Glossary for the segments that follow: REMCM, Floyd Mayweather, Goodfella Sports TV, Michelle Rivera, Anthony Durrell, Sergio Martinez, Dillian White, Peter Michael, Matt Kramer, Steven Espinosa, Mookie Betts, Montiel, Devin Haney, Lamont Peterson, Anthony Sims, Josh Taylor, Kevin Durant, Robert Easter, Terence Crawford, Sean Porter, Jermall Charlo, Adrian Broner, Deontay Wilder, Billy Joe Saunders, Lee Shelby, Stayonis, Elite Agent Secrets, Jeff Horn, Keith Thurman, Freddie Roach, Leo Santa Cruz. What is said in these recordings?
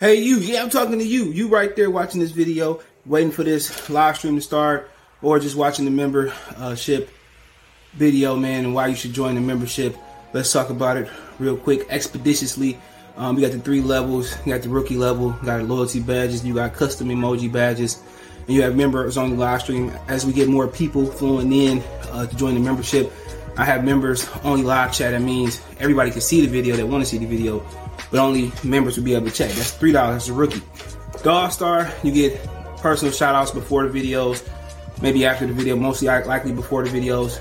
Hey, you. Yeah, I'm talking to you. You right there watching this video, waiting for this live stream to start, or just watching the membership video, man, and why you should join the membership. Let's talk about it real quick, expeditiously. We got the 3 levels. You got the rookie level, you got loyalty badges, you got custom emoji badges, and you have members on the live stream. As we get more people flowing in to join the membership, I have members only live chat. That means everybody can see the video that want to see the video, but only members will be able to chat. That's $3. That's a rookie. The All-Star, you get personal shout-outs before the videos, maybe after the video, mostly likely before the videos.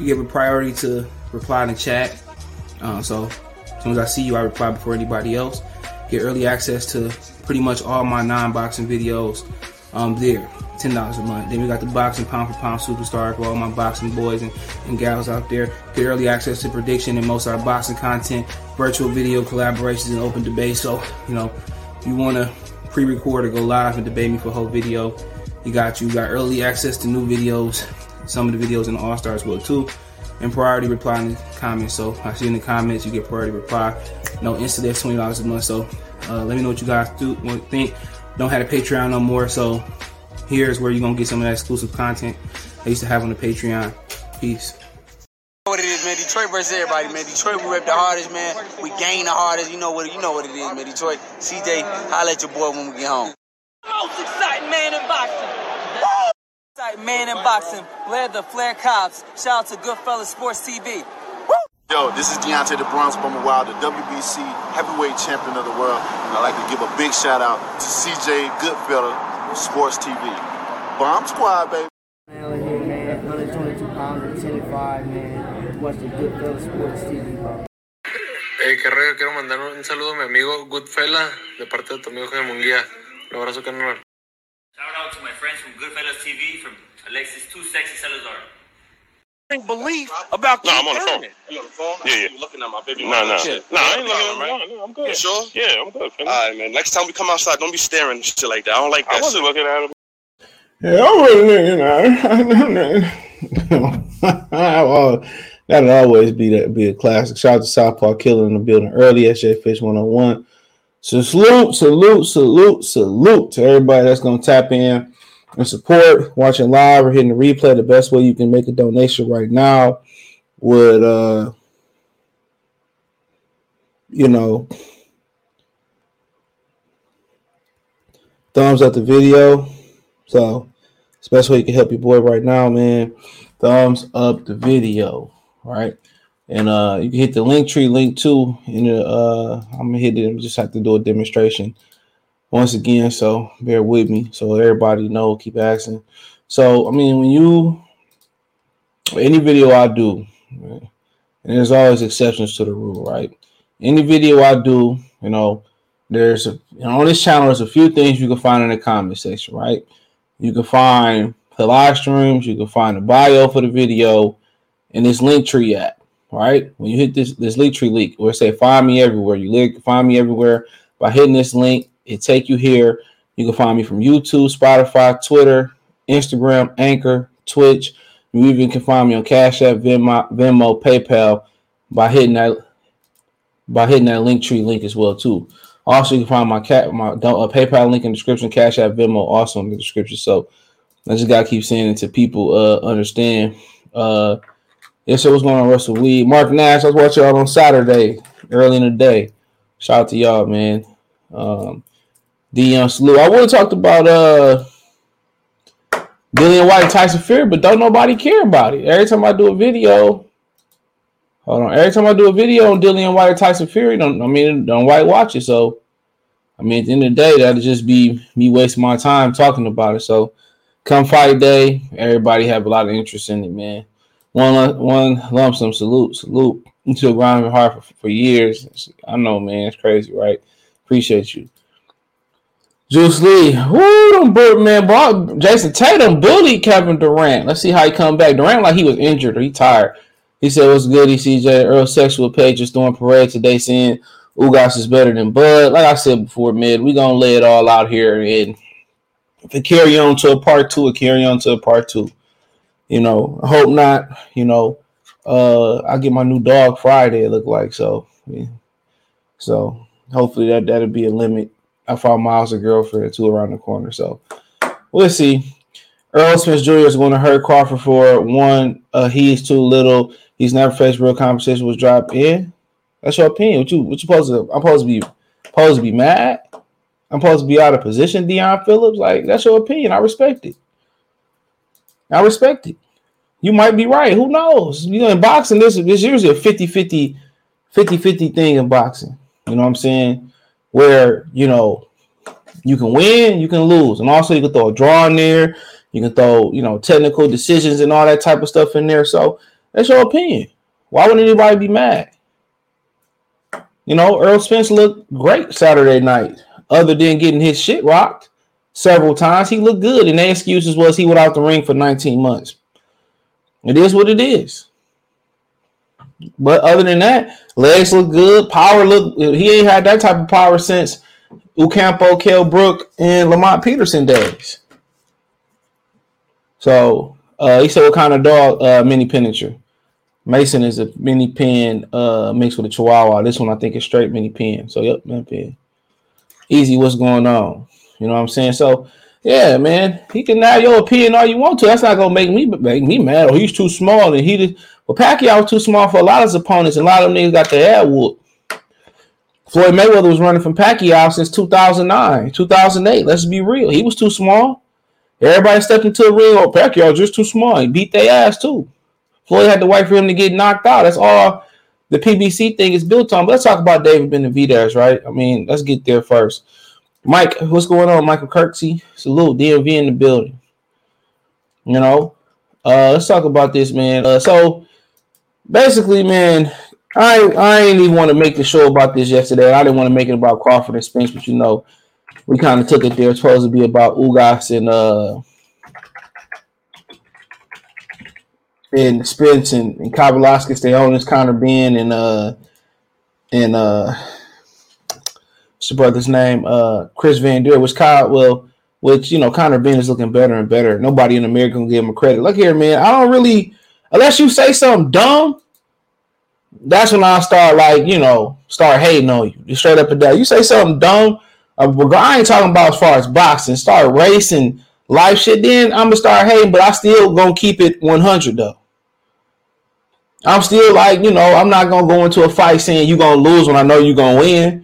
You give a priority to reply in the chat. So as soon as I see you, I reply before anybody else. Get early access to pretty much all my non-boxing videos there. $10 a month. Then we got the boxing pound for pound superstar for all my boxing boys and gals out there. Get early access to prediction and most of our boxing content, virtual video collaborations, and open debate. So, you know, if you want to pre-record or go live and debate me for a whole video, you got early access to new videos. Some of the videos in the All-Stars will too. And priority reply in the comments. So I see in the comments, you get priority reply. No instant, that's $20 a month. So let me know what you guys think. Don't have a Patreon no more. So here's where you're going to get some of that exclusive content I used to have on the Patreon. Peace. What it is, man. Detroit versus everybody, man. Detroit, we rep the hardest, man. We gain the hardest. You know what it is, man. Detroit. CJ, holla at your boy when we get home. Most exciting man in boxing. Woo! Exciting man in boxing. Led the Flair Cops. Shout out to Goodfella Sports TV. Woo! Yo, this is Deontay the Bronze Bomber Wild, the WBC heavyweight champion of the world. And I'd like to give a big shout out to CJ Goodfella Sports TV. Bomb Squad, baby. Man, here, man. 122 pounds and 10.5, man. Watch the Goodfella Sports TV, bro. Hey, qué rollo. Quiero mandar un saludo a mi amigo Goodfella de parte de tu amigo Jaime Munguía. Un abrazo, carnal. Shout out to my friends from Goodfella TV, from Alexis Too Sexy Salazar. Belief about no, I'm on the phone. You on the phone? Yeah. You looking at my baby? No. Shit. No, I ain't looking at right? No, I'm good. You sure? Yeah, I'm good. All right, man. Next time we come outside, don't be staring shit like that. I don't like that. I wasn't looking at him. Yeah, I wasn't looking at him. Well, that'll always be a classic. Shout out to Southpaw Killer in the building early. SJ Fish 101. So salute to everybody that's gonna tap in and support, watching live or hitting the replay. The best way you can make a donation right now would, thumbs up the video. So it's the best way you can help your boy right now, man. Thumbs up the video, right? And you can hit the Linktree link too. And I'm gonna hit it. I just have to do a demonstration once again, so bear with me. So everybody know, keep asking. So, I mean, any video I do, right, and there's always exceptions to the rule, right? Any video I do, on this channel, there's a few things you can find in the comment section, right? You can find the live streams, you can find the bio for the video, and this Linktree app, right? When you hit this Linktree link, where it say find me everywhere, find me everywhere by hitting this link. It take you here. You can find me from YouTube, Spotify, Twitter, Instagram, Anchor, Twitch. You even can find me on Cash App, Venmo, PayPal by hitting that Linktree link as well too. Also, you can find my PayPal link in the description, Cash App, Venmo also in the description. So I just gotta keep saying it to people understand. So what's going on, Russell Weed, Mark Nash? I was watching y'all on Saturday early in the day. Shout out to y'all, man. Dion Salute. I would have talked about Dillian White and Tyson Fury, but don't nobody care about it. Every time I do a video on Dillian White and Tyson Fury, don't White watch it. So, I mean, at the end of the day, that'll just be me wasting my time talking about it. So, come fight day, everybody have a lot of interest in it, man. One lump sum salute. Until grinding hard for years. I know, man, it's crazy, right? Appreciate you. Juice Lee. Woo, them man. Jason Tatum bullied Kevin Durant. Let's see how he come back. Durant like he was injured or he tired. He said, what's good, ECJ? Earl Sexual Page just doing parade today saying Ugas is better than Bud. Like I said before, man, we're going to lay it all out here. And if it carry on to a part two, I hope not. I get my new dog Friday, it look like. So, yeah. So. hopefully that'll be a limit. I found Miles a girlfriend too around the corner, so we'll see. Errol Spence Jr. is going to hurt Crawford for one. He's too little. He's never faced real competition. Was dropped in. That's your opinion. What you supposed to? I'm supposed to be mad. I'm supposed to be out of position, Deion Phillips. Like, that's your opinion. I respect it. I respect it. You might be right. Who knows? You know, in boxing, this usually a 50-50 thing in boxing. You know what I'm saying? Where, you know, you can win, you can lose. And also you can throw a draw in there. You can throw, you know, technical decisions and all that type of stuff in there. So that's your opinion. Why would anybody be mad? You know, Errol Spence looked great Saturday night. Other than getting his shit rocked several times, he looked good. And the excuses was he went out the ring for 19 months. It is what it is. But other than that, legs look good. Power look. He ain't had that type of power since Ocampo, Kell Brook, and Lamont Peterson days. So he said, "What kind of dog? Mini Pincher. Mason is a mini pen mixed with a Chihuahua. This one I think is straight mini pen. So yep, mini pen. Easy. What's going on? You know what I'm saying? So." Yeah, man, he can have your opinion all you want to. That's not gonna make me mad. Or he's too small, and well, Pacquiao was too small for a lot of his opponents, and a lot of them niggas got their ass whooped. Floyd Mayweather was running from Pacquiao since 2009, 2008. Let's be real, he was too small. Everybody stepped into the ring. Oh, Pacquiao just too small. He beat their ass too. Floyd had to wait for him to get knocked out. That's all the PBC thing is built on. But let's talk about David Benavidez, right? I mean, let's get there first. Mike, what's going on? Michael Kirksey, salute. DMV in the building. You know, let's talk about this, man. So basically, man, I didn't even want to make the show about this yesterday. I didn't want to make it about Crawford and Spence, but you know, we kind of took it there. It's supposed to be about Ugas and Spence and Kovalevskis. They own this Conor Ben and what's your brother's name? Chris Van Der, which you know, Conor Ben is looking better and better. Nobody in America can give him credit. Look here, man. I don't really, unless you say something dumb, that's when I start start hating on you. Just straight up and down. You say something dumb, I ain't talking about as far as boxing, start racing, life shit. Then I'm gonna start hating, but I still gonna keep it 100 though. I'm still I'm not gonna go into a fight saying you gonna lose when I know you gonna win.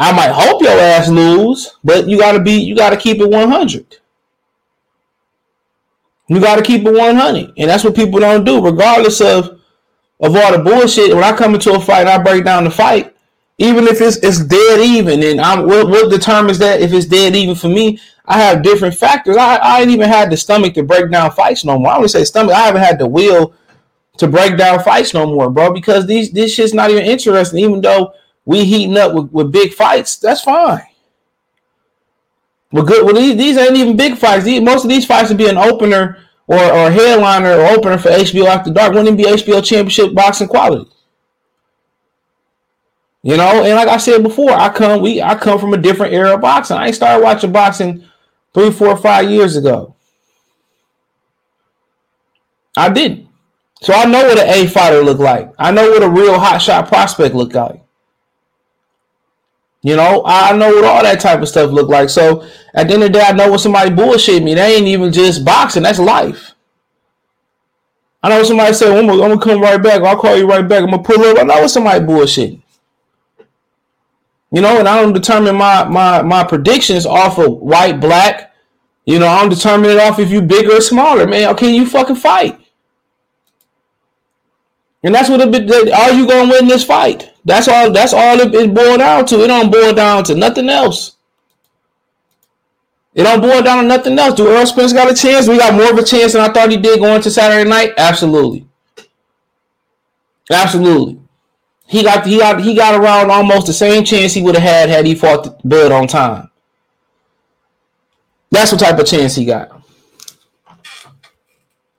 I might hope your ass lose, but you gotta keep it 100. You gotta keep it 100, and that's what people don't do. Regardless of all the bullshit, when I come into a fight and I break down the fight, even if it's dead even, and what determines that if it's dead even for me, I have different factors. I ain't even had the stomach to break down fights no more. I only say stomach. I haven't had the will to break down fights no more, bro, because this shit's not even interesting, even though. We heating up with big fights. That's fine. We're good. Well, these ain't even big fights. Most of these fights would be an opener or headliner or opener for HBO After Dark. Wouldn't it be HBO Championship boxing quality? You know, and like I said before, I come from a different era of boxing. I ain't started watching boxing 3, 4, 5 years ago. I didn't. So I know what an A fighter looked like. I know what a real hotshot prospect looked like. You know, I know what all that type of stuff look like. So at the end of the day, I know when somebody bullshit me. They ain't even just boxing. That's life. I know somebody said, well, I'm going to come right back. Or I'll call you right back. I'm going to pull up. I know when somebody bullshitting. You know, and I don't determine my predictions off of white, black. You know, I don't determine it off if you bigger or smaller, man. Okay, you fucking fight. And that's what are you going to win this fight? That's all it boiled down to. It don't boil down to nothing else. It don't boil down to nothing else. Do Errol Spence got a chance? We got more of a chance than I thought he did going to Saturday night? Absolutely. He got around almost the same chance he would have had he fought the bud on time. That's what type of chance he got.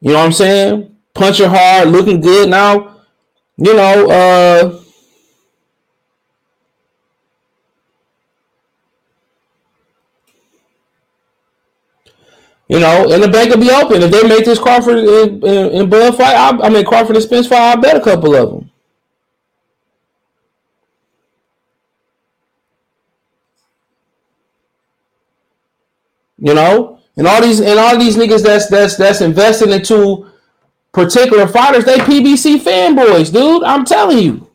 You know what I'm saying? Punching hard, looking good. Now, you know, and the bank will be open. If they make this Crawford and Bud fight, Crawford and Spence fight, I bet a couple of them. you know, and all these niggas that's invested into particular fighters, they PBC fanboys, dude. I'm telling you.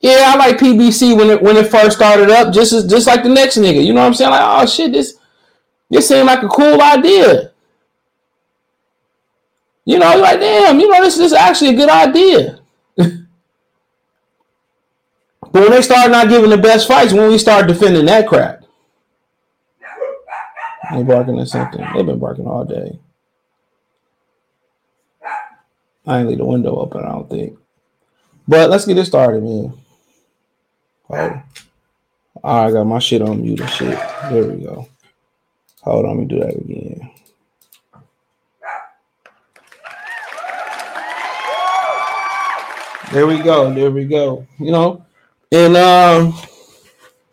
Yeah, I like PBC when it first started up, just like the next nigga. You know what I'm saying? Like, oh shit, this seemed like a cool idea. You know, you're like, damn, you know, this is actually a good idea. But when they start not giving the best fights, when we start defending that crap. They're barking at something. They've been barking all day. I ain't leave the window open, I don't think. But let's get this started, man. Right. All right, I got my shit on mute and shit. There we go. Hold on, let me do that again. There we go. There we go. You know, and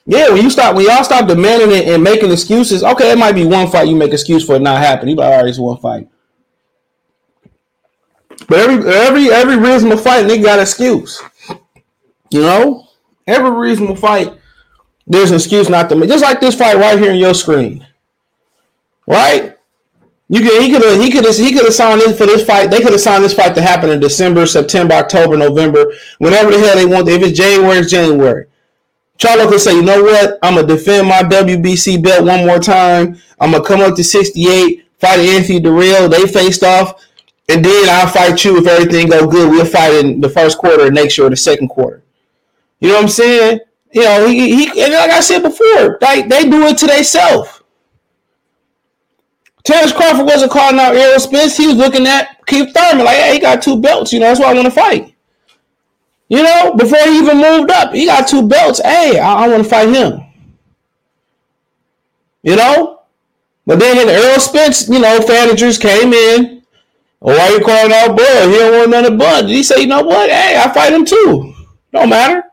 yeah, when y'all stop demanding it and making excuses, okay, it might be one fight you make excuse for it not happening. You like, all right, it's one fight. But every reasonable fight, nigga got an excuse. You know, every reasonable fight, there's an excuse not to make. Just like this fight right here on your screen, right? He could have signed in for this fight. They could have signed this fight to happen in December, September, October, November, whenever the hell they want. If it's January, it's January. Charlo could say, you know what? I'm gonna defend my WBC belt one more time. I'm gonna come up to 68, fight Anthony Durrell. They faced off, and then I'll fight you if everything goes good. We'll fight in the first quarter next year or the second quarter. You know what I'm saying? You know, he and like I said before, they do it to themselves. Terence Crawford wasn't calling out Errol Spence. He was looking at Keith Thurman like, hey, he got two belts. You know, that's why I want to fight. You know, before he even moved up, he got two belts. Hey, I want to fight him. You know? But then Errol Spence, you know, managers came in. Oh, why you calling out Bud? He don't want none of Bud. He said, you know what? Hey, I fight him too. Don't matter.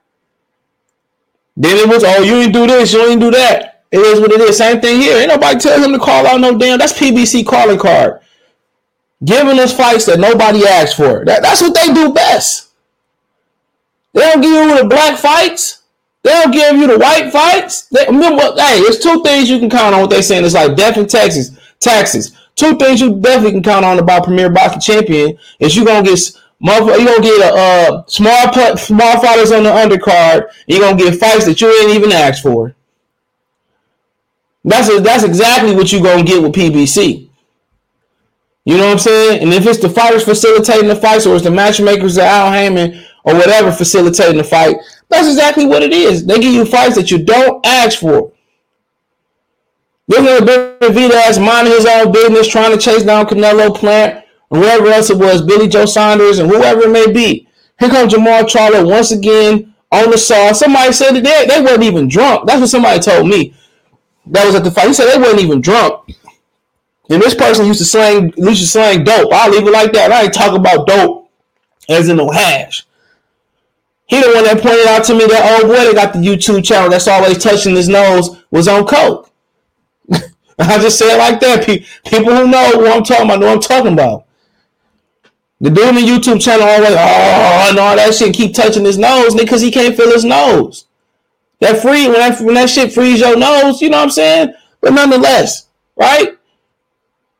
Then it was, oh, you didn't do this. You didn't do that. It is what it is. Same thing here. Ain't nobody telling him to call out no damn. That's PBC calling card. Giving us fights that nobody asked for. That's what they do best. They don't give you the black fights. They don't give you the white fights. Hey, there's two things you can count on what they saying. It's like death and taxes. Taxes. Two things you definitely can count on about Premier Boxing Champion is you're going to get small fighters on the undercard. You're going to get fights that you ain't even asked for. That's exactly what you're going to get with PBC. You know what I'm saying? And if it's the fighters facilitating the fights or it's the matchmakers, the Al Heyman or whatever facilitating the fight, that's exactly what it is. They give you fights that you don't ask for. They're going to Benavidez minding his own business, trying to chase down Canelo Plant, or whoever else it was, Billy Joe Saunders, and whoever it may be. Here comes Jermall Charlo once again on the sauce. Somebody said that they weren't even drunk. That's what somebody told me. That was at the fight. He said they wasn't even drunk. And this person used to slang dope. I'll leave it like that. I ain't talking about dope as in no hash. He the one that pointed out to me that old boy that got the YouTube channel that's always touching his nose was on coke. I just said it like that. People who know what I'm talking about know what I'm talking about. The dude on the YouTube channel always, oh, and all that shit, keep touching his nose because he can't feel his nose. That free when that shit frees your nose, you know what I'm saying? But nonetheless, right?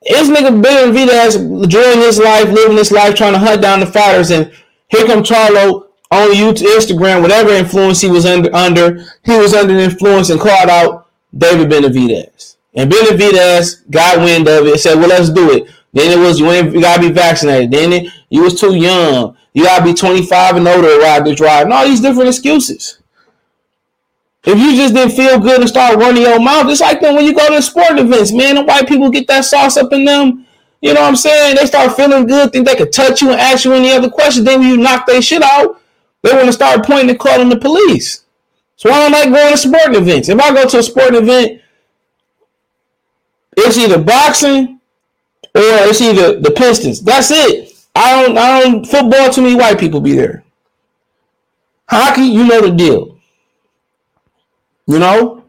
This nigga Benavidez enjoying his life, living his life, trying to hunt down the fighters, and here come Charlo on YouTube, Instagram, whatever influence he was under, he was under the influence and called out David Benavidez. And Benavidez got wind of it and said, well, let's do it. Then it was, you gotta be vaccinated. Then you was too young. You gotta be 25 and older to ride this ride. And all these different excuses. If you just didn't feel good and start running your mouth, it's like then when you go to the sport events, man, the white people get that sauce up in them. You know what I'm saying? They start feeling good, think they could touch you and ask you any other questions. Then when you knock their shit out, they want to start pointing and calling the police. So I don't like going to sporting events. If I go to a sporting event, it's either boxing or it's either the Pistons. That's it. I don't football. Too many white people be there. Hockey, you know the deal. You know,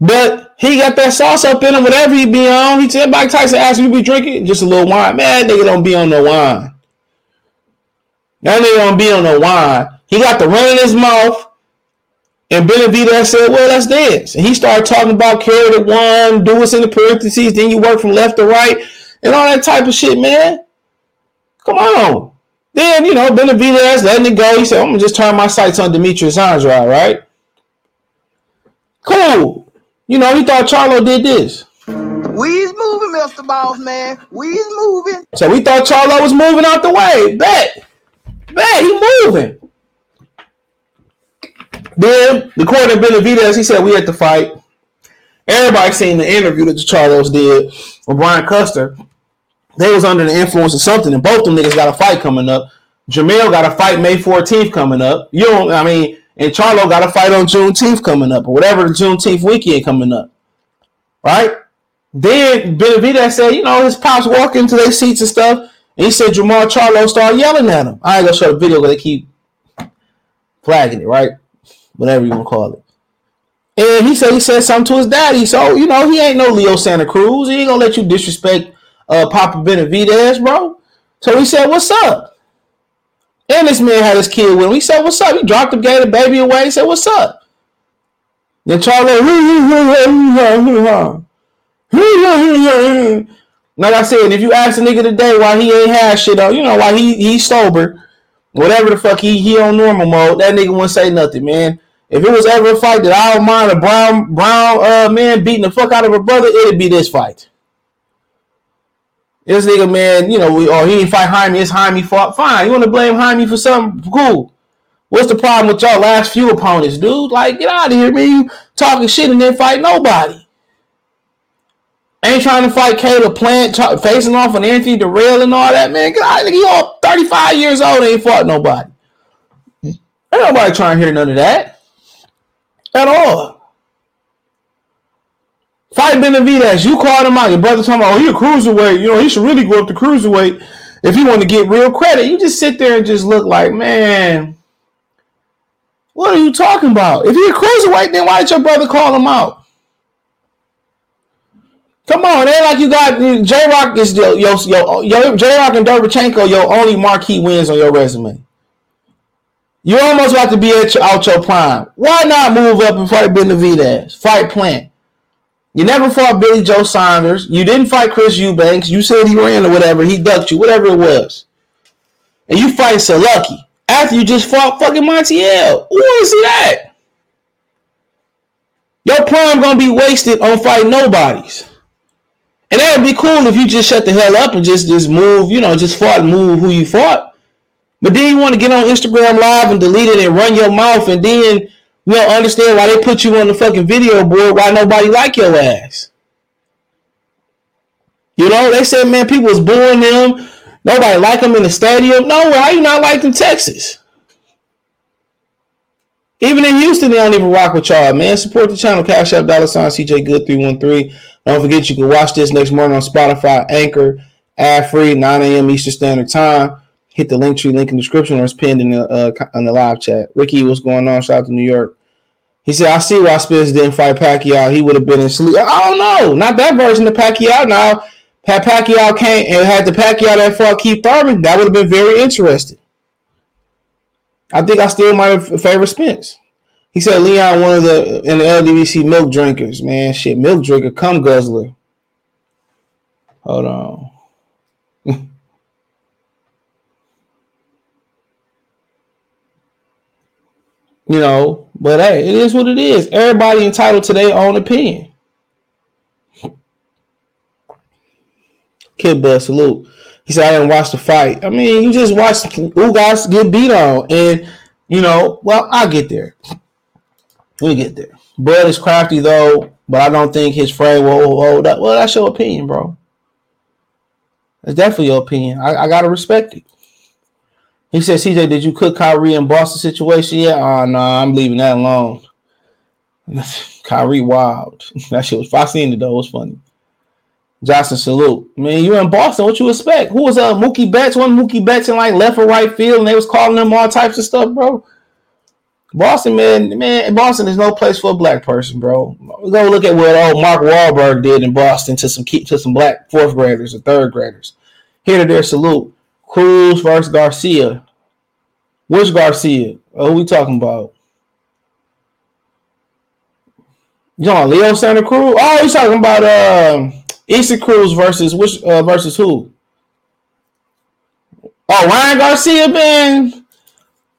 but he got that sauce up in him. Whatever he be on, he said Mike Tyson asked him, "You be drinking just a little wine, man? Nigga don't be on no wine. That nigga don't be on no wine. He got the ring in his mouth. And Benavidez said, well, that's dance. And he started talking about carry the one, do what's in the parentheses, then you work from left to right, and all that type of shit, man. Come on. Then, you know, Benavidez letting it go. He said, I'm going to just turn my sights on Demetrius Andrade, right? Cool. You know, he thought Charlo did this. We's moving, Mr. Boss, man. We's moving. So we thought Charlo was moving out the way. Bet he moving. Then, according to Benavidez, he said, we had to fight. Everybody seen the interview that the Charlos did with Brian Custer. They was under the influence of something, and both them niggas got a fight coming up. Jermall got a fight May 14th coming up. And Charlo got a fight on Juneteenth coming up, or whatever the Juneteenth weekend coming up, right? Then Benavidez said, you know, his pops walk into their seats and stuff, and he said Jermall Charlo started yelling at him. I ain't gonna show the video because they keep flagging it, right? Whatever you want to call it. And he said something to his daddy. So, you know, he ain't no Leo Santa Cruz. He ain't gonna let you disrespect Papa Benavidez, bro. So he said, what's up? And this man had his kid with him. He said, what's up? He dropped him, gave the baby away. He said, what's up? Then Charlo, like I said, if you ask a nigga today why he ain't had shit on, you know, why he's sober, whatever the fuck, he on normal mode, that nigga wouldn't say nothing, man. If it was ever a fight that I don't mind a brown man beating the fuck out of a brother, it'd be this fight. This nigga, man, you know, he didn't fight Jaime. It's Jaime fought. Fine. You want to blame Jaime for something? Cool. What's the problem with y'all last few opponents, dude? Like, get out of here, man. You talking shit and then fight nobody. Ain't trying to fight Caleb Plant, facing off on Anthony Durrell and all that, man. Get out. He all 35 years old and ain't fought nobody. Ain't nobody trying to hear none of that. At all. Fight Benavidez. You called him out. Your brother talking about, oh, he a cruiserweight. You know, he should really go up to cruiserweight if he want to get real credit. You just sit there and just look like, man, what are you talking about? If he a cruiserweight, then why did your brother call him out? Come on, it ain't like you got J-Rock is your J-Rock and Derbachenko your only marquee wins on your resume. You almost about to be out your prime. Why not move up and fight Benavidez? Fight Plant. You never fought Billy Joe Saunders. You didn't fight Chris Eubanks. You said he ran or whatever. He ducked you, whatever it was. And you fight Selucky after you just fought fucking Montiel. Who is that? Your prime gonna be wasted on fighting nobodies. And that would be cool if you just shut the hell up and just move, you know, just fought and move who you fought. But then you want to get on Instagram Live and delete it and run your mouth and then... You don't understand why they put you on the fucking video board, why nobody like your ass. You know, they said, man, people was booing them. Nobody like them in the stadium. No, how you not like in Texas? Even in Houston, they don't even rock with y'all, man. Support the channel, Cash App, $ CJGood313. Don't forget, you can watch this next morning on Spotify, Anchor, ad-free, 9 a.m. Eastern Standard Time. Hit the Linktree link in the description or it's pinned in the live chat. Ricky, what's going on? Shout out to New York. He said, I see why Spence didn't fight Pacquiao. He would have been in sleep. I don't know. Not that version of Pacquiao now. Had Pacquiao came and had the Pacquiao that fought Keith Thurman, that would have been very interesting. I think I still might have favored Spence. He said, Leon, one of the LDBC milk drinkers. Man, shit, milk drinker, cum guzzler. Hold on. You know, but hey, it is what it is. Everybody entitled to their own opinion. Kid Bud, salute. He said, I didn't watch the fight. I mean, you just watched Ugas get beat on. And, you know, well, I'll get there. We'll get there. Bud is crafty, though, but I don't think his frame will hold up. Well, that's your opinion, bro. That's definitely your opinion. I got to respect it. He said, CJ, did you cook Kyrie in Boston situation yet? Oh, no, I'm leaving that alone. Kyrie wild. That shit was, I seen it, though. It was funny. Johnson, salute. Man, you in Boston. What you expect? Who was Mookie Betts? One Mookie Betts in, like, left or right field, and they was calling them all types of stuff, bro. Boston, man, Boston is no place for a black person, bro. Go look at what old Mark Wahlberg did in Boston to some black fourth graders or third graders. Here to their salute. Cruz versus Garcia. Which Garcia? Who we talking about? You know, Leo Santa Cruz? Oh, he's talking about Isaac Cruz versus which versus who? Oh, Ryan Garcia, man.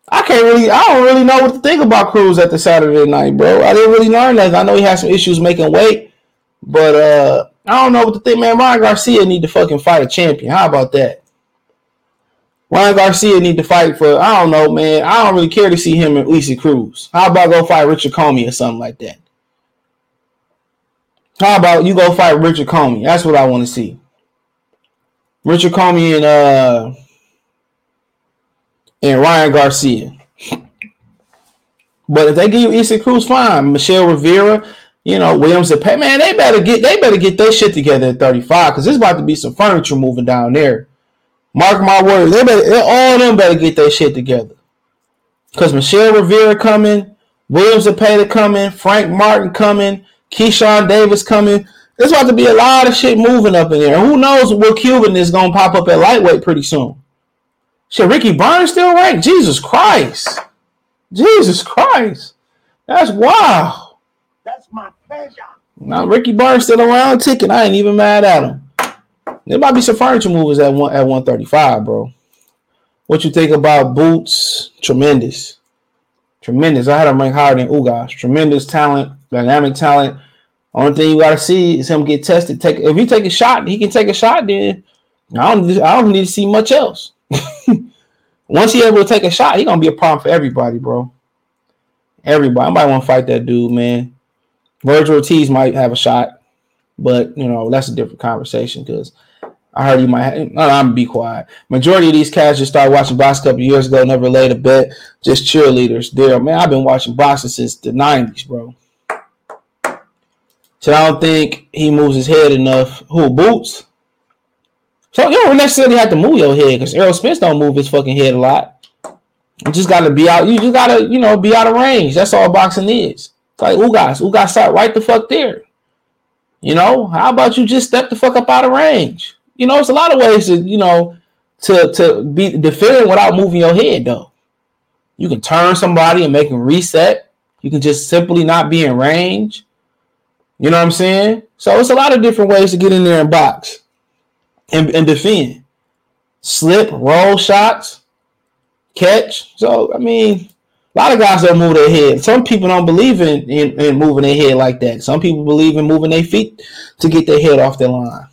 I don't really know what to think about Cruz at the Saturday night, bro. I didn't really learn that. I know he had some issues making weight, but I don't know what to think, man. Ryan Garcia need to fucking fight a champion. How about that? Ryan Garcia need to fight for, I don't know, man. I don't really care to see him and Isaac Cruz. How about go fight Richard Comey or something like that? How about you go fight Richard Comey? That's what I want to see. Richard Comey and Ryan Garcia. But if they give you Isaac Cruz, fine. Michelle Rivera, you know, Williams and Pat, man, they better get their shit together at 35 because there's about to be some furniture moving down there. Mark my words, all of them better get their shit together. Because Michelle Rivera coming, Williams and Pat coming, Frank Martin coming. Keyshawn Davis coming. There's about to be a lot of shit moving up in there. And who knows what Cuban is going to pop up at lightweight pretty soon. Shit, Ricky Barnes still ranked? Jesus Christ. That's wild. That's my pleasure. Now, Ricky Barnes still around ticking. I ain't even mad at him. There might be some furniture movers at 135, bro. What you think about Boots? Tremendous. I had him rank higher than Ugas. Tremendous talent. Dynamic talent. Only thing you gotta see is him get tested. If you take a shot, he can take a shot. Then I don't need to see much else. Once he's able to take a shot, he's gonna be a problem for everybody, bro. Everybody might want to fight that dude, man. Virgil Ortiz might have a shot, but you know that's a different conversation because I heard you might. I'm gonna be quiet. Majority of these cats just started watching boxing a couple years ago. Never laid a bet. Just cheerleaders. There, man. I've been watching boxing since the '90s, bro. So I don't think he moves his head enough. Who, Boots? So you don't necessarily have to move your head because Errol Spence don't move his fucking head a lot. You just gotta be out. You just gotta, you know, be out of range. That's all boxing is. It's like Ugas sat right the fuck there. You know, how about you just step the fuck up out of range? You know, it's a lot of ways to, you know, to be defending without moving your head though. You can turn somebody and make them reset. You can just simply not be in range. You know what I'm saying? So it's a lot of different ways to get in there and box and defend. Slip, roll shots, catch. So, I mean, a lot of guys don't move their head. Some people don't believe in moving their head like that. Some people believe in moving their feet to get their head off their line.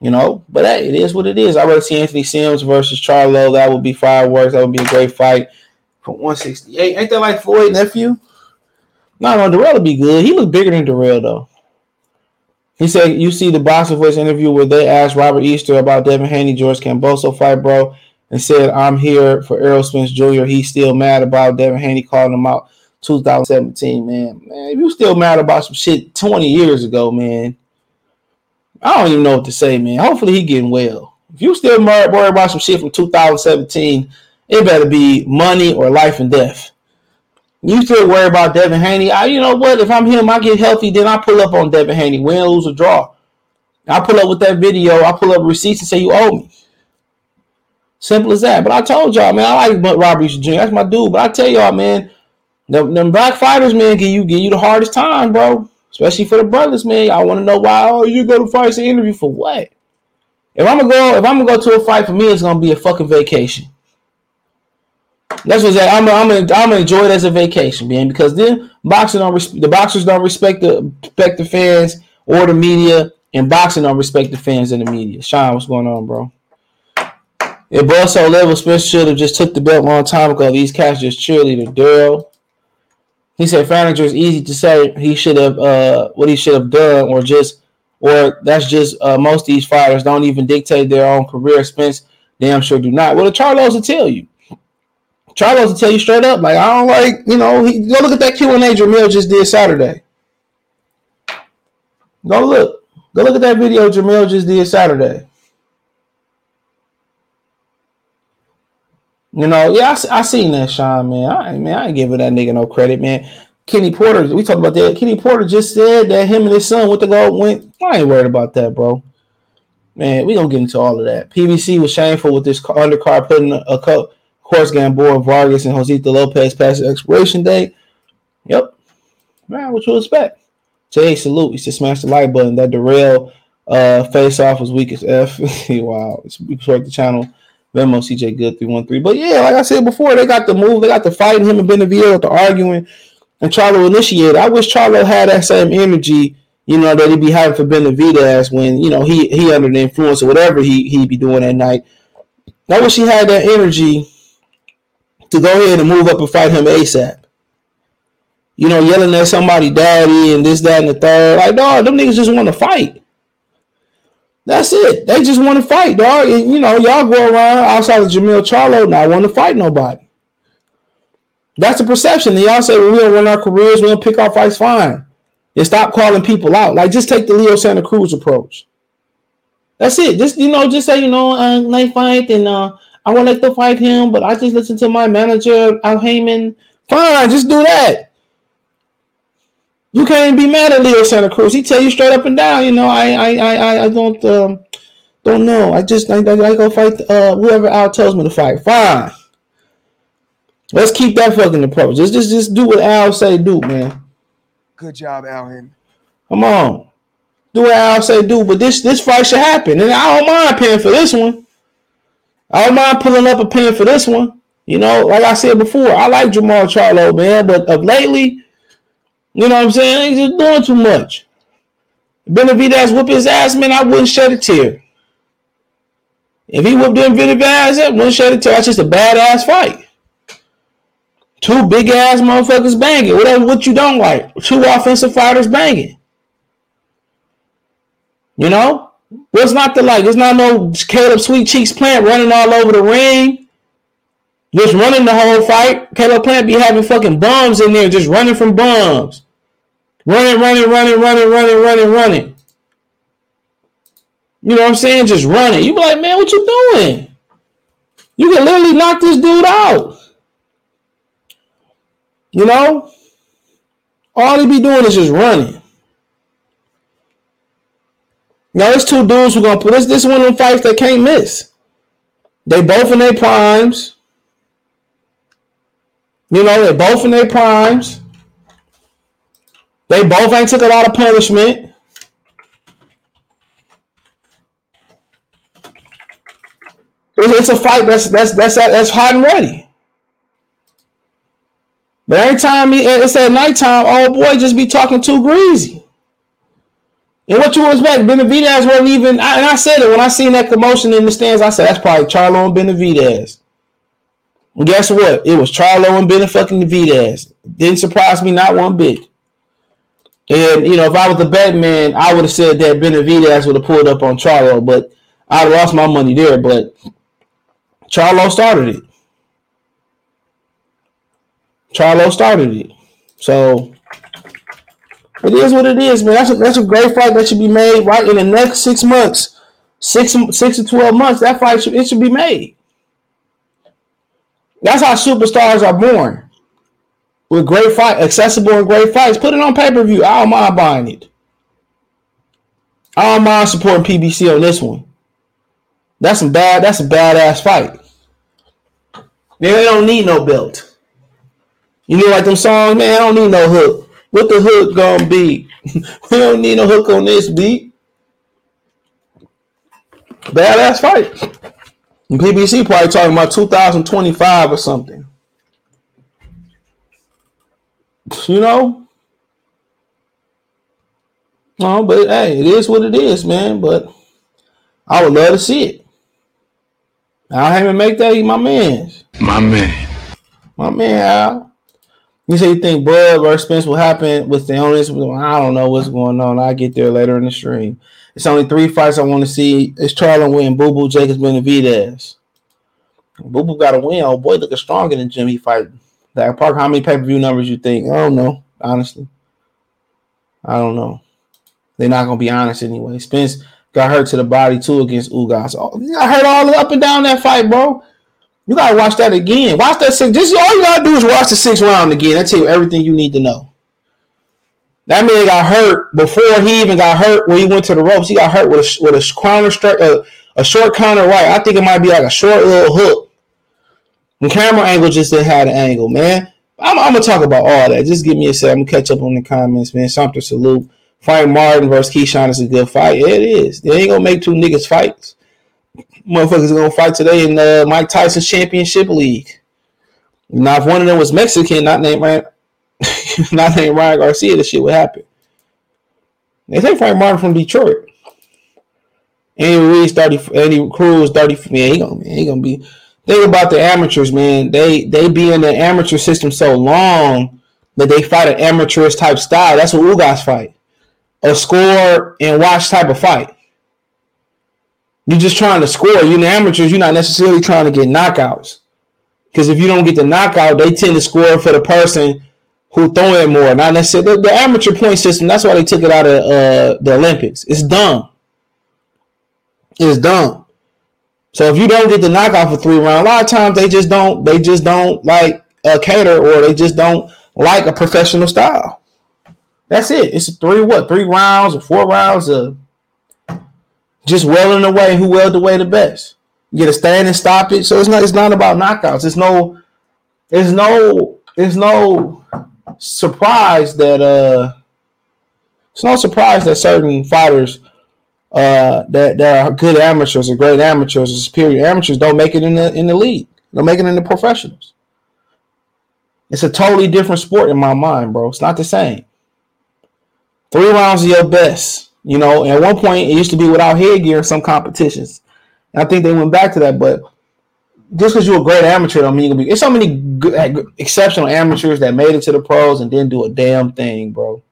You know? But, hey, it is what it is. I'd rather see Anthony Sims versus Charlo. That would be fireworks. That would be a great fight for 168. Ain't that like Floyd's nephew? No, Darrell would be good. He looked bigger than Darrell, though. He said, you see the Boxing Voice interview where they asked Robert Easter about Devin Haney, George Camboso fight, bro, and said, I'm here for Errol Spence Jr. He's still mad about Devin Haney calling him out 2017, man. Man, you still mad about some shit 20 years ago, man. I don't even know what to say, man. Hopefully he getting well. If you still worried about some shit from 2017, it better be money or life and death. You still worry about Devin Haney. You know what? If I'm him, I get healthy, then I pull up on Devin Haney. Win, lose, or draw. I pull up with that video. I pull up receipts and say, you owe me. Simple as that. But I told y'all, man, I like Robert Easter Jr. That's my dude. But I tell y'all, man, them black fighters, man, give you the hardest time, bro. Especially for the brothers, man. I want to know why. Oh, you go to fights and interview for what? If I'm gonna go to a fight, for me, it's gonna be a fucking vacation. That's what I'm gonna enjoy it as a vacation, man. Because then the boxers don't respect the fans or the media, and boxing don't respect the fans and the media. Sean, what's going on, bro? If both so level, Spence should have just took the belt a long time ago. These cats just cheerleader Darryl. He said, "Fanager is easy to say. He should have what he should have done, or that's just most of these fighters don't even dictate their own career. Spence, damn sure do not. Well, the Charlos will tell you." Charlo's to tell you straight up, like, I don't like, you know, go look at that Q&A Jamil just did Saturday. Go look at that video Jamil just did Saturday. You know, yeah, I seen that, Sean, man. I ain't giving that nigga no credit, man. Kenny Porter, we talked about that. Kenny Porter just said that him and his son went. I ain't worried about that, bro. Man, we gonna get into all of that. PBC was shameful with this undercard putting a cup. Of course, Gamboa, Vargas, and Josito Lopez past the expiration date. Yep. man, what you expect? Today, salute. You should smash the like button. That Darrell face-off was weak as F. Wow. We support the channel. Venmo, CJ Good 313. But, yeah, like I said before, they got the move. They got the fighting him and Benavidez, the arguing, and Charlo initiated. I wish Charlo had that same energy, you know, that he'd be having for Benavidez when, you know, he under the influence or whatever he'd be doing that night. I wish he had that energy to go ahead and move up and fight him ASAP. You know, yelling at somebody daddy and this, that, and the third. Like, dog, them niggas just want to fight. That's it. They just want to fight, dog. And, you know, y'all go around outside of Jermall Charlo not want to fight nobody. That's the perception. And y'all say, well, we don't run our careers. We don't pick our fights. Fine. And stop calling people out. Like, just take the Leo Santa Cruz approach. That's it. Just, you know, just say, you know, I fight and I want to fight him, but I just listen to my manager, Al Heyman. Fine. Just do that. You can't be mad at Leo Santa Cruz. He tell you straight up and down, you know, I don't know. I go fight whoever Al tells me to fight. Fine. Let's keep that fucking approach. Just do what Al say do, man. Good job, Al Heyman. Come on. Do what Al say do, but this fight should happen. And I don't mind paying for this one. I don't mind pulling up a pin for this one. You know, like I said before, I like Jermall Charlo, man, but of lately, you know what I'm saying? He's just doing too much. Benavidez whoop his ass, man, I wouldn't shed a tear. If he whooped him Benavidez, I wouldn't shed a tear. That's just a badass fight. Two big-ass motherfuckers banging. Whatever, what you don't like. Two offensive fighters banging. You know? What's not to like? There's not no Caleb Sweet Cheeks Plant running all over the ring. Just running the whole fight. Caleb Plant be having fucking bums in there just running from bums. Running. You know what I'm saying? Just running. You be like, man, what you doing? You can literally knock this dude out. You know? All he be doing is just running. Now, there's two dudes who are going to put this one of them fights that can't miss. They both in their primes. You know, they're both in their primes. They both ain't took a lot of punishment. It's a fight that's hot and ready. But every time it's at nighttime, old boy just be talking too greasy. And what you expect, Benavidez wasn't even. And I said it when I seen that commotion in the stands. I said that's probably Charlo and Benavidez. And guess what? It was Charlo and Benavidez. Didn't surprise me not one bit. And, you know, if I was the bet man, I would have said that Benavidez would have pulled up on Charlo, but I lost my money there. But Charlo started it. So it is what it is, man. That's a great fight that should be made right in the next 6 months. Six to 12 months, that fight should be made. That's how superstars are born. With great fight, accessible and great fights. Put it on pay-per-view. I don't mind buying it. I don't mind supporting PBC on this one. That's a badass fight. They don't need no belt. You know, like them songs, man, I don't need no hook. What the hook gonna be? We don't need no hook on this beat. Badass fight. And PBC probably talking about 2025 or something. You know? No, but hey, it is what it is, man. But I would love to see it. Al Heyman make that my man. My man, Al. You say you think Bud versus Spence will happen with the owners. I don't know what's going on. I'll get there later in the stream. It's only three fights I want to see. It's Charlo win, Boo Boo, Jacobs, Benavidez. Boo Boo got to win. Oh, boy, looking stronger than Jimmy fighting. Like, Parker, how many pay-per-view numbers you think? I don't know, honestly. I don't know. They're not going to be honest anyway. Spence got hurt to the body, too, against Ugas. Oh, you got hurt all up and down that fight, bro. You got to watch that again. Watch that six. This is all you got to do is watch the sixth round again. That tell you everything you need to know. That man got hurt before he even got hurt when he went to the ropes. He got hurt with a counter strike, a short counter right. I think it might be like a short little hook. The camera angle just didn't have the angle, man. I'm going to talk about all that. Just give me a second. I'm going to catch up on the comments, man. Sumter salute. Frank Martin versus Keyshawn is a good fight. Yeah, it is. They ain't going to make two niggas fights. Motherfuckers are going to fight today in Mike Tyson's Championship League. Now, if one of them was Mexican, not named Ryan Garcia, this shit would happen. They take Frank Martin from Detroit. Andy Cruz 30. Man, he gonna be. Think about the amateurs, man. They be in the amateur system so long that they fight an amateurish type style. That's what Ugas fight, a score and watch type of fight. You're just trying to score. You're in the amateurs. You're not necessarily trying to get knockouts, because if you don't get the knockout, they tend to score for the person who throw it more. Not necessarily the amateur point system. That's why they took it out of the Olympics. It's dumb. It's dumb. So if you don't get the knockout for 3 rounds, a lot of times they just don't like a cater, or they just don't like a professional style. That's it. It's 3 rounds or 4 rounds of just welling away who welled away the best. You get a stand and stop it. So it's not about knockouts. It's no surprise that certain fighters that are good amateurs or great amateurs or superior amateurs don't make it in the league. Don't make it in the professionals. It's a totally different sport in my mind, bro. It's not the same. 3 rounds of your best. You know, at one point it used to be without headgear in some competitions. And I think they went back to that, but just because you're a great amateur don't mean you're going to be. There's so many good, exceptional amateurs that made it to the pros and didn't do a damn thing, bro.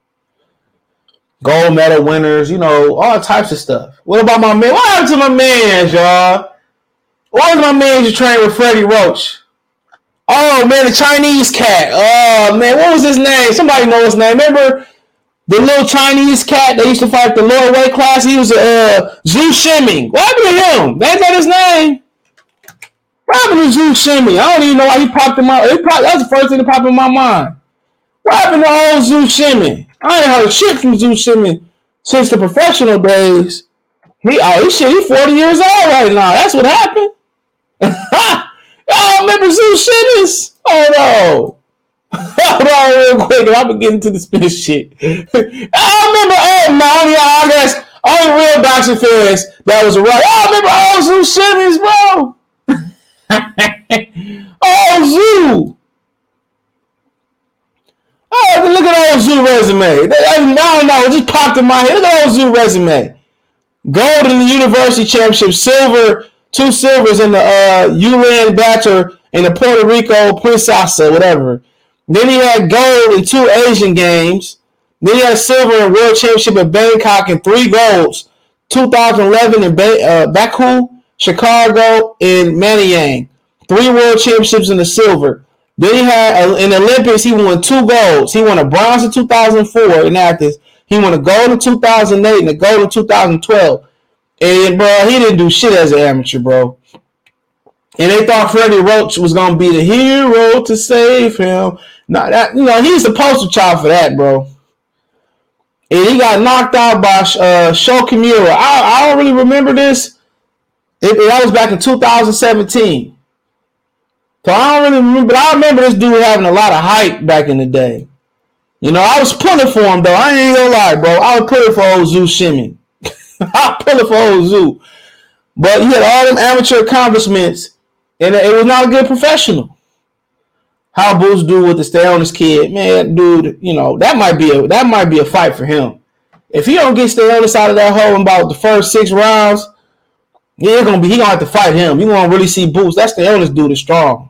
Gold medal winners, you know, all types of stuff. What about my man? What happened to my mans, y'all? Why was my man just train with Freddie Roach? Oh, man, the Chinese cat. Oh, man, what was his name? Somebody know his name. Remember the little Chinese cat that used to fight the lower weight class? He was Zhu Shimmy. What happened to him? That's not his name. What happened to Zhu Shimmy? I don't even know why he popped in my mind. That was the first thing that popped in my mind. What happened to old Zhu Shimmy? I ain't heard shit from Zhu Shimmy since the professional days. He 40 years old right now. That's what happened. Y'all remember Zhu Shimmy's? Oh no. Hold on real quick, I'm getting into the spin shit. I remember all real boxing fans that was around. I remember all Zhu Shimmy's, bro. Oh Zhu. Oh, look at old Zoo resume. No, it just popped in my head. Look at old Zoo resume. Gold in the University Championship, silver, 2 silvers in the Ulan Bachelor and the Puerto Rico Princesa, whatever. Then he had gold in 2 Asian Games. Then he had silver in World Championship in Bangkok and 3 golds, 2011 in Baku, Chicago, and Manayang. 3 World Championships in the silver. Then he had, in the Olympics, he won 2 golds. He won a bronze in 2004 in Athens. He won a gold in 2008 and a gold in 2012. And, bro, he didn't do shit as an amateur, bro. And they thought Freddie Roach was going to be the hero to save him. Not that, you know, he's the poster child for that, bro. And he got knocked out by Shokimura. I don't really remember this. That was back in 2017. So I don't really remember, but I remember this dude having a lot of hype back in the day. You know, I was pulling for him, though. I ain't gonna lie, bro. I was pulling for old Zhu Shimmy. I was pulling for old Zhu. But he had all them amateur accomplishments, and it was not a good professional. How Boots do with the stay on his kid. Man, dude, you know, that might be a fight for him. If he don't get stay on this out of that hole in about the first 6 rounds, yeah, he's gonna have to fight him. You're gonna really see Boots. That's the illness dude is strong.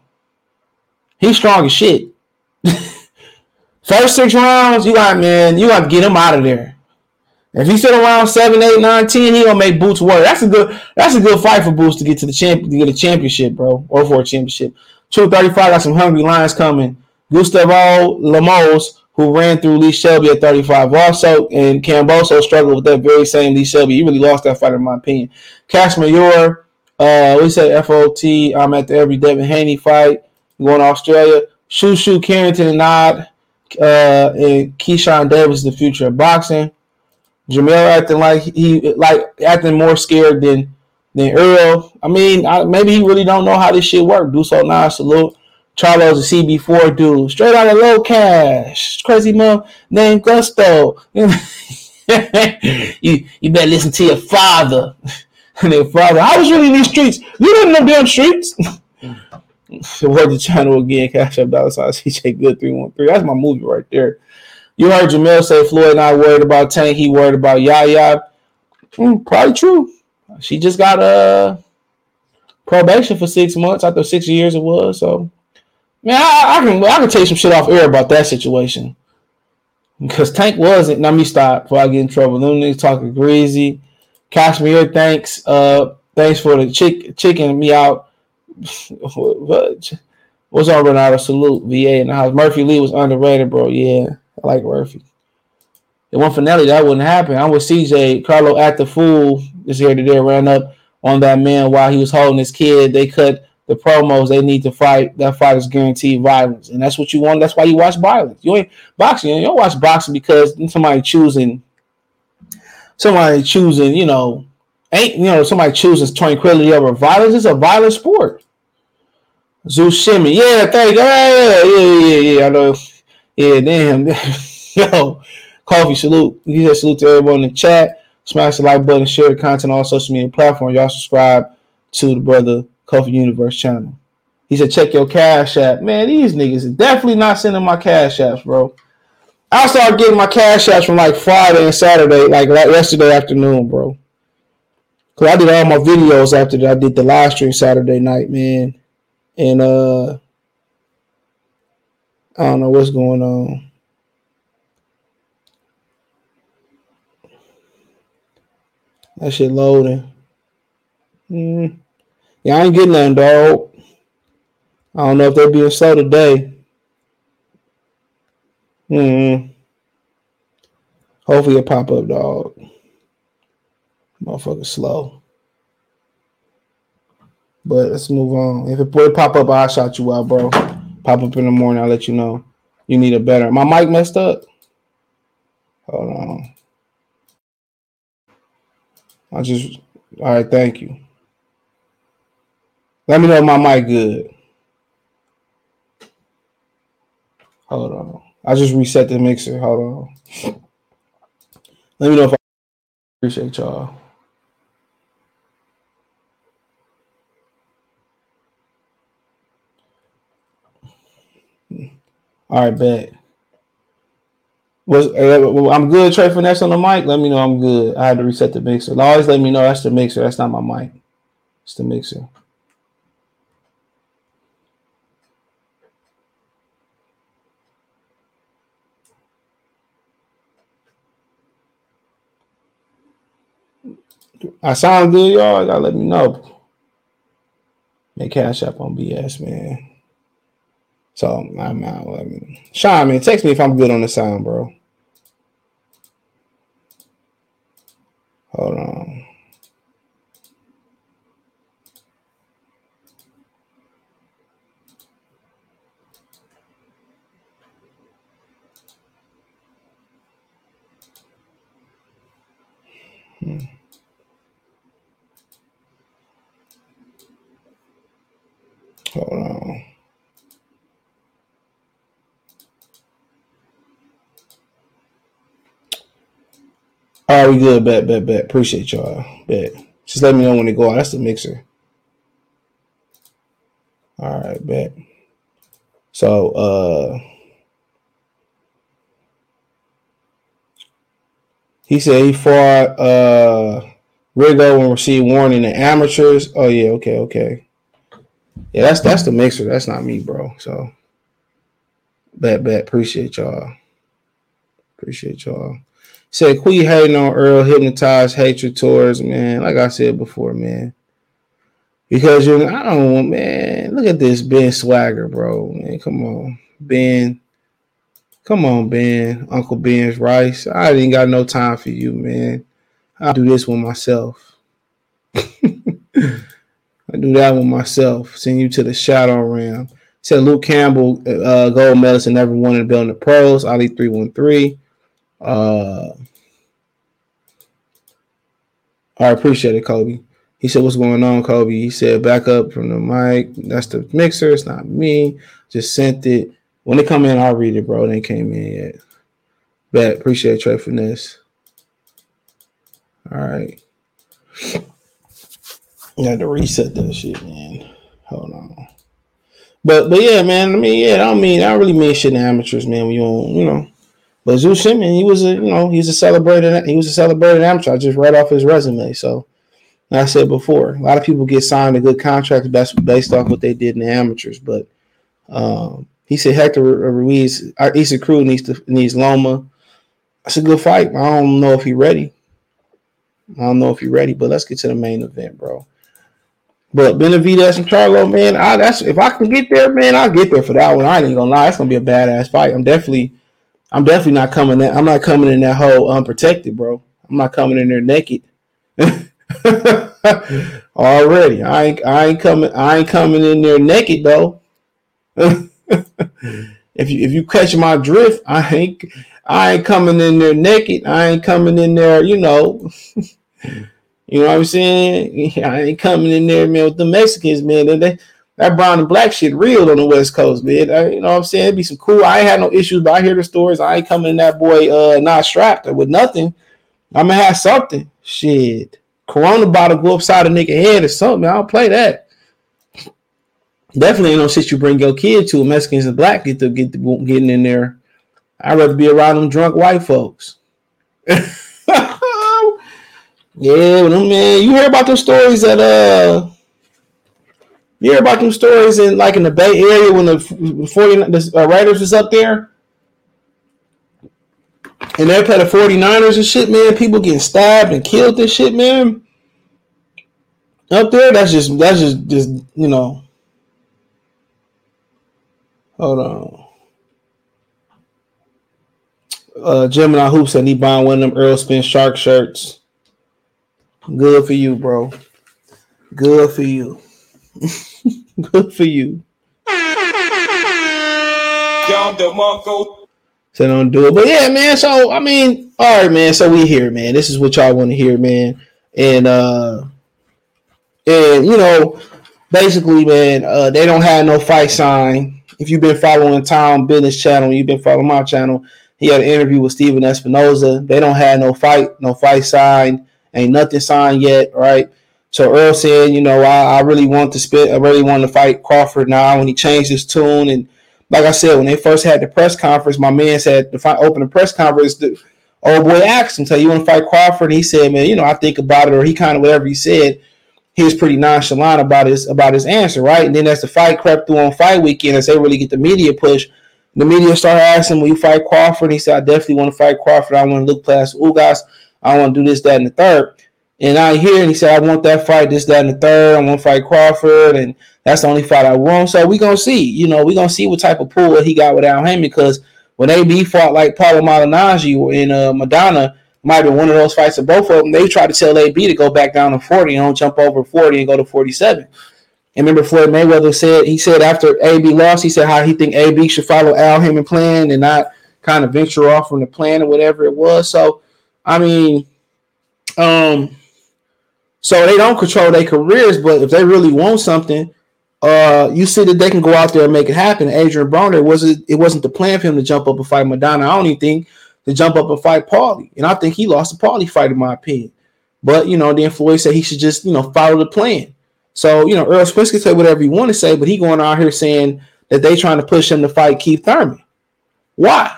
He's strong as shit. First 6 rounds, you got to get him out of there. If he sit around 7, 8, 9, 10, he gonna make Boots work. That's a good fight for Boots to get to a championship, bro, or for a championship. 235 got some hungry lions coming. Gustavo Lemos, who ran through Lee Shelby at 35, also, and Camboso struggled with that very same Lee Shelby. He really lost that fight, in my opinion. Cash Mayor, we said FOT. I'm at the every Devin Haney fight. Going to Australia, Shushu Carrington and Nod, and Keyshawn Davis, the future of boxing. Jamel acting more scared than Earl. I mean, maybe he really don't know how this shit works. Duso Nod, salute. Charlo's a CB4 dude, straight out of Low Cash, crazy mom named Gusto. you better listen to your father. And their father, I was really in these streets. You didn't know damn streets. So what the channel again? Cash App $ CJ Good 313. That's my movie right there. You heard Jamel say Floyd not worried about Tank. He worried about Yaya. Probably true. She just got probation for 6 months after 6 years it was. So man, I can take some shit off air about that situation because Tank wasn't. Now me stop before I get in trouble. Them niggas talking greasy. Cashmere, thanks. Thanks for the chicken me out. What's up, Renato? Salute. VA in the house. Murphy Lee was underrated, bro. Yeah, I like Murphy. It went for Nelly. That wouldn't happen. I'm with CJ. Carlo at the fool this here today ran up on that man while he was holding his kid. They cut the promos. They need to fight. That fight is guaranteed violence, and that's what you want. That's why you watch violence. You ain't boxing. You don't watch boxing because somebody choosing, somebody chooses tranquility over violence. It's a violent sport. Zhu Shimmy. Yeah, thank you. Yeah. I know. Yeah, damn. Yo, coffee salute. You just salute to everyone in the chat. Smash the like button, share the content on all social media platforms. Y'all subscribe to the Brother Coffee Universe channel. He said, check your Cash App. Man, these niggas are definitely not sending my Cash Apps, bro. I started getting my Cash Apps from like Friday and Saturday, like yesterday afternoon, bro. Cause I did all my videos after that. I did the live stream Saturday night, man. And I don't know what's going on. That shit loading. Yeah, I ain't getting nothing, dog. I don't know if they're being slow today. Hopefully it'll pop up, dog. Motherfucker slow. But let's move on. If it would pop up, I'll shout you out, bro. Pop up in the morning, I'll let you know. You need a better. My mic messed up. Hold on. All right, thank you. Let me know if my mic good. Hold on. I just reset the mixer. Hold on. Let me know if I appreciate y'all. All right, bet. I'm good, Trey Finesse on the mic. Let me know I'm good. I had to reset the mixer. Always let me know that's the mixer. That's not my mic. It's the mixer. I sound good, y'all. Y'all let me know. Make Cash App on BS, man. So I'm out. Sean, man, text me if I'm good on the sound, bro. Hold on. Hold on. All right, we good. Bet. Appreciate y'all. Bet. Just let me know when it go out. That's the mixer. All right, bet. So, he said he fought Rigo and received warning in amateurs. Oh yeah, okay. Yeah, that's the mixer. That's not me, bro. So, bet. Appreciate y'all. Said, quit hating on Earl, hypnotized hatred towards, man. Like I said before, man. Because, I don't want, man. Look at this Ben swagger, bro. Man, come on. Ben. Come on, Ben. Uncle Ben's Rice. I ain't got no time for you, man. I do this with myself. I do that with myself. Send you to the shadow realm. Said Luke Campbell, gold medalist and never won in the building of pros. Ali 313. I appreciate it, Kobe. He said, "What's going on, Kobe?" He said, "Back up from the mic. That's the mixer. It's not me. Just sent it. When it come in, I'll read it, bro. It ain't came in yet." Bet. Appreciate Trey Finesse. All right. I had to reset that shit, man. Hold on. But yeah, man. I mean, yeah. I don't really mean shit to amateurs, man. When you don't, you know. But Zhu Shimmy, he was a celebrated amateur. I just read off his resume. So, like I said before, a lot of people get signed to good contracts based off what they did in the amateurs. But he said Hector Ruiz, our Isaac Cruz needs Loma. That's a good fight. I don't know if he's ready, but let's get to the main event, bro. But Benavidez and Charlo, man, if I can get there, man, I'll get there for that one. I ain't gonna lie, that's gonna be a badass fight. I'm definitely not coming in. I'm not coming in that hole unprotected, bro. I'm not coming in there naked. Already, I ain't coming in there naked though. If you catch my drift, I ain't coming in there naked. I ain't coming in there, you know. You know what I'm saying? I ain't coming in there, man, with the Mexicans, man. That brown and black shit real on the West Coast, man. You know what I'm saying? It'd be some cool. I ain't had no issues, but I hear the stories. I ain't coming in that boy not strapped or with nothing. I'm going to have something. Shit. Corona bottle go upside a nigga head or something. I don't play that. Definitely ain't no shit you bring your kid to. Mexicans and black getting in there. I'd rather be around them drunk white folks. Yeah, man. You hear about those stories that You hear about them stories in the Bay Area when the Raiders was up there and they played the 49ers and shit, man. People getting stabbed and killed and shit, man. Up there, that's just you know. Hold on. Gemini Hoops said he bought one of them Errol Spence Shark shirts. Good for you, bro. Good for you. Good for you. John DeMarco said don't do it. But yeah, man. So I mean, all right, man. So we here, man. This is what y'all want to hear, man. And you know, basically, man, they don't have no fight sign. If you've been following Tom Business channel, you've been following my channel. He had an interview with Steven Espinoza. They don't have no fight sign. Ain't nothing signed yet, right? So Earl said, you know, I really want to fight Crawford now. When he changed his tune, and like I said, when they first had the press conference, my man said open the press conference, the old boy asked him, "So you want to fight Crawford?" And he said, "Man, you know, I think about it," or he kind of whatever he said. He was pretty nonchalant about his answer, right? And then as the fight crept through on fight weekend, as they really get the media push, the media started asking, "Will you fight Crawford?" And he said, "I definitely want to fight Crawford. I want to look past Ugas. I want to do this, that, and the third." And I hear, and he said, "I want that fight, this, that, and the third. I want to fight Crawford, and that's the only fight I want." So we're going to see. You know, we're going to see what type of pull he got with Al Heyman, because when AB fought like Paulo Malignaggi or in Madonna, might have been one of those fights of both of them, they tried to tell AB to go back down to 40 and don't jump over 40 and go to 47. And remember Floyd Mayweather said, he said after AB lost, he said how he think AB should follow Al Heyman plan and not kind of venture off from the plan or whatever it was. So, I mean, so they don't control their careers, but if they really want something, you see that they can go out there and make it happen. Adrian Broner, it wasn't the plan for him to jump up and fight Madonna. I don't even think to jump up and fight Paulie. And I think he lost the Paulie fight, in my opinion. But, you know, then Floyd said he should just, you know, follow the plan. So, you know, Errol Spence can say whatever he want to say, but he going out here saying that they trying to push him to fight Keith Thurman. Why?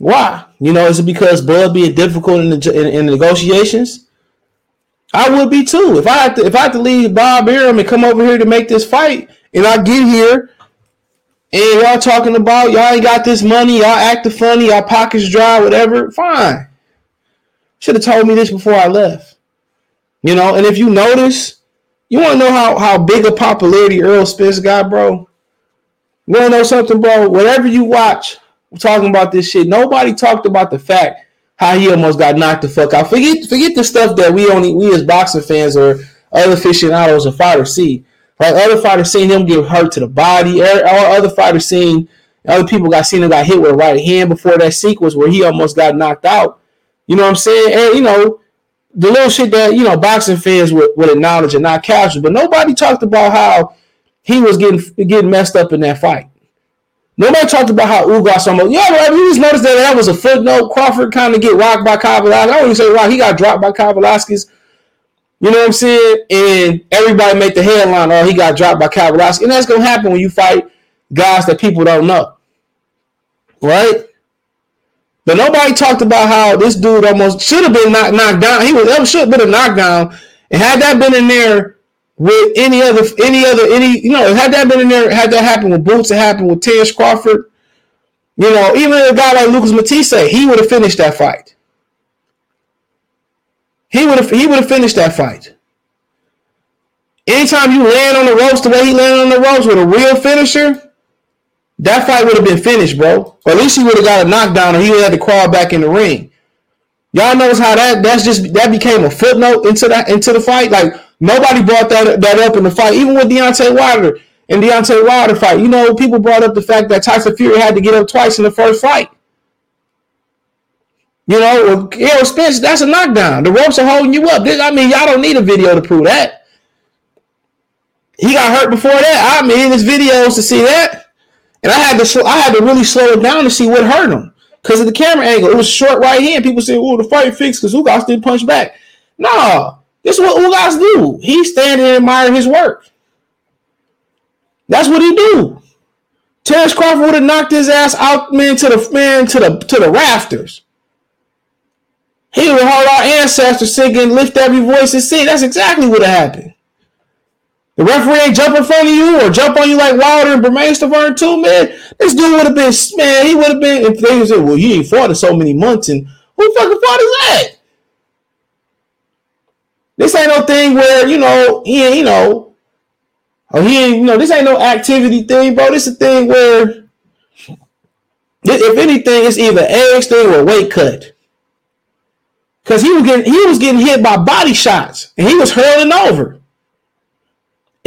You know, is it because Bud being difficult in the negotiations? I would be too. If I had to leave Bob Arum and come over here to make this fight, and I get here and y'all talking about y'all ain't got this money, y'all acting funny, y'all pockets dry, whatever, fine. Should have told me this before I left. You know, and if you notice, you want to know how big a popularity Errol Spence got, bro? You want to know something, bro? Whatever you watch, we're talking about this shit. Nobody talked about the fact how he almost got knocked the fuck out. Forget the stuff that we as boxing fans or other aficionados and fighters see. Like other fighters seen him get hurt to the body. Other people got seen him got hit with a right hand before that sequence where he almost got knocked out. You know what I'm saying? And you know, the little shit that, you know, boxing fans would acknowledge and not capture. But nobody talked about how he was getting messed up in that fight. Nobody talked about how Ugas almost. Yeah, right. You just noticed that was a footnote. Crawford kind of get rocked by Kovalevskis. I don't even say rocked. He got dropped by Kovalevskis. You know what I'm saying? And everybody make the headline, oh, he got dropped by Kovalevskis. And that's going to happen when you fight guys that people don't know. Right? But nobody talked about how this dude almost should have been knocked down. Should have been a knockdown. And had that been in there with had that happened with Boots, it happened with Terence Crawford, you know, even a guy like Lucas Matisse, he would have finished that fight. He would have finished that fight. Anytime you land on the ropes the way he landed on the ropes with a real finisher, that fight would have been finished, bro. Or at least he would have got a knockdown and he would have had to crawl back in the ring. Y'all notice how that became a footnote into the fight. Like, nobody brought that up in the fight, even with Deontay Wilder fight. You know, people brought up the fact that Tyson Fury had to get up twice in the first fight. You know, Errol Spence, that's a knockdown. The ropes are holding you up. Y'all don't need a video to prove that. He got hurt before that. There's videos to see that. And I had to really slow it down to see what hurt him because of the camera angle. It was short right hand. People say, "Oh, the fight fixed because Ugas didn't punch back." No. This is what Ugas do. He stand and admire his work. That's what he do. Terence Crawford would have knocked his ass out, to the rafters. He would hold our ancestors singing, lift every voice and sing. That's exactly what happened. The referee ain't jump in front of you or jump on you like Wilder and Bermain Stavern too, man. This dude would have been, man, he would have been, if they said, well, you ain't fought in so many months, and who fucking fought his ass? This ain't no thing where, you know, this ain't no activity thing, bro. This is a thing where, if anything, it's either age thing or weight cut. Because he was getting hit by body shots, and he was hurling over.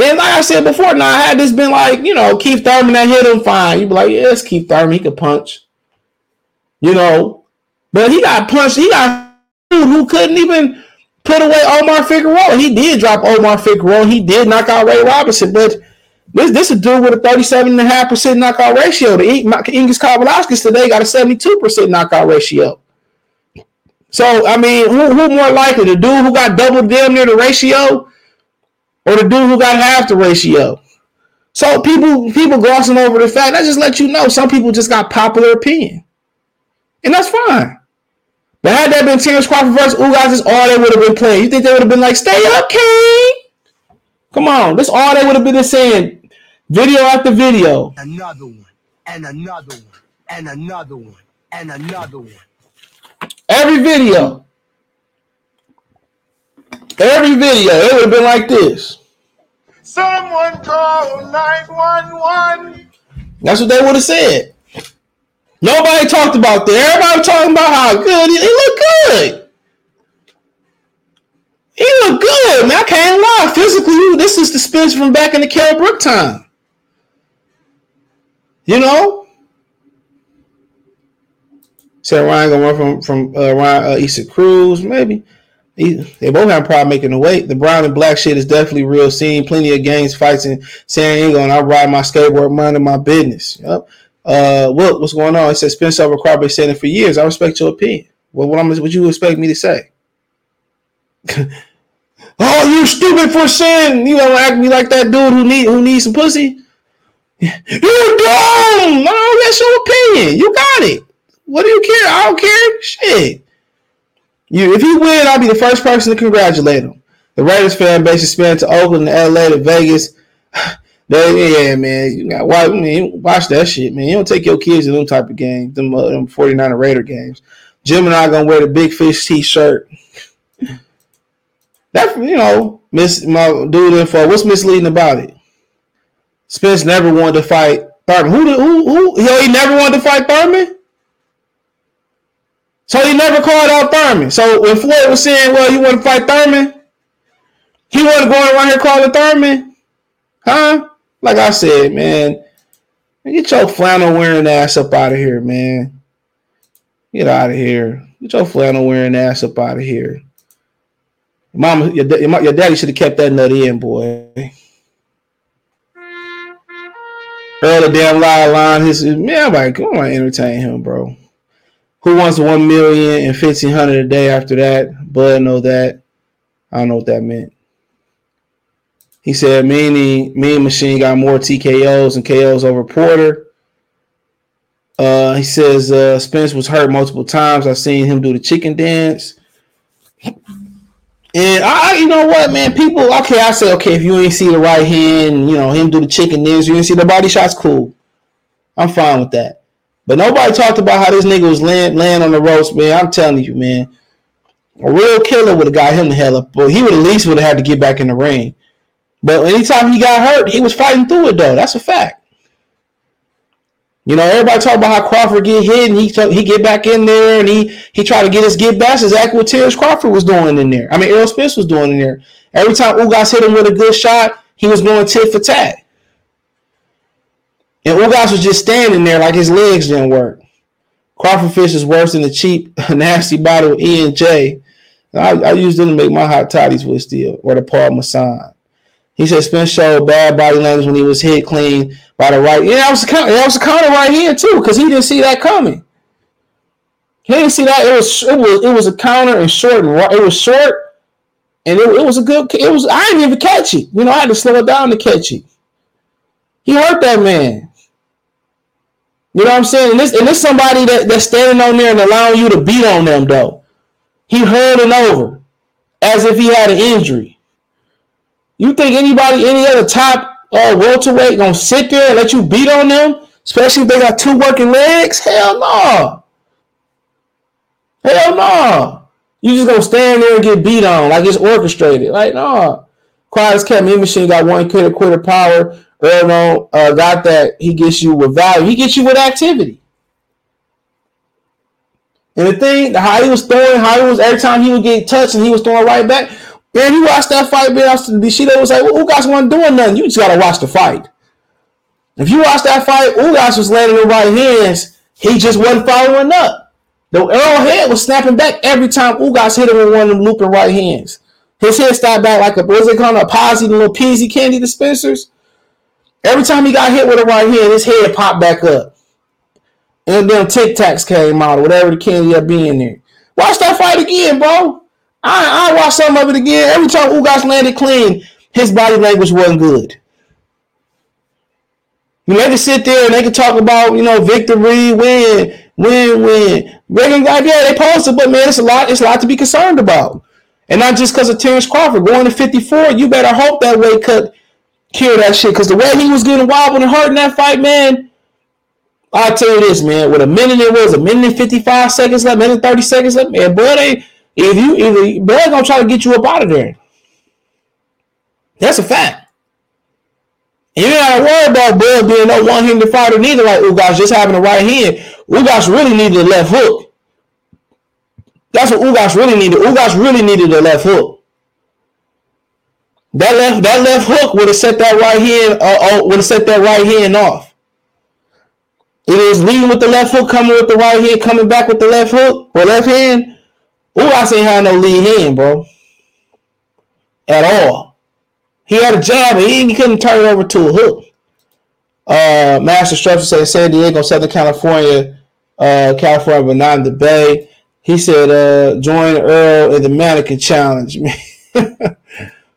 And like I said before, now had this been like, you know, Keith Thurman that hit him, fine. You'd be like, yeah, it's Keith Thurman. He could punch. You know. But he got punched. He got dude who couldn't even put away Omar Figueroa. He did drop Omar Figueroa. He did knock out Ray Robinson. But this is a dude with a 37.5% knockout ratio. The Ingis Kovalevskis today got a 72% knockout ratio. So, who more likely? The dude who got double damn near the ratio or the dude who got half the ratio? So people glossing over the fact, I just let you know, some people just got popular opinion. And that's fine. But had that been Terence Crawford versus Ugas, that's all they would have been playing. You think they would have been like, stay up, King? Come on. That's all they would have been saying. Video after video. Another one. And another one. And another one. And another one. Every video. Every video. It would have been like this. Someone call 911. That's what they would have said. Nobody talked about that. Everybody was talking about how good he looked good. He looked good, man. I can't lie. Physically, this is the Spence from back in the Carol Brook time. You know? Said Ryan gonna run from Ryan Isaac Cruz, maybe. They both have a problem making the weight. The brown and black shit is definitely real. Seen plenty of gangs, fights in San Diego, and I ride my skateboard, minding my business. Yep. What's going on? It says Spence over Crawford said it for years. I respect your opinion. Well, what you expect me to say? Oh, you stupid for saying you don't act me like that dude who needs some pussy. You dumb! No, that's your opinion. You got it. What do you care? I don't care. Shit. If he win, I'll be the first person to congratulate him. The Raiders fan base expanded to Oakland, to LA, to Vegas. Yeah, man, you got watch that shit, man. You don't take your kids to them type of games, them 49er Raider games. Jim and I gonna wear the Big Fish T-shirt. That, you know, miss my dude info. What's misleading about it? Spence never wanted to fight Thurman. He never wanted to fight Thurman. So he never called out Thurman. So when Floyd was saying, "Well, you want to fight Thurman," he wasn't going around here calling Thurman, huh? Like I said, man, get your flannel-wearing ass up out of here, man. Get out of here. Get your flannel-wearing ass up out of here. Mama, your daddy should have kept that nut in, boy. Earl the damn lie line. His man, I'm like, come on, entertain him, bro. Who wants $1 million and $1,500 a day after that? Bud know that. I don't know what that meant. He said, Mean Machine got more TKOs and KOs over Porter. He says Spence was hurt multiple times. I've seen him do the chicken dance. And you know what, man? People, okay, I say, okay, if you ain't see the right hand, you know, him do the chicken dance, you ain't see the body shots, cool. I'm fine with that. But nobody talked about how this nigga was laying on the ropes, man. I'm telling you, man. A real killer would have got him the hell up. But he would at least had to get back in the ring. But anytime he got hurt, he was fighting through it, though. That's a fact. You know, everybody talk about how Crawford get hit and he get back in there and he tried to get his get back. Exactly what Terence Crawford was doing in there. I mean, Errol Spence was doing in there. Every time Ugas hit him with a good shot, he was going tit for tat. And Ugas was just standing there like his legs didn't work. Crawford Fish is worse than the cheap, nasty bottle of E&J. I used them to make my hot toddies with steel or the Paul Masson. He said Spence showed bad body language when he was hit clean by the right. Yeah, that was a counter right here too, because he didn't see that coming. He didn't see that. It was a counter and short. It was short, and it was a good. It was. I didn't even catch it. You know, I had to slow it down to catch it. He hurt that man. You know what I'm saying? And this somebody that's standing on there and allowing you to beat on them though. He hurling over as if he had an injury. You think any other top welterweight gonna sit there and let you beat on them, especially if they got two working legs? Hell no. Hell no. You just gonna stand there and get beat on like it's orchestrated. Like no. Quiet as kept. Mean Machine got one quitter power. Errol got that. He gets you with value. He gets you with activity. And the thing, how he was throwing, every time he would get touched and he was throwing right back. Man, you watched that fight, man. Bushido was like, well, Ugas wasn't doing nothing. You just got to watch the fight. If you watch that fight, Ugas was landing the right hands. He just wasn't following up. The arrowhead was snapping back every time Ugas hit him with one of them looping right hands. His head stopped back like a, what is it called, a posy, the little peasy candy dispensers? Every time he got hit with a right hand, his head popped back up. And then Tic Tacs came out or whatever the candy up being there. Watch that fight again, bro. I watched some of it again. Every time Ugas landed clean, his body language wasn't good. You know, they could sit there and they could talk about, you know, victory, win. Reagan, like, yeah, they posted, but man, it's a lot to be concerned about. And not just because of Terence Crawford going to 54. You better hope that weight cut cure that shit. Because the way he was getting wobbled and hurt in that fight, man, I'll tell you this, man. With a minute and 55 seconds left, minute and 30 seconds left, man, boy, they're gonna try to get you up out of there. That's a fact. And you ain't gotta worry about Bud being no one-handed fighter neither, like Ugas just having a right hand. Ugas really needed a left hook. That's what Ugas really needed. Ugas really needed a left hook. That left hook would have set that right hand off. It was leading with the left hook, coming with the right hand, coming back with the left hook or left hand. Ugas ain't had no lead hand, bro. At all. He had a jab, but he couldn't turn it over to a hook. Master Structure said San Diego, Southern California, California, but not in the Bay. He said, join Earl in the Mannequin Challenge.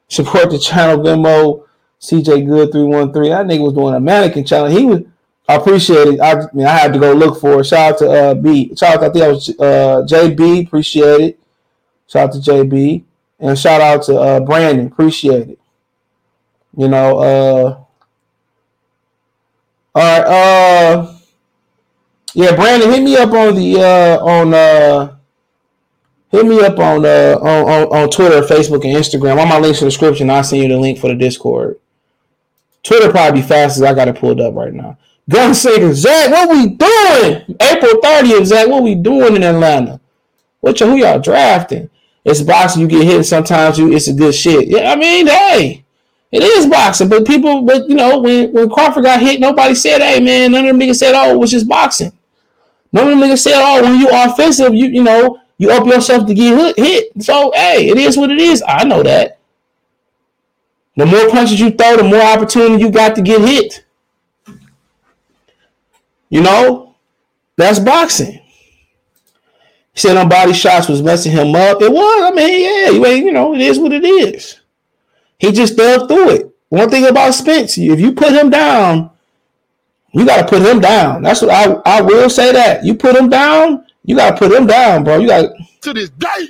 Support the channel, Venmo, CJ Good 313. That nigga was doing a Mannequin Challenge. I appreciate it. I mean, I had to go look for it. Shout out to B. Shout out to, I think I was JB. Appreciate it. Shout out to JB. And shout out to Brandon. Appreciate it. You know, all right. Yeah, Brandon, hit me up on the on Twitter, Facebook, and Instagram. All my links in the description. I'll send you the link for the Discord. Twitter probably fastest. I got it pulled up right now. Gunslinger, Zach, what we doing? April 30th, Zach, what we doing in Atlanta? Who y'all drafting? It's boxing, you get hit, sometimes it's a good shit. Yeah, I mean, hey, it is boxing, but you know, when Crawford got hit, nobody said, hey, man, none of them niggas said, oh, it was just boxing. None of them niggas said, oh, when you offensive, you know, You up yourself to get hit. So, hey, it is what it is. I know that. The more punches you throw, the more opportunity you got to get hit. You know, that's boxing. He said on body shots was messing him up. It was. I mean, yeah, you know, it is what it is. He just dug through it. One thing about Spence, if you put him down, you got to put him down. That's what I will say that. You put him down, you got to put him down, bro. You got to this day.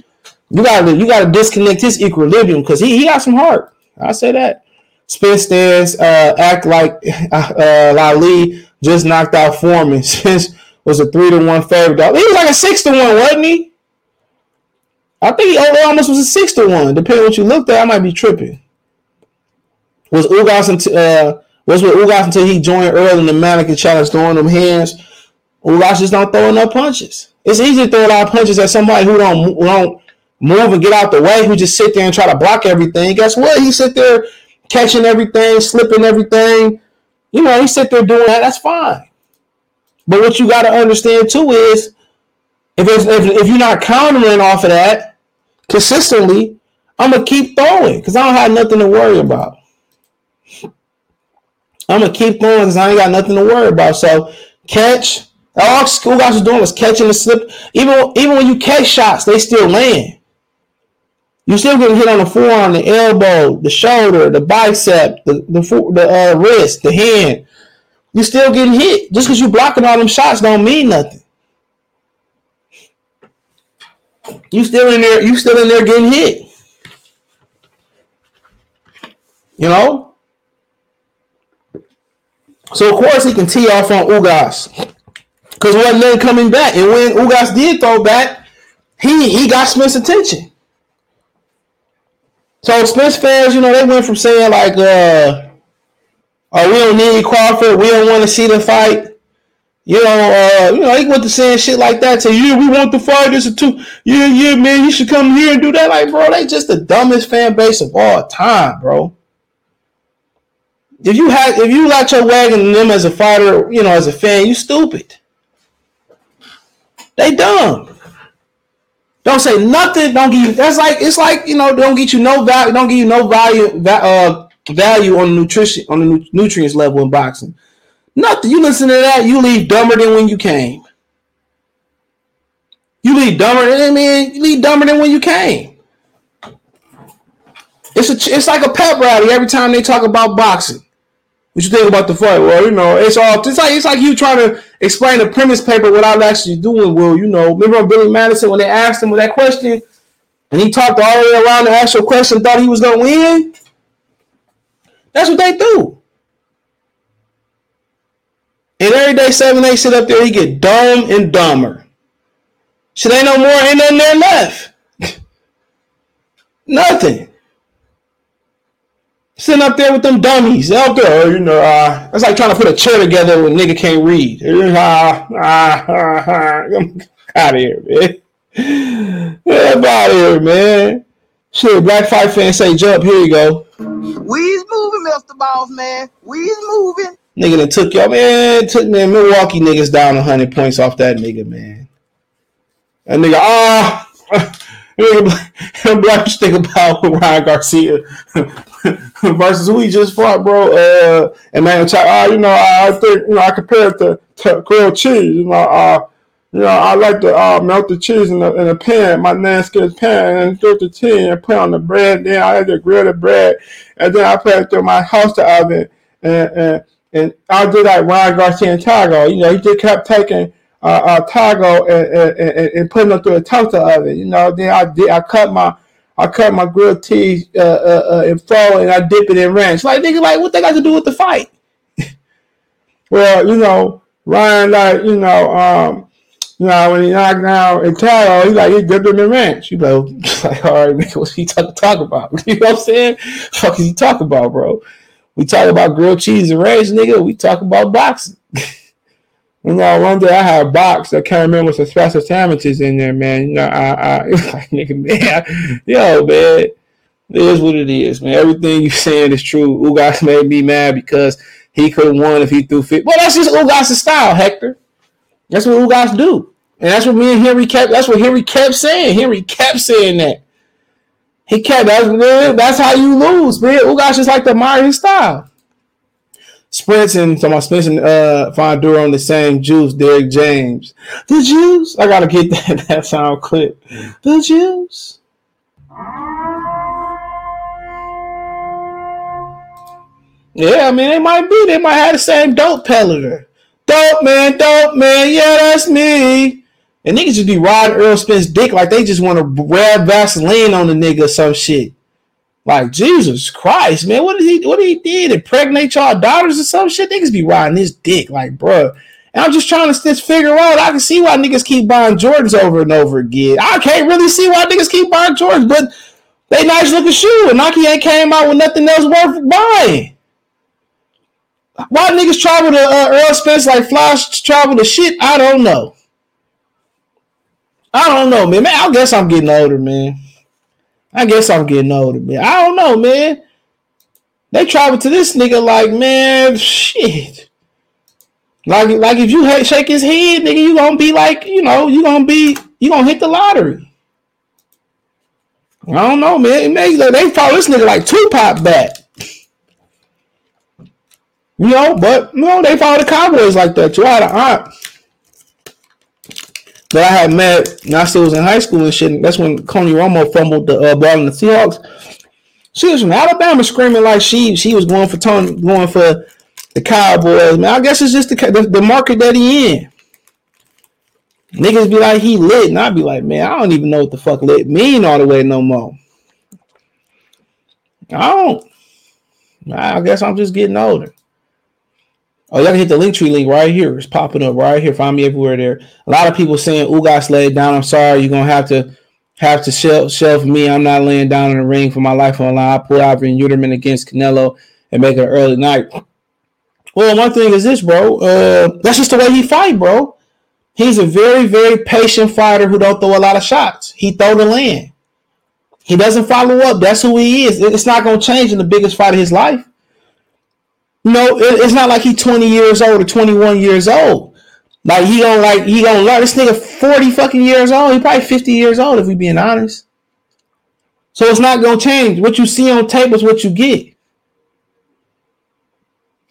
You got to disconnect his equilibrium because he got some heart. I say that. Spence stands act like Ali just knocked out Foreman. Spence was a 3-1 favorite. Dog. He was like a 6-1, wasn't he? I think he almost was a 6-1. Depending on what you looked at, I might be tripping. Was with Ugas until he joined Earl in the mannequin challenge, throwing them hands. Ugas just not throwing up punches. It's easy to throw a lot of punches at somebody who don't move and get out the way, who just sit there and try to block everything. Guess what? He sit there catching everything, slipping everything. You know, he sit there doing that. That's fine. But what you got to understand, too, is if you're not countering off of that consistently, I'm going to keep throwing because I don't have nothing to worry about. I'm going to keep going because I ain't got nothing to worry about. So catch. All school guys was doing was catching the slip. Even when you catch shots, they still land. You still getting hit on the forearm, the elbow, the shoulder, the bicep, the wrist, the hand. You still getting hit. Just because you blocking all them shots don't mean nothing. You still in there getting hit. You know? So, of course, he can tee off on Ugas because wasn't nothing coming back. And when Ugas did throw back, he got Spence's attention. So, Spence fans, you know, they went from saying, like, we don't need Crawford, we don't want to see the fight. You know, he went to saying shit like that to, yeah, we want the fight, this is too, yeah, man, you should come here and do that. Like, bro, they just the dumbest fan base of all time, bro. If you latch your wagon on them as a fighter, you know, as a fan, you stupid. They dumb. Don't say nothing. Don't give you. That's like it's like you know. Don't get you no value. Don't give you no value. Value on nutrition on the nutrients level in boxing. Nothing. You listen to that, you leave dumber than when you came. You leave dumber than when you came. It's like a pep rally every time they talk about boxing. What you think about the fight? Well, you know, it's like you trying to explain the premise paper without actually doing. Well, you know, remember Billy Madison when they asked him with that question, and he talked all the way around the actual question, thought he was gonna win. That's what they do. And every day 7-8 sit up there, he get dumb and dumber. Shit ain't no more, ain't nothing there left. Nothing. Sitting up there with them dummies. Out there, you know, that's like trying to put a chair together when a nigga can't read. Out of here, man. Get out of here, man. Shit, Black Fight fan say jump. Here you go. We's moving, Mr. Boss, man. We's moving. Nigga that took y'all, man. Took, man, Milwaukee niggas down 100 points off that nigga, man. That nigga, Black, just think about Ryan Garcia versus who he just fought, bro. And man, I think I compare it to grilled cheese. I like to melt the cheese in a pan. My nan skins pan and throw the cheese and put on the bread. Then I had to grill the bread, and then I put it through my toaster oven. And I did like Ryan Garcia and Tiago. You know, he just kept taking. Tago and putting them through a toaster oven, you know. Then I cut my grilled cheese in flour and I dip it in ranch. Like nigga, like what they got to do with the fight? Well, you know, Ryan, like when he knocked down Italo, he's like he dipped him in ranch. You know, like all right, nigga, what's he talk about? You know what I'm saying? What the fuck is he talking about, bro? We talk about grilled cheese and ranch, nigga. We talk about boxing. You know, one day I had a box that came in with some special sandwiches in there, man. You know, I like, nigga, man, yo, man, it is what it is, man. Everything you saying is true. Ugas made me mad because he could have won if he threw fit. Well, that's just Ugas' style, Hector. That's what Ugas do. And that's what me and Henry kept. That's what Henry kept saying. Henry kept saying that. He kept. That's how you lose, man. Ugas just like to admire his style. Spence and so my Spence and Fondura on the same juice. Derek James, the juice. I gotta get that sound clip. The juice. Yeah, I mean they might be. They might have the same dope peddler. Dope man, yeah, that's me. And niggas just be riding Errol Spence dick like they just want to wear Vaseline on the nigga or some shit. Like, Jesus Christ, man, what did he impregnate y'all daughters or some shit? Niggas be riding his dick like, bruh. And I'm just trying to just figure out, I can see why niggas keep buying Jordans over and over again. I can't really see why niggas keep buying Jordans, but they nice looking shoe. And Nike ain't came out with nothing else worth buying. Why niggas travel to Errol Spence like flies travel to shit? I don't know. I don't know, man. I guess I'm getting older, man. I don't know, man. They travel to this nigga like, man, shit. Like if you shake his head, nigga, you gonna be like, you know, you gonna hit the lottery. I don't know, man. They follow this nigga like Tupac back. You know, but no, they follow the Cowboys like that too. I had an aunt that I had met, and I still was in high school and shit. And that's when Coney Romo fumbled the ball in the Seahawks. She was from Alabama, screaming like she was going for the Cowboys. Man, I guess it's just the market that he in. Niggas be like he lit, and I be like, man, I don't even know what the fuck lit mean all the way no more. I guess I'm just getting older. Oh, y'all can hit the Linktree link right here. It's popping up right here. Find me everywhere there. A lot of people saying Ugas laid down. I'm sorry, you're gonna have to shelf me. I'm not laying down in the ring for my life on line. I pulled Adrian Uterman against Canelo and make it an early night. Well, one thing is this, bro. That's just the way he fight, bro. He's a very, very patient fighter who don't throw a lot of shots. He throw the land. He doesn't follow up. That's who he is. It's not gonna change in the biggest fight of his life. No, it's not like he's 20 years old or 21 years old. Like he don't learn. This nigga 40 fucking years old. He probably 50 years old if we being honest. So it's not gonna change. What you see on tape is what you get.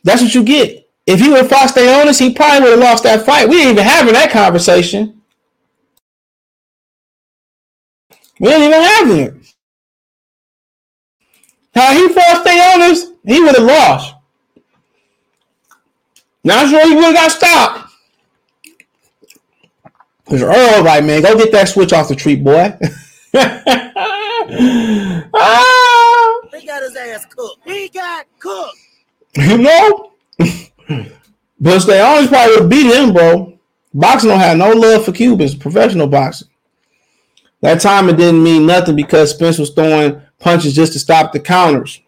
That's what you get. If he would have fought Stayonis, he probably would have lost that fight. We ain't even having that conversation. We ain't even having it. How he fought Stayonis, he would have lost. Now I'm sure he would have got stopped. Because Earl, right, man, go get that switch off the tree, boy. Oh. He got his ass cooked. He got cooked. You know? But they always probably would have beat him, bro. Boxing don't have no love for Cubans, professional boxing. That time it didn't mean nothing because Spence was throwing punches just to stop the counters.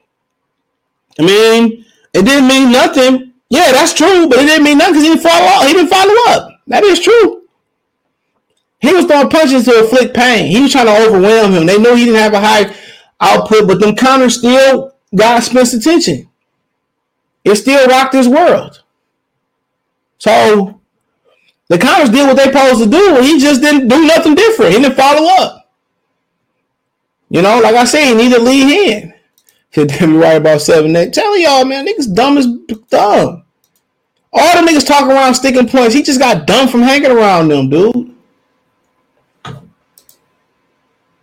I mean, it didn't mean nothing. Yeah, that's true, but it didn't mean nothing because he didn't follow up. That is true. He was throwing punches to inflict pain. He was trying to overwhelm him. They knew he didn't have a high output, but them counters still got Spence's attention. It still rocked his world. So the counters did what they supposed to do, and he just didn't do nothing different. He didn't follow up. You know, like I said, he needed to lead in. He'll damn right about 7-8. Tell y'all, man, niggas dumb as dumb. All the niggas talking around sticking points. He just got dumb from hanging around them, dude.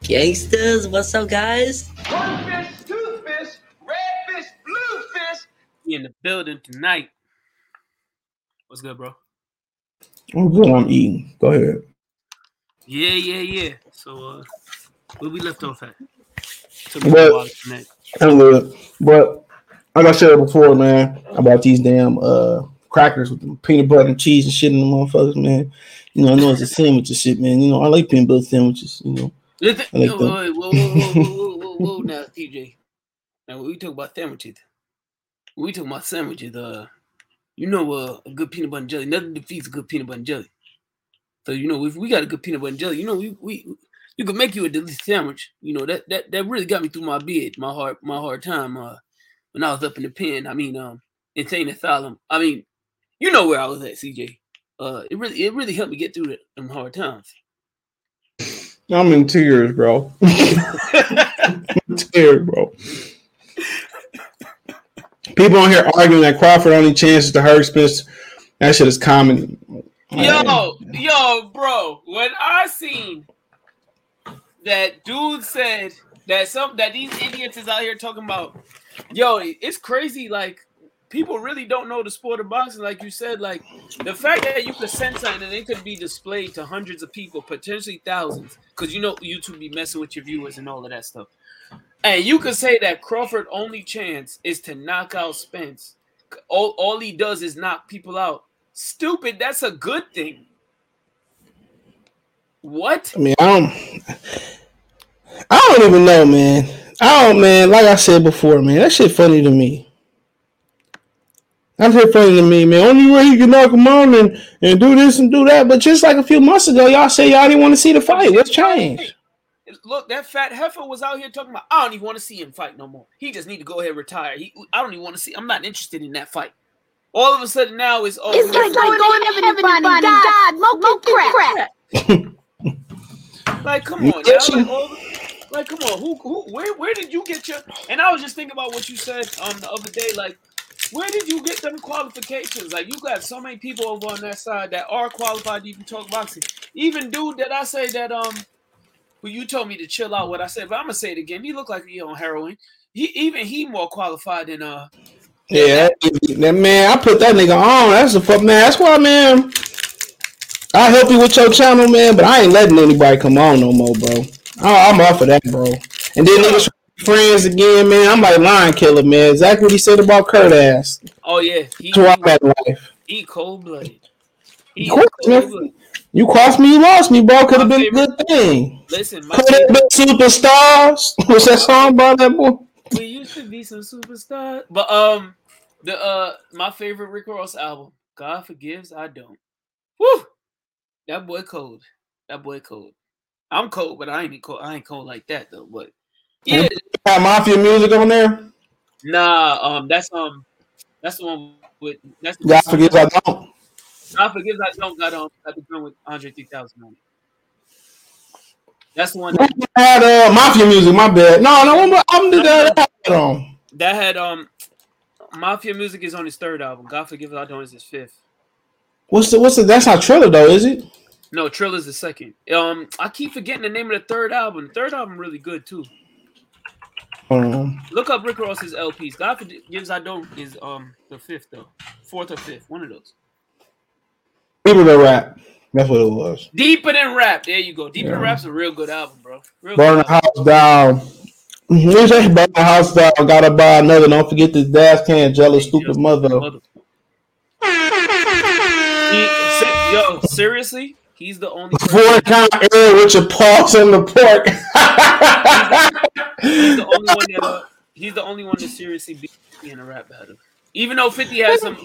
Gangsters, what's up, guys? One fist, two fist, red fist, blue fist. We in the building tonight. What's good, bro? I'm good. I'm eating. Go ahead. Yeah. So, where we left off at? Took me a while to connect. I'm good. But, like I said before, man, about these damn, crackers with the peanut butter and cheese and shit in the motherfuckers, man. You know, I know it's a sandwich and shit, man. You know, I like peanut butter sandwiches, you know. I like whoa, now, TJ. Now, when we talk about sandwiches, you know, a good peanut butter and jelly, nothing defeats a good peanut butter and jelly. So, you know, if we got a good peanut butter and jelly, you know, you could make you a delicious sandwich. You know, that really got me through my bed, my hard time, when I was up in the pen, insane asylum. You know where I was at, CJ. it really helped me get through them hard times. I'm in tears, bro. I'm in tears, bro. People on here arguing that Crawford only chances to hurt Spence. That shit is comedy. Yo, bro. When I seen that dude said that these idiots is out here talking about, yo, it's crazy. Like, people really don't know the sport of boxing. Like you said, like the fact that you could send something and it could be displayed to hundreds of people, potentially thousands, because you know YouTube be messing with your viewers and all of that stuff. And you could say that Crawford's only chance is to knock out Spence. All he does is knock people out. Stupid. That's a good thing. What? I mean, I don't even know, man. Like I said before, man, that shit funny to me. That shit funny to me, man. Only way you can knock him on and do this and do that. But just like a few months ago, y'all say y'all didn't want to see the fight. What's changed? Look, that fat heifer was out here talking about, I don't even want to see him fight no more. He just need to go ahead and retire. I don't even want to see. I'm not interested in that fight. All of a sudden now it's all. It's like going to heaven and God, crap. Like, come on, like, come on. Where did you get your? And I was just thinking about what you said the other day. Like, where did you get them qualifications? Like, you got so many people over on that side that are qualified to even talk boxing. Even dude that I say that well, you told me to chill out what I said, but I'm gonna say it again. He looked like he on heroin. He more qualified than Yeah, that man, I put that nigga on. That's the fuck, man. That's why, man. I help you with your channel, man, but I ain't letting anybody come on no more, bro. I'm off of that, bro. And then niggas friends again, man. I'm like Lion Killer, man. Exactly what he said about Kurt ass. Oh yeah, he cold blooded. You crossed me, you lost me, bro. Could have been a good thing. Listen, could have been superstars. What's that song about that boy? We used to be some superstars, but my favorite Rick Ross album, God Forgives I Don't. Woo! That boy cold. I'm cold, but I ain't cold like that though. But yeah, you got mafia music on there. Nah, that's the one with that's the God Forgives I Don't. God Forgives I Don't got the one with Andre 3000 on it. That's the one that had mafia music. My bad. No, I'm the that had mafia music is on his third album. God Forgives I Don't is his fifth. What's the? That's not Triller though, is it? No, Triller's the second. I keep forgetting the name of the third album. The third album really good too. Look up Rick Ross's LPs. God Forgives I Don't is the fifth though, fourth or fifth, one of those. Deeper than Rap. That's what it was. Deeper than Rap. There you go. Deeper than Rap's a real good album, bro. Burn the House Down. Burn the House Down. Gotta buy another. Don't forget this dash can. Jealous, stupid mother. Yo, seriously? He's the only four-count error with your paws in the park. He's the only one that seriously beat 50 in a rap battle. Even though 50 has some...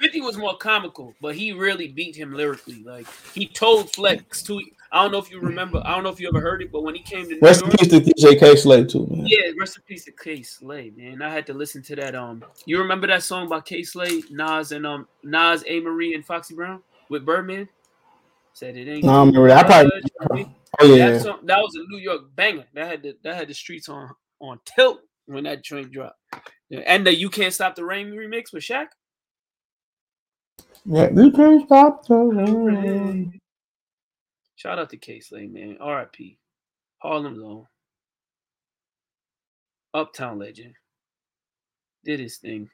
50 was more comical, but he really beat him lyrically. Like, he told Flex to, I don't know if you remember, I don't know if you ever heard it, but when he came to rest in peace to DJ K Slay too, man. Yeah, rest in peace to K Slay, man. I had to listen to that. You remember that song by K Slay, Nas and Nas, A. Marie, and Foxy Brown with Birdman? Said it ain't. No, I remember that. That song, that was a New York banger. That had the streets on tilt when that train dropped. And the You Can't Stop the Rain remix with Shaq. Yeah, you can't stop the rain. Shout out to K-Slay, man. R.I.P. Harlem's own. Uptown legend. Did his thing.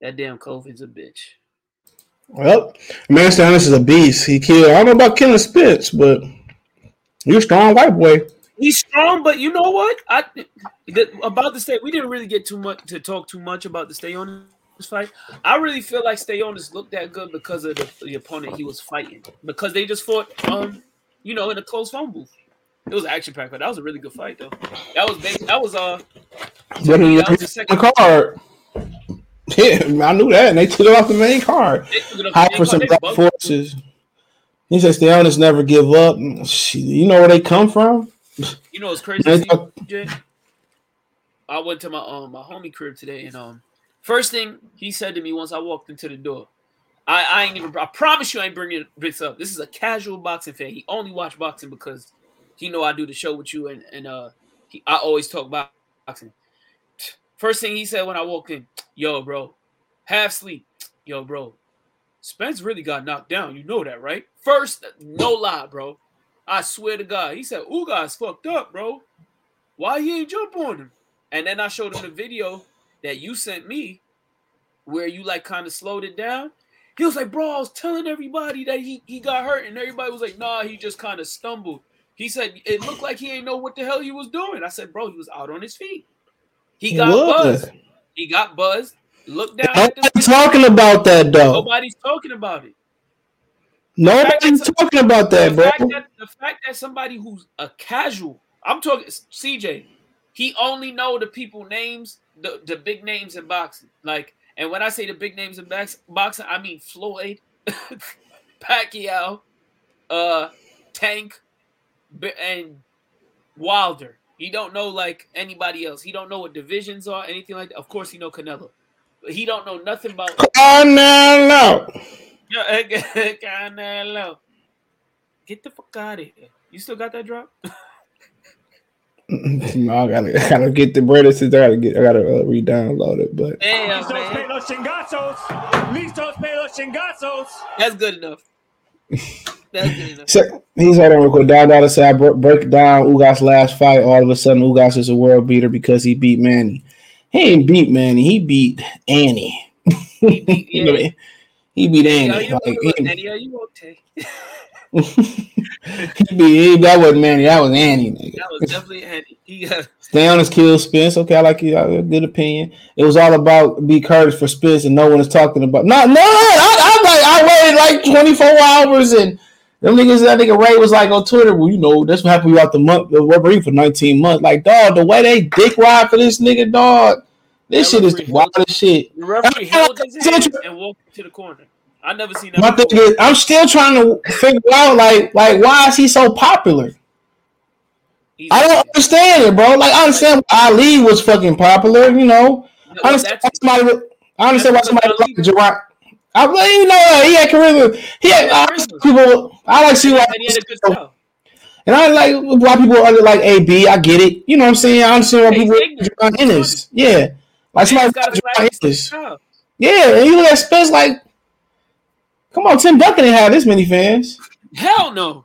That damn COVID's a bitch. Well, Master Anderson is a beast. He killed. I don't know about killing Spence, but you're a strong white boy. He's strong, but you know what? We didn't really get to talk too much about the stay on fight. I really feel like Stayonis looked that good because of the opponent he was fighting. Because they just fought, in a closed phone booth. It was action-packed, but that was a really good fight, though. That was the second card. Yeah, I knew that, and they took it off the main card. Black forces. He said Stayonis never give up. You know where they come from. You know what's crazy? I went to my homie crib today, and first thing he said to me once I walked into the door, I ain't even. I promise you, I ain't bringing this up. This is a casual boxing fan. He only watched boxing because he know I do the show with you, and I always talk boxing. First thing he said when I walked in, yo, bro, half sleep. Yo, bro, Spence really got knocked down. You know that, right? First, no lie, bro. I swear to God. He said, Ugas fucked up, bro. Why he ain't jump on him? And then I showed him the video that you sent me where you, like, kind of slowed it down. He was like, bro, I was telling everybody that he got hurt, and everybody was like, nah, he just kind of stumbled. He said, it looked like he ain't know what the hell he was doing. I said, bro, he was out on his feet. He got buzzed. He got buzzed. Look down. Nobody's talking about that, though. Nobody's talking about it. Nobody's talking about that, bro. The fact that somebody who's a casual, I'm talking CJ, he only know the people names, the big names in boxing. Like, and when I say the big names in boxing, I mean Floyd, Pacquiao, Tank, and Wilder. He don't know like anybody else. He don't know what divisions are, anything like that. Of course, he know Canelo. He don't know nothing about Canelo. Canelo. Get the fuck out of here. You still got that drop? No, I gotta get the bread since I gotta re-download it. But damn, man. That's good enough. That's good enough. So, he's had a record down the side. Break down Ugas' last fight. All of a sudden, Ugas is a world beater because he beat Manny. He ain't beat Manny. He beat Annie. He beat Annie. He beat Annie. That wasn't Manny. That was Annie, nigga. That was definitely Annie. Stay on his kill, Spence. Okay, I like you. Good opinion. It was all about be courage for Spence, and no one is talking about. No. I waited like 24 hours, and them niggas. That nigga Ray was like on Twitter. Well, you know that's what happened. You out the month, referee for 19 months. Like, dog, the way they dick ride for this nigga, dog. This shit is the wildest shit. The referee held his hand and walked to the corner. I never seen that. My thing is, I'm still trying to figure out, like why is he so popular? I don't understand it, bro. Like, I understand why Ali was fucking popular, you know. No, I understand why somebody like Gerard. I believe, you know, he had charisma. I like to see why he had a good show. And I like why people are like AB. I get it. You know what I'm saying? I understand why people are like Ennis. Yeah. Like somebody like Ennis. Yeah, and you look at Spence like, come on, Tim Duncan didn't have this many fans. Hell no.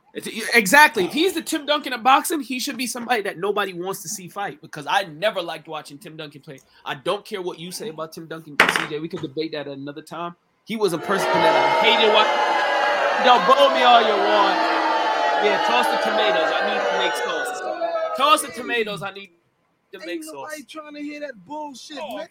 Exactly. If he's the Tim Duncan of boxing, he should be somebody that nobody wants to see fight because I never liked watching Tim Duncan play. I don't care what you say about Tim Duncan, CJ. We could debate that at another time. He was a person that I hated watching. Don't blow me all you want. Yeah, toss the tomatoes. I need to make sauce. Toss the tomatoes. I need to make sauce. Ain't nobody trying to hear that bullshit, man.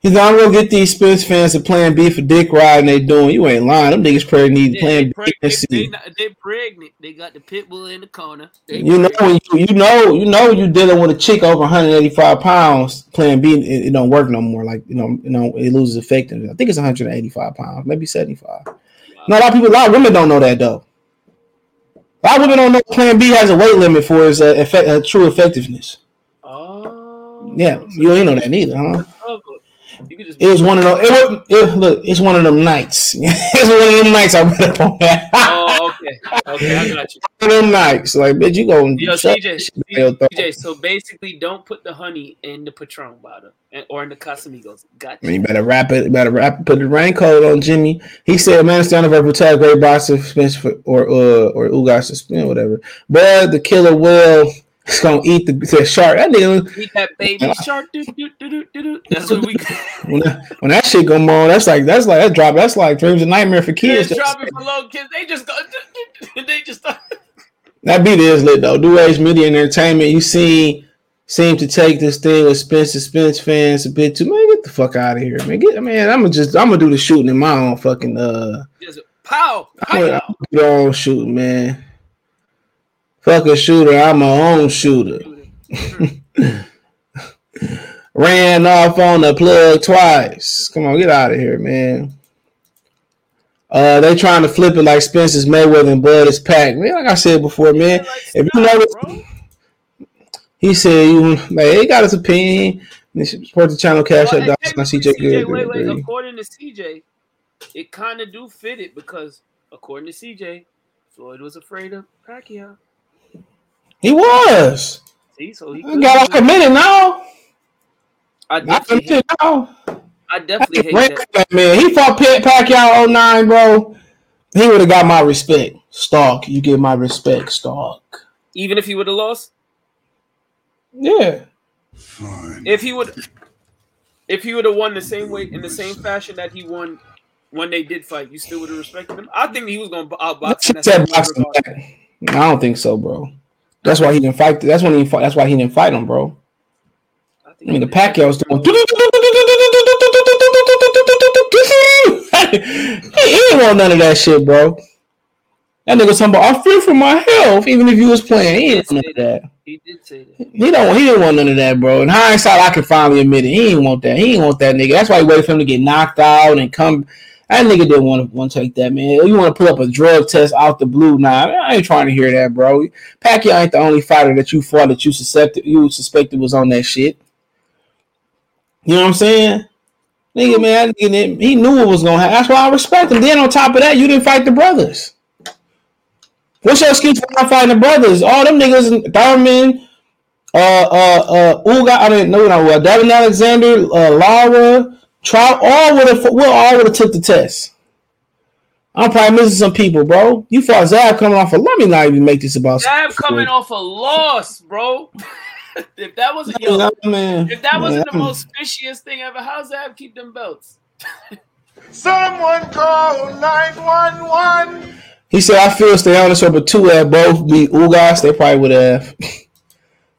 He's not going to get these Spence fans to Plan B for dick riding. They doing. You ain't lying. Them niggas probably need Plan B. They pregnant. They got the pit bull in the corner. You know you dealing with a chick over 185 pounds. Plan B, it don't work no more. Like, you know, it loses effectiveness. I think it's 185 pounds, maybe 75. Wow. No, a lot of women don't know that though. A lot of women don't know Plan B has a weight limit for its true effectiveness. Oh, yeah, you ain't know that neither, huh? It was one of them. It's one of them nights. It's one of them nights I read up on that. Oh, okay, I got you. One of them nights, like, bitch, you go. Yo, CJ. So basically, don't put the honey in the Patron bottle or in the Casamigos. Got you. You better wrap it. Put the raincoat on Jimmy. He said, "Man, it's down to protect great boxer Spence or Ugas suspend whatever." But the killer will. It's gonna eat the shark. That nigga eat that baby shark. That's what we. when that shit go on, that's like that drop. That's like Dreams of Nightmare for kids. Dropping for little kids. They just go. They just. That beat is lit though. New Age Media and Entertainment. You seem to take this thing with Spence fans a bit too. Man, get the fuck out of here, man. I'm gonna do the shooting in my own fucking pow. I'm my own shooting, man. Fuck a shooter, I'm my own shooter. Ran off on the plug twice. Come on, get out of here, man. They trying to flip it like Spence is Mayweather and Bud is Pac. Man, like I said before, man. If you notice, he said he got his opinion. Support the channel, cash up. According to CJ, it kind of do fit it because, according to CJ, Floyd was afraid of Pacquiao. He was. See, so he got off committed now. I definitely hate that. Man, he fought Pacquiao 09, bro. He would have got my respect, Stark. You get my respect, Stark. Even if he would have lost? Yeah. Fine. If he would have won the same way, in the same fashion that he won when they did fight, you still would have respected him? I think he was going to outbox him. I don't think so, bro. That's why he didn't fight. That's why he didn't fight him, bro. I mean, the Pacquiao's doing. He didn't want none of that shit, bro. That nigga talking about I fear for my health, even if you was playing. He didn't want none of that. He did say that. He didn't want none of that, bro. In hindsight, I can finally admit it. He didn't want that. He didn't want that nigga. That's why he waited for him to get knocked out and come. That nigga didn't want to take that, man. You want to pull up a drug test out the blue? Nah, I ain't trying to hear that, bro. Pacquiao ain't the only fighter that you fought that you suspected was on that shit. You know what I'm saying? Nigga, man, he knew what was going to happen. That's why I respect him. Then on top of that, you didn't fight the brothers. What's your excuse for not fighting the brothers? All them niggas, Thurman, Devin Alexander, Lara, Trout, all would have took the test. I'm probably missing some people, bro. You fought Zab coming off a let me not even make this about Zab coming off a loss, bro. If that wasn't the most fishiest thing ever, how's Zab keep them belts? Someone call 911. He said, I feel stay honest over two had both beat Ugas. They probably would have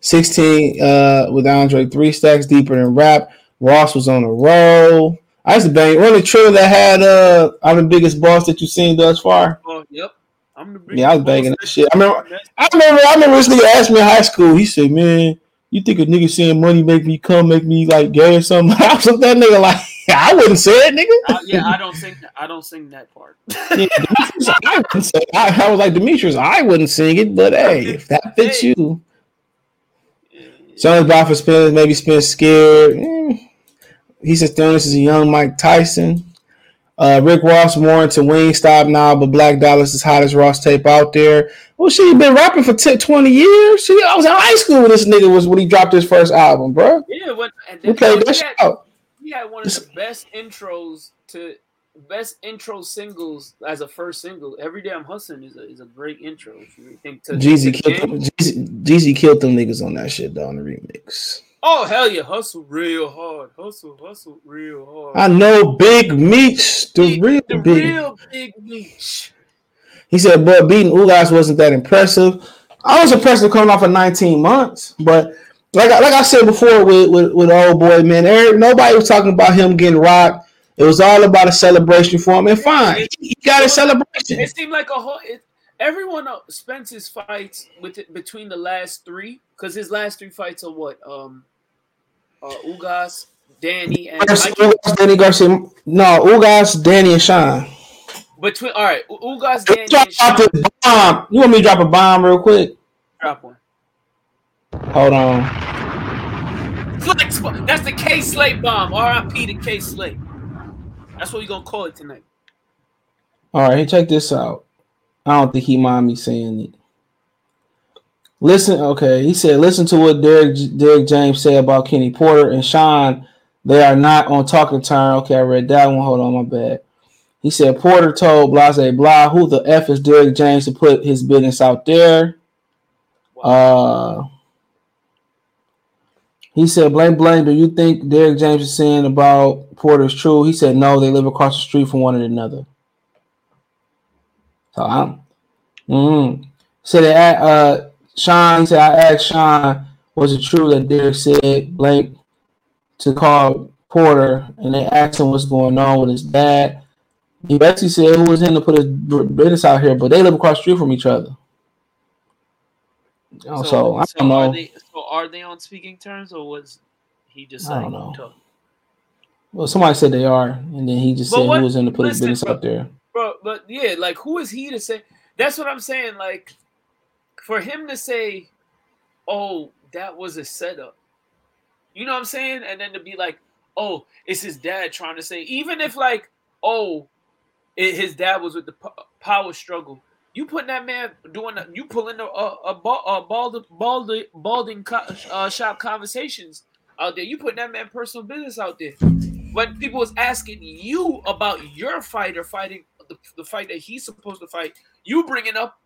16 with Andre 3 stacks deeper than rap. Ross was on a roll. I used to bang one of the trailer that had I'm the biggest boss that you've seen thus far. Oh, yep. I was banging that shit. I remember this nigga asked me in high school. He said, man, you think a nigga seeing money make me like gay or something? I was with that nigga like, I wouldn't say it, nigga. I don't sing that part. I was like, Demetrius, I wouldn't sing it, but hey, if that fits you. Someone's bad for Spence, maybe Spence scared. He says Thurman is a young Mike Tyson. Rick Ross warned to Wingstop now, but Black Dollars is hottest Ross tape out there. Well, she been rapping for 20 years. I was in high school when this nigga was when he dropped his first album, bro. Yeah, we played that shit out. He had one of the best intro singles as a first single. Every Day I'm Hustling is a great intro. If you think Jeezy killed them niggas on that shit though on the remix. Oh hell yeah, hustle real hard. I know Big Meech, the real Big Meech. He said, but beating Ugas wasn't that impressive. I was impressed with coming off of 19 months, but like I said before with old boy, man, Eric, nobody was talking about him getting rocked. It was all about a celebration for him, and fine, he got a celebration. It seemed like everyone Spence's fights between the last three, because his last three fights are what? Ugas, Danny, and Garcia. No, Ugas, Danny, and Sean. Between all right, Ugas, Danny, and Sean. Bomb. You want me to drop a bomb real quick? Drop one. Hold on. Flex bomb. That's the K Slate bomb. R.I.P. to K Slate. That's what we're gonna call it tonight. All right, check this out. I don't think he mind me saying it. Listen, okay. He said, listen to what Derek James said about Kenny Porter and Sean. They are not on talking time. Okay, I read that one. Hold on, my bad. He said Porter told Blase Blah, who the F is Derek James to put his business out there? Wow. He said, blame, do you think Derek James is saying about Porter is true? He said, no, they live across the street from one another. So I'm said that Sean said I asked Sean, was it true that Derek said Blake to call Porter and they asked him what's going on with his dad? He basically said who was him to put his business out here, but they live across the street from each other. So I don't know. Are they on speaking terms or was he just saying? I don't know. Well, somebody said they are, and then he just said who was him to put his business out there. But yeah, like who is he to say? That's what I'm saying. Like for him to say, "Oh, that was a setup," you know what I'm saying? And then to be like, "Oh, it's his dad trying to say," even if like, "Oh, his dad was with the power struggle. You putting that man doing – you pulling balding shop conversations out there. You putting that man personal business out there. When people was asking you about your fighter fighting the fight that he's supposed to fight, you bringing up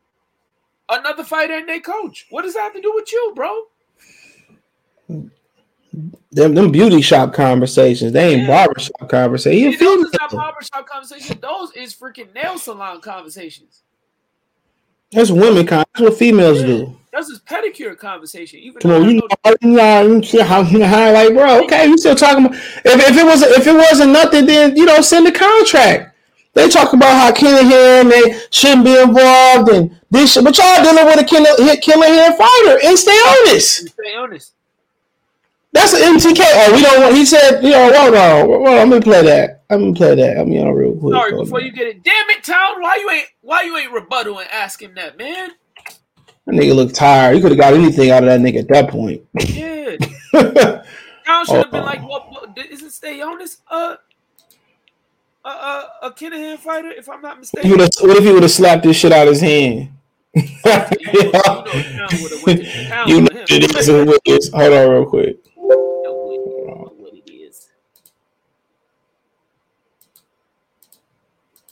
another fighter and their coach. What does that have to do with you, bro? Them beauty shop conversations. They ain't barbershop conversations. Those is not barbershop conversations. Those is freaking nail salon conversations. That's women. That's what females do. That's his pedicure conversation. Even come on, like, bro, okay, you still talking about? If it wasn't nothing, then send the contract. They talk about how Killer they shouldn't be involved and this shit, but y'all dealing with a Killer fighter and stay honest. That's an MTK. Oh, we don't want. He said, hold on. I'm gonna play that. I mean, y'all real quick. Sorry, before you get it. Damn it, Town. Why you ain't rebuttal and ask him that, man? That nigga looked tired. You could have got anything out of that nigga at that point. Yeah. Town should have been like, "What? Is it stay on this? A Kinahan fighter, if I'm not mistaken." What if he would have slapped this shit out of his hand? Hold on, real quick.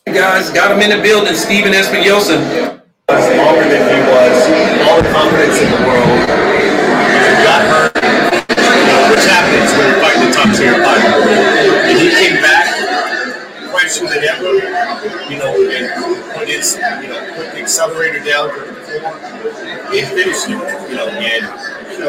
Hey guys, got him in the building, Steven Espinosa. Smaller than he was, all the confidence in the world. Got hurt, which happens when you fight the top tier fighter. And he came back, fresher than ever, and it's, put the accelerator down to the floor and finished it, I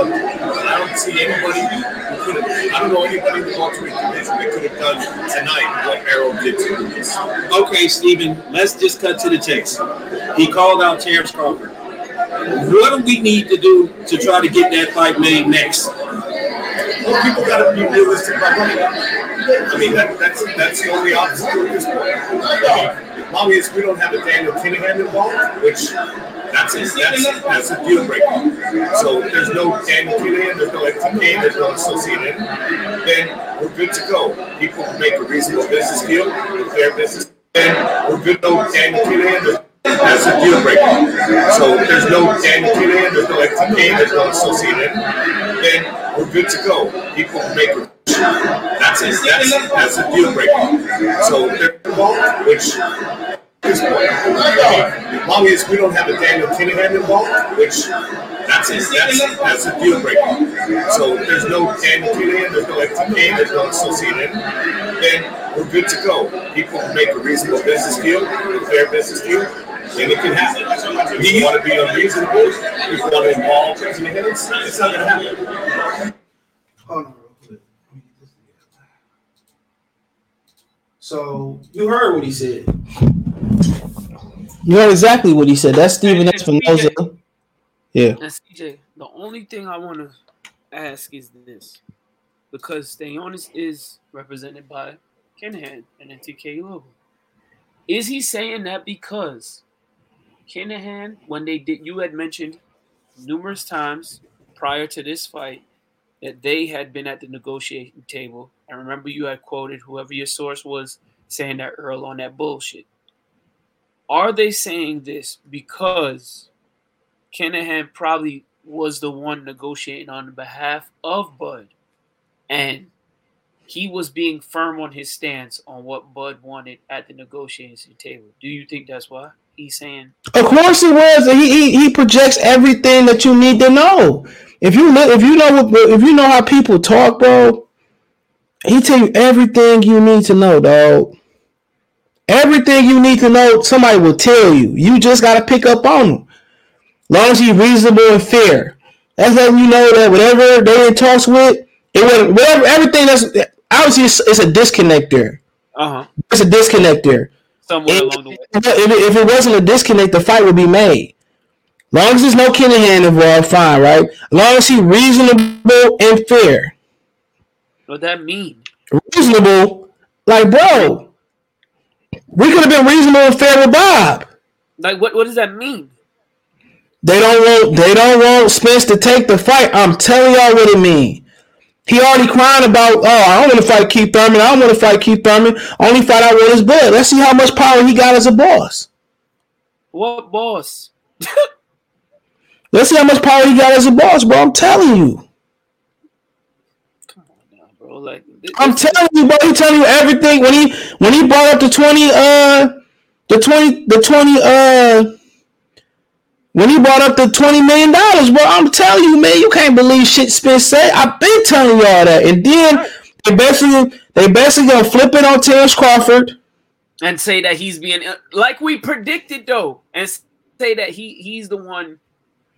don't see anybody who could have. I don't know anybody in the welterweight division that could have done tonight what Errol did to Lucas. Okay, Steven, let's just cut to the chase. He called out Terence Crawford. What do we need to do to try to get that fight made next? Well, people got to be realistic about money. I mean, that's the only obstacle at this point. As long as we don't have a Daniel Kinahan involved, which. That's a deal breaker. So there's no Daniel Kinahan, there's no FTK, there's no associated. Then we're good to go. People can make a reasonable business deal, a fair business. Then we're good to go. Daniel Kinahan, that's a deal breaker. So there's no Daniel Kinahan, there's no FTK, there's no associated. Then we're good to go. People can make a that's a deal breaker. So there's no which. This point. As long as we don't have a Daniel Kinahan involved, which that's a deal breaker. So there's no Daniel Kinahan, there's no FTK, there's no associated. Then we're good to go. People can make a reasonable business deal, a fair business deal, and it can happen. If you want to be unreasonable, if you want to involve Kinahan, it's not going to happen. Hold on. So you heard what he said. You know exactly what he said. That's Steven Espinosa. Yeah. Now, CJ, the only thing I want to ask is this. Because Stayonis is represented by Kinahan and NTK Lobo. Is he saying that because Kinahan, when they did, you had mentioned numerous times prior to this fight that they had been at the negotiating table. I remember you had quoted whoever your source was saying that Earl on that bullshit. Are they saying this because Kinahan probably was the one negotiating on behalf of Bud, and he was being firm on his stance on what Bud wanted at the negotiation table? Do you think that's why he's saying? Of course it was. He projects everything that you need to know. If you know how people talk, bro, he tell you everything you need to know, dog. Everything you need to know, somebody will tell you. You just got to pick up on them. Long as he's reasonable and fair. That's letting you know that whatever they in talks with, everything that's obviously it's a disconnect there. Uh-huh. It's a disconnect there. Somewhere along the way. If it wasn't a disconnect, the fight would be made. Long as there's no Kinahan involved, fine, right? Long as he's reasonable and fair. What that mean? Reasonable, like bro. We could have been reasonable and fair with Bob. Like, what does that mean? They don't want Spence to take the fight. I'm telling y'all what it means. He already crying about, oh, I don't want to fight Keith Thurman. I don't want to fight Keith Thurman. Only fight I want is Bud. Let's see how much power he got as a boss. What boss? Let's see how much power he got as a boss, bro. I'm telling you. Come on now, bro. Like, I'm telling you, bro. He telling you everything. When he brought up when he brought up the $20 million, bro, I'm telling you, man, you can't believe shit Spence said. I've been telling y'all that. And then they basically going to flip it on Terence Crawford. And say that he's being, like we predicted, though. And say that he's the one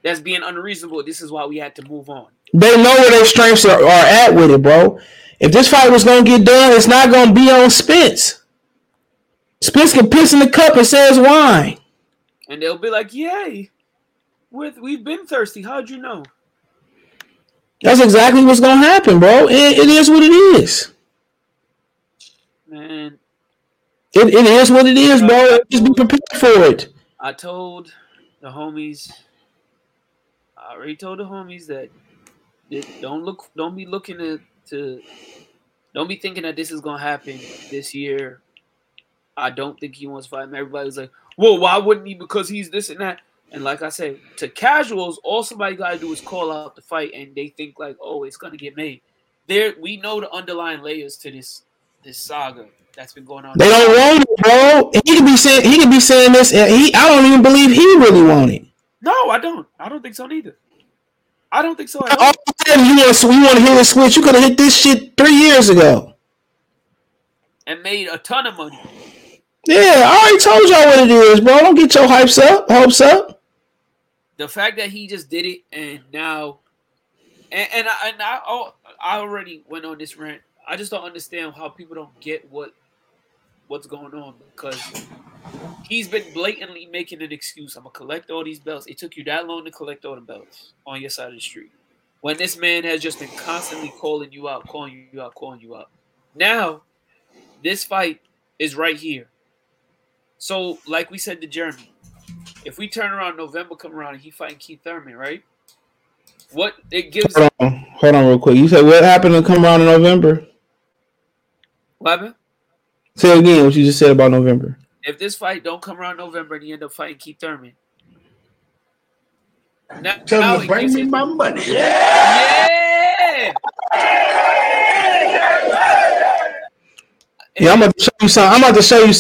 that's being unreasonable. This is why we had to move on. They know where their strengths are at with it, bro. If this fight was going to get done, it's not going to be on Spence. Spence can piss in the cup and says wine. And they'll be like, yay. We've been thirsty. How'd you know? That's exactly what's going to happen, bro. It is what it is. Man. It is what it is, bro. Just be prepared for it. I told the homies. I already told the homies that don't be thinking that this is going to happen this year. I don't think he wants to fight him. Everybody's like, well, why wouldn't he? Because he's this and that. And like I said, to casuals, all somebody got to do is call out the fight, and they think like, oh, it's going to get made. We know the underlying layers to this saga that's been going on. They don't want it, bro. He could be saying this, and I don't even believe he really want it. No, I don't. I don't think so neither. I don't think so at all. All of a sudden, you want to hit a switch. You could have hit this shit 3 years ago. And made a ton of money. Yeah, I already told y'all what it is, bro. Don't get your hopes up. The fact that he just did it and now, I already went on this rant. I just don't understand how people don't get what's going on, because he's been blatantly making an excuse. I'm gonna collect all these belts. It took you that long to collect all the belts on your side of the street, when this man has just been constantly calling you out. Now, this fight is right here. So, like we said to Jeremy, if we turn around, November come around, and he fighting Keith Thurman, right? What it gives... Hold on real quick. You said what happened to come around in November? What happened? Say again what you just said about November. If this fight don't come around November and he end up fighting Keith Thurman. Tell me, bring me my money. Yeah! Yeah, I'm gonna show you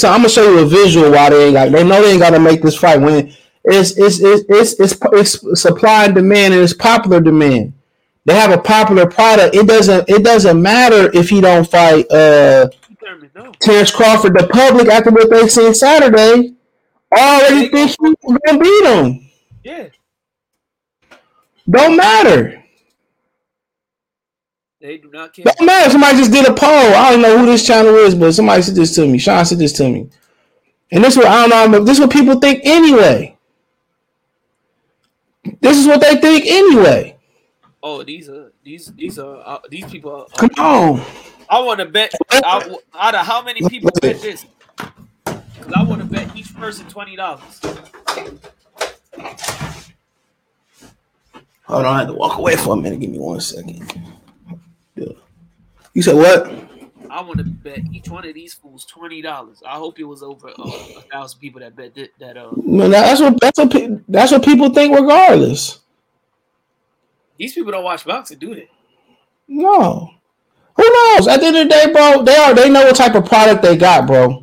a visual why they ain't gotta make this fight win. It's supply and demand, and it's popular demand. They have a popular product. It doesn't matter if he don't fight Terence Crawford. The public, after what they seen Saturday, already thinks he's gonna beat him. Yeah. Don't matter. They do not care. Don't matter. Somebody just did a poll. I don't know who this channel is, but somebody said this to me. Sean said this to me, and this is what I don't know. This is what people think anyway. This is what they think anyway. Oh, these people. Come on. I want to bet out of how many people bet this? Because I want to bet each person $20. Hold on, I had to walk away for a minute. Give me 1 second. Yeah. You said what? I want to bet each one of these fools $20. I hope it was over 1,000 people that bet that. No, that's what people think. Regardless, these people don't watch boxing, do they? No. Who knows? At the end of the day, bro, they know what type of product they got, bro,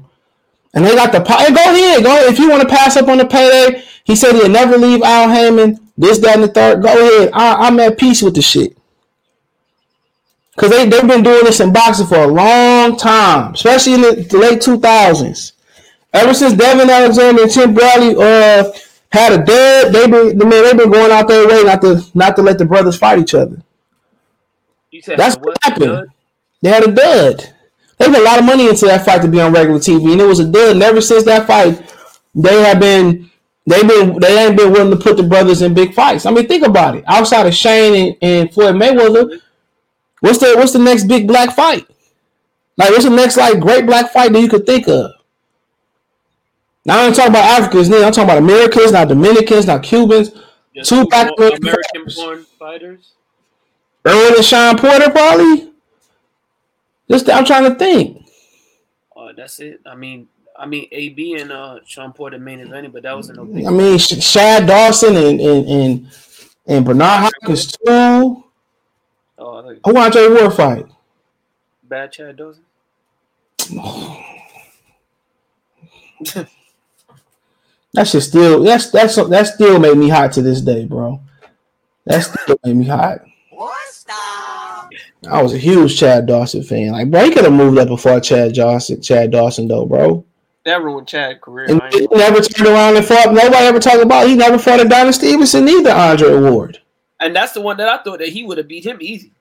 and they got the product. Go ahead. If you want to pass up on the payday, he said he'll never leave Al Heyman. This, that, and the third. Go ahead. I'm at peace with the shit. Because they've been doing this in boxing for a long time, especially in the late 2000s. Ever since Devin Alexander and Tim Bradley had a dud, they've been going out their way not to let the brothers fight each other. That's what happened. They had a dud. They put a lot of money into that fight to be on regular TV, and it was a dud. And ever since that fight, they ain't been willing to put the brothers in big fights. I mean, think about it. Outside of Shane and Floyd Mayweather. What's the next big black fight? Like, what's the next great black fight that you could think of? Now I ain't talking about Africans, now I'm talking about Americans, not Dominicans, not Cubans. Yes, two black American born fighters. Errol and Sean Porter, probably. Just I'm trying to think. That's it. I mean, AB and Sean Porter main event, but that was no big. I mean, Chad Dawson and Bernard Hopkins too. Oh, I want Andre Ward fight. Bad Chad Dawson. Oh. That shit still that still made me hot to this day, bro. That still made me hot. I was a huge Chad Dawson fan. Like, bro, he could have moved up before Chad Dawson, though, bro. That ruined Chad's career. And he never turned around and fought. Nobody ever talked about it. He never fought a Adonis Stevenson either, Andre Ward. And that's the one that I thought that he would have beat him easy.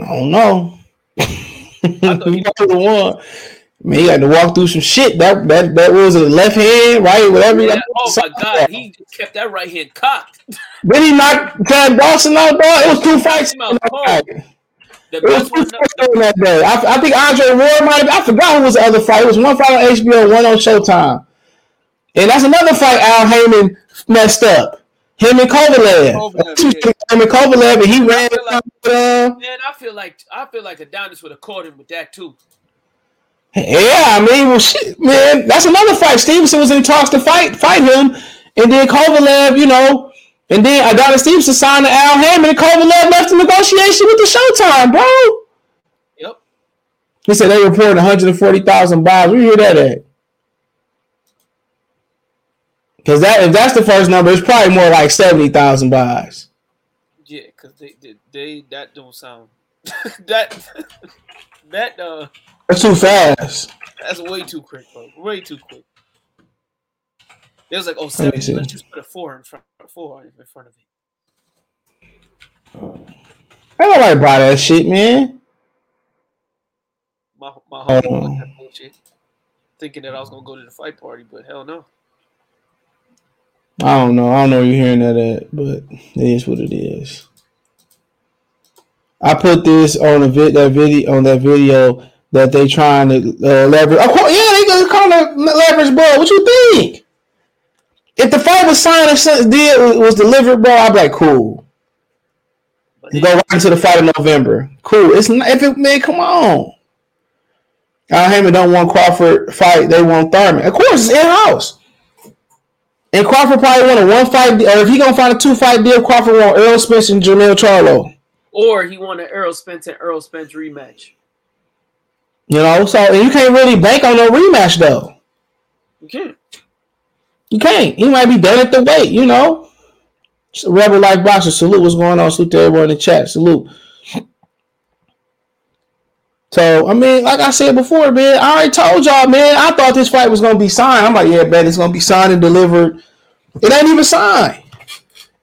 I don't know. I thought he was the one. Man, he had to walk through some shit. That was a left hand, right, whatever. Yeah. Oh my God, he just kept that right hand cocked. Did he knock Chad Dawson out, bro? It was two fights. That day. I think Andre Ward might have. I forgot who was the other fight. It was one fight on HBO, one on Showtime, and that's another fight Al Heyman messed up. Him and Kovalev. Him and Kovalev, and he ran. Man, I feel like Adonis would have caught him with that too. Yeah, I mean, well, shit, man, that's another fight. Stevenson was in talks to fight him, and then Kovalev, you know. And then Adonis Stevenson signed to Al Hammond, and Kovalev left the negotiation with the Showtime, bro. Yep. He said they reported 140,000 buys. Where you hear that at? Because if that's the first number, it's probably more like 70,000 buys. Yeah, because they that don't sound that. That's too fast. That's way too quick, bro. Way too quick. It was like, oh, 70. Let's just put a four in front of it. I don't like about that shit, man. My heart was like that bullshit. Thinking that I was gonna go to the fight party, but hell no. I don't know. I don't know where you're hearing that at, but it is what it is. I put this on that video that they trying to leverage. Of course, yeah, they gonna call it leverage, bro. What you think? If the fight was signed and deal was delivered, bro, I'd be like, cool. You go right into the fight in November. Cool. It's not, if it, man, come on. Al Heyman don't want Crawford fight. They want Thurman. Of course, it's in-house. And Crawford probably want a one-fight deal. Or if he going to find a two-fight deal, Crawford want Errol Spence and Jermall Charlo. Or he want an Errol Spence and Errol Spence rematch. You know, so and you can't really bank on no rematch, though. You can't. You can't. He might be done at the weight, you know. Rebel Life Boxer, salute. What's going on? Salute to everyone in the chat. Salute. So, I mean, like I said before, man, I already told y'all, man, I thought this fight was going to be signed. I'm like, yeah, man, it's going to be signed and delivered. It ain't even signed.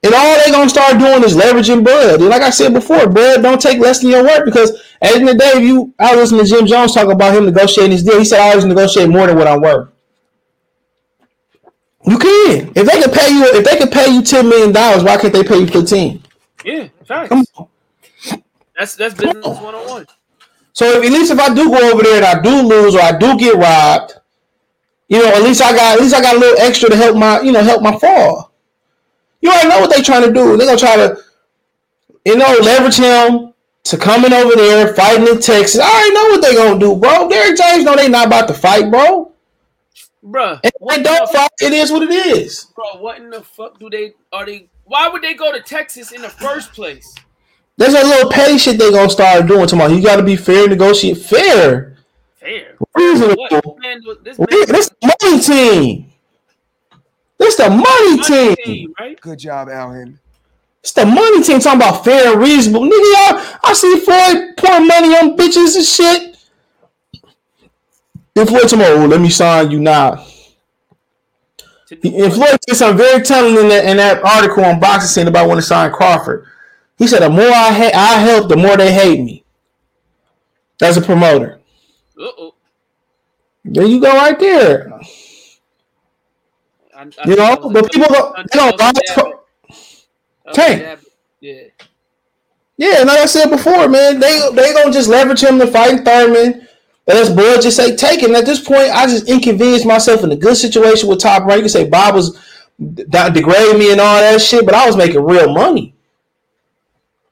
And all they're going to start doing is leveraging Bud. And like I said before, Bud, don't take less than your work because at the end of the day, I was listening to Jim Jones talk about him negotiating his deal. He said, I always negotiate more than what I'm worth. You can. If they could pay you $10 million, why can't they pay you 15? Yeah, facts. Come on. That's business 101. So at least if I do go over there and I do lose or I do get robbed, you know, at least I got a little extra to help my fall. You already know what they're trying to do. They're gonna try to, you know, leverage him to coming over there, fighting in Texas. I already know what they're gonna do, bro. Derrick James know they not about to fight, bro. Bro, it is what it is. Bro, what in the fuck why would they go to Texas in the first place? There's a little petty shit they gonna start doing tomorrow. You gotta be fair, negotiate fair. Fair. Reasonable. This money team. This the money team, right? Good job, Allen. It's the money team talking about fair and reasonable. Nigga, y'all, I see Floyd pouring money on bitches and shit. If Floyd tomorrow, let me sign you now. If Floyd said something very telling in that article on Boxing Scene about wanting to sign Crawford, he said, the more I help, the more they hate me. That's a promoter. Uh-oh. There you go right there. I you know, but people don't buy Tank. Yeah. Yeah, and like I said before, man, they gonna just leverage him to fight Thurman. And that's Bud just say take it. And at this point, I just inconvenienced myself in a good situation with Top Rank. You can say Bob was degrading me and all that shit, but I was making real money.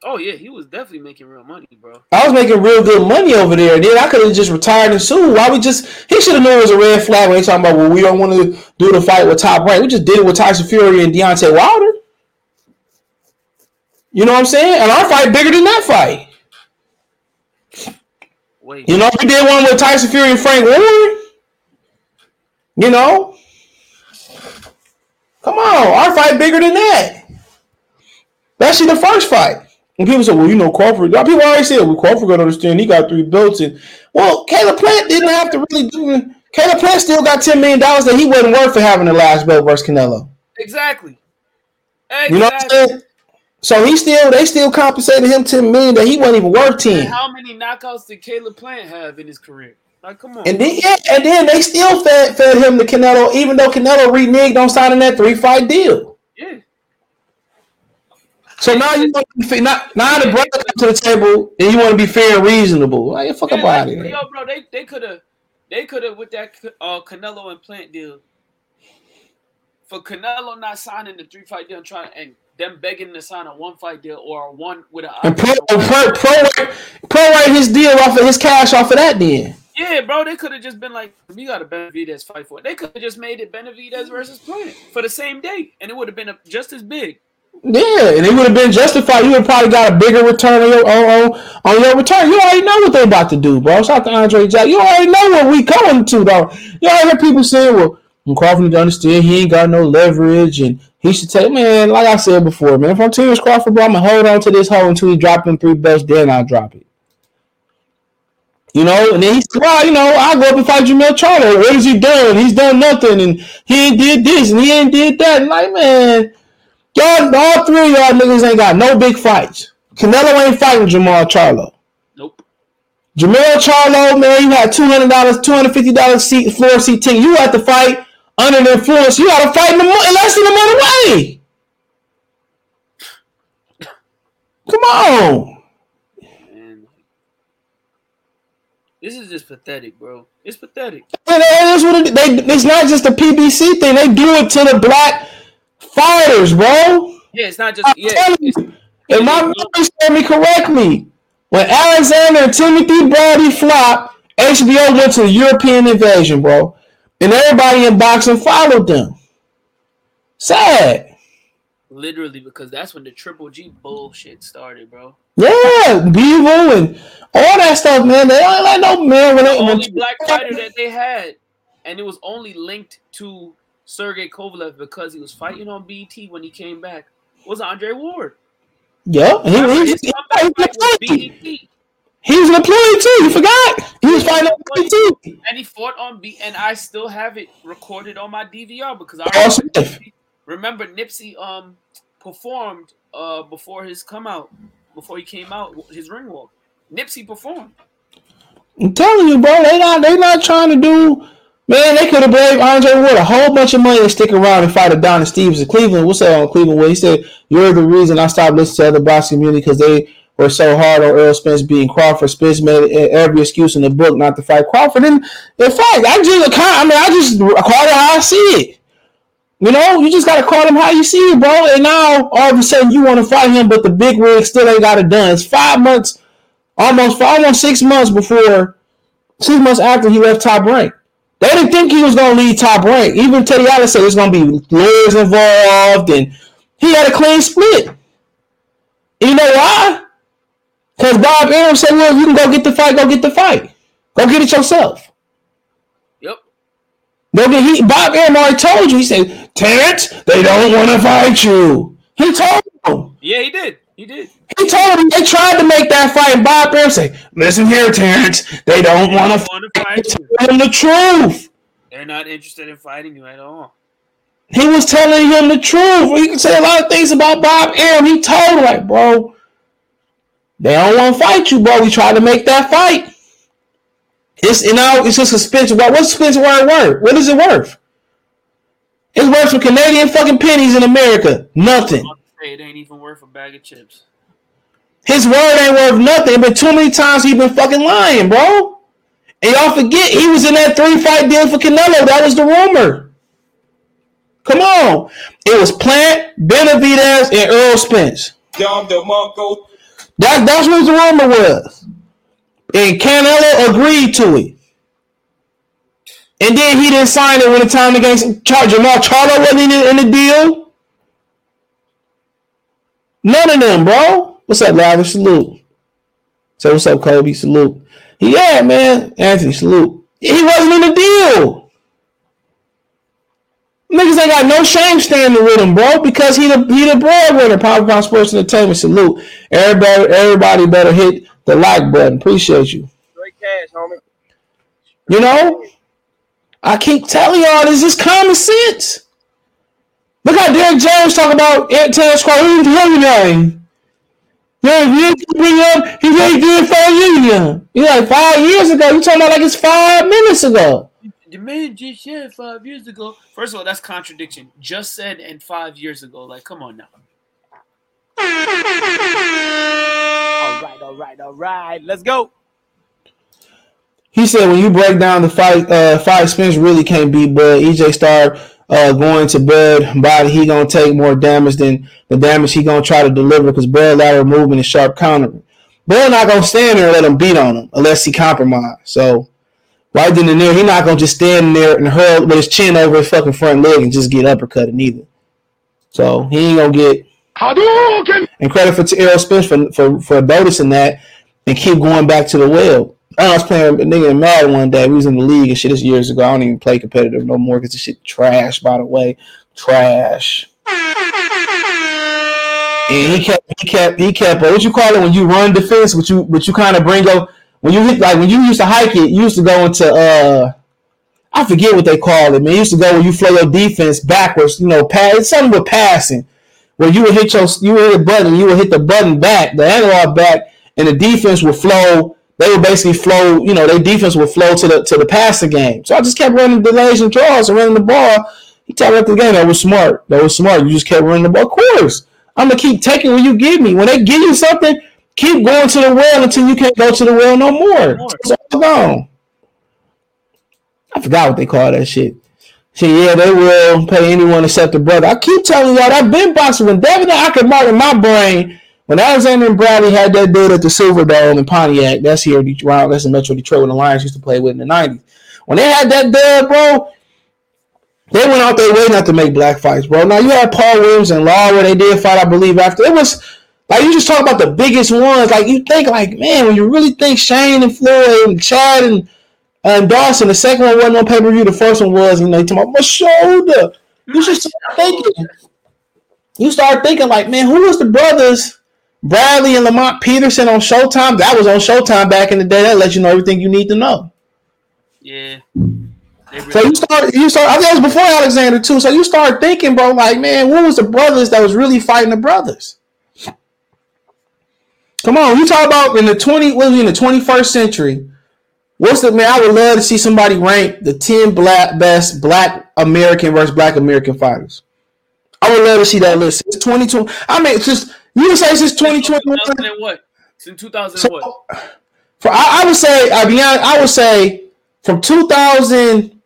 Oh, yeah, he was definitely making real money, bro. I was making real good money over there. Then I could have just retired and sued. Why we just – he should have known it was a red flag when they talking about, well, we don't want to do the fight with top rank. We just did it with Tyson Fury and Deontay Wilder. You know what I'm saying? And our fight bigger than that fight. Wait. You know, we did one with Tyson Fury and Frank Warren. You know? Come on. Our fight bigger than that. That's the first fight. And people say, well, you know, Crawford. People always say, well, Crawford gonna understand. He got 3 belts. And well, Caleb Plant didn't have to really do it. Caleb Plant still got $10 million that he wasn't worth for having the last belt versus Canelo. Exactly. You know what I'm saying? So they still compensated him $10 million that he wasn't even worth 10. How many knockouts did Caleb Plant have in his career? Like, come on. And then they still fed him to Canelo, even though Canelo reneged on signing that 3-fight deal. Yeah. So now you want to be, now the brother comes to the table and you want to be fair and reasonable. Like, fuck up out of here. Yo, bro, they could have with that Canelo and Plant deal. For Canelo not signing the 3-fight deal and trying and them begging to sign a 1-fight deal or a one with an and pro his deal off of his cash off of that then. Yeah, bro, they could have just been like, we got a Benavidez fight for it. They could have just made it Benavidez versus Plant for the same day, and it would have been just as big. Yeah, and it would have been justified. You would have probably got a bigger return on your return. You already know what they're about to do, bro. Shout out to Andre Jack. You already know what we coming to, though. You already hear people saying, well, Crawford needs to understand he ain't got no leverage, and he should take, man, like I said before, man, if I'm Terence Crawford, bro, I'm going to hold on to this hole until he drops them 3 belts, then I'll drop it. You know, and then he said, well, you know, I'll go up and fight Jermall Charlo. What has he done? He's done nothing, and he ain't did this, and he ain't did that. And like, man, y'all, all 3 of y'all niggas ain't got no big fights. Canelo ain't fighting Jermall Charlo. Nope. Jermall Charlo, man, you had $200, $250 floor seating. You had to fight under the influence. You had to fight in less than a month away. Come on. Man. This is just pathetic, bro. It's pathetic. And that is what it's not just a PBC thing. They do it to the black fighters, bro. Yeah, it's not just. If my memory serves me correctly, when Alexander and Timothy Brody flopped, HBO went to the European invasion, bro, and everybody in boxing followed them. Sad. Literally, because that's when the Triple G bullshit started, bro. Yeah, Bevo and all that stuff, man. They don't like no man. When the only black fighter that they had, and it was only linked to Sergey Kovalev because he was fighting on BT when he came back, was Andre Ward. Yeah, he was an employee too. You forgot he was fighting on BT, and he fought on BT. And I still have it recorded on my DVR because I remember Nipsey performed before his come out, before he came out his ring walk. Nipsey performed. I'm telling you, bro, they not trying to do. Man, they could have braved Andre Ward a whole bunch of money to stick around and fight Adonis Stevens in Cleveland. What's that on Cleveland? Where he said, you're the reason I stopped listening to the boxing community because they were so hard on Errol Spence being Crawford. Spence made every excuse in the book not to fight Crawford. And in fact, I just call it how I see it. You know, you just got to call him how you see it, bro. And now all of a sudden you want to fight him, but the big rig still ain't got it done. It's 5 months, almost 6 months 6 months after he left Top Rank. They didn't think he was going to lead Top Rank. Even Teddy Atlas said there's going to be lawyers involved, and he had a clean split. And you know why? Because Bob Arum said, well, you can go get the fight. Go get it yourself. Yep. Bob Arum already told you. He said, Terrence, they don't want to fight you. He told him. Yeah, he did. He told him they tried to make that fight, and Bob Arum said, listen here, Terrence, they don't want to fight you. Tell him the truth. They're not interested in fighting you at all. He was telling him the truth. You can say a lot of things about Bob Arum. He told him, like, bro, they don't want to fight you, bro. We tried to make that fight. It's just suspension. What's suspension worth? What is it worth? It's worth some Canadian fucking pennies in America. Nothing. It ain't even worth a bag of chips. His word ain't worth nothing, but too many times he's been fucking lying, bro. And y'all forget he was in that 3-fight deal for Canelo. That was the rumor. Come on. It was Plant, Benavidez, and Errol Spence. Dom DeMarco. That's what the rumor was. And Canelo agreed to it. And then he didn't sign it when the time against Jermall Charlo wasn't in the deal. None of them, bro. What's up, Lavish? Salute. So what's up, Kobe? Salute. Yeah, man. Anthony, salute. He wasn't in the deal. Niggas ain't got no shame standing with him, bro, because he the breadwinner. Powerpoint Sports Entertainment, salute. Everybody better hit the like button. Appreciate you. Great cash, homie. You know, I keep telling y'all this is common sense. Look how Derek Jones talk about Terence Crawford. He ain't doing 5 years. You like 5 years ago. You talking about like it's 5 minutes ago. The man just said 5 years ago. First of all, that's contradiction. Just said and 5 years ago. Like, come on now. All right. Let's go. He said, when you break down the fight, Spence really can't beat Bud. EJ Star going to Bud body. He going to take more damage than the damage he going to try to deliver because Bud lateral movement and sharp countering. Bud not going to stand there and let him beat on him unless he compromised. So, right then and there, he's not going to just stand there and hurl with his chin over his fucking front leg and just get uppercutted either. So, he ain't going to get... And credit for Errol Spence for noticing that and keep going back to the well. I was playing a nigga in Madden one day. We was in the league and shit. This years ago. I don't even play competitive no more because this shit trash, by the way. Trash. And he kept what you call it when you run defense, what you kind of bring up when you hit, like when you used to hike it, you used to go into I forget what they call it, man. You used to go when you flow your defense backwards, you know, pass, it's something with passing. Where you would hit the button back, the analog back, and the defense would flow. They would basically flow, you know, their defense would flow to the passing game. So I just kept running delays and draws and running the ball. He tapped up the game. That was smart. You just kept running the ball. Of course, I'm going to keep taking what you give me. When they give you something, keep going to the well until you can't go to the well no more. So long. I forgot what they call that shit. See, yeah, they will pay anyone except the brother. I keep telling y'all that Ben Boxer, when David and I could mark in my brain, when Alexander and Bradley had that dude at the Silver Dome in Pontiac, that's here in Detroit, that's in Metro Detroit when the Lions used to play with in the 90s. When they had that dub, bro, they went out their way not to make black fights, bro. Now, you had Paul Williams and Law where they did fight, I believe, after. It was, like, you just talk about the biggest ones. Like, you think, like, man, when you really think Shane and Floyd and Chad and Dawson, the second one wasn't on pay-per-view. The first one was, and they talking about my shoulder. You should start thinking. You start thinking like, man, who was the brothers, Bradley and Lamont Peterson on Showtime? That was on Showtime back in the day. That let you know everything you need to know. Yeah. Really so you start. I think it was before Alexander too. So you start thinking, bro, like, man, who was the brothers that was really fighting the brothers? Come on, you talk about in the 21st century. What's the man? I would love to see somebody rank the 10 best black American versus black American fighters. I would love to see that list. Since 2020, I mean, just you would say since 2021. Since 2000 what? For I would say, I would say from 2000.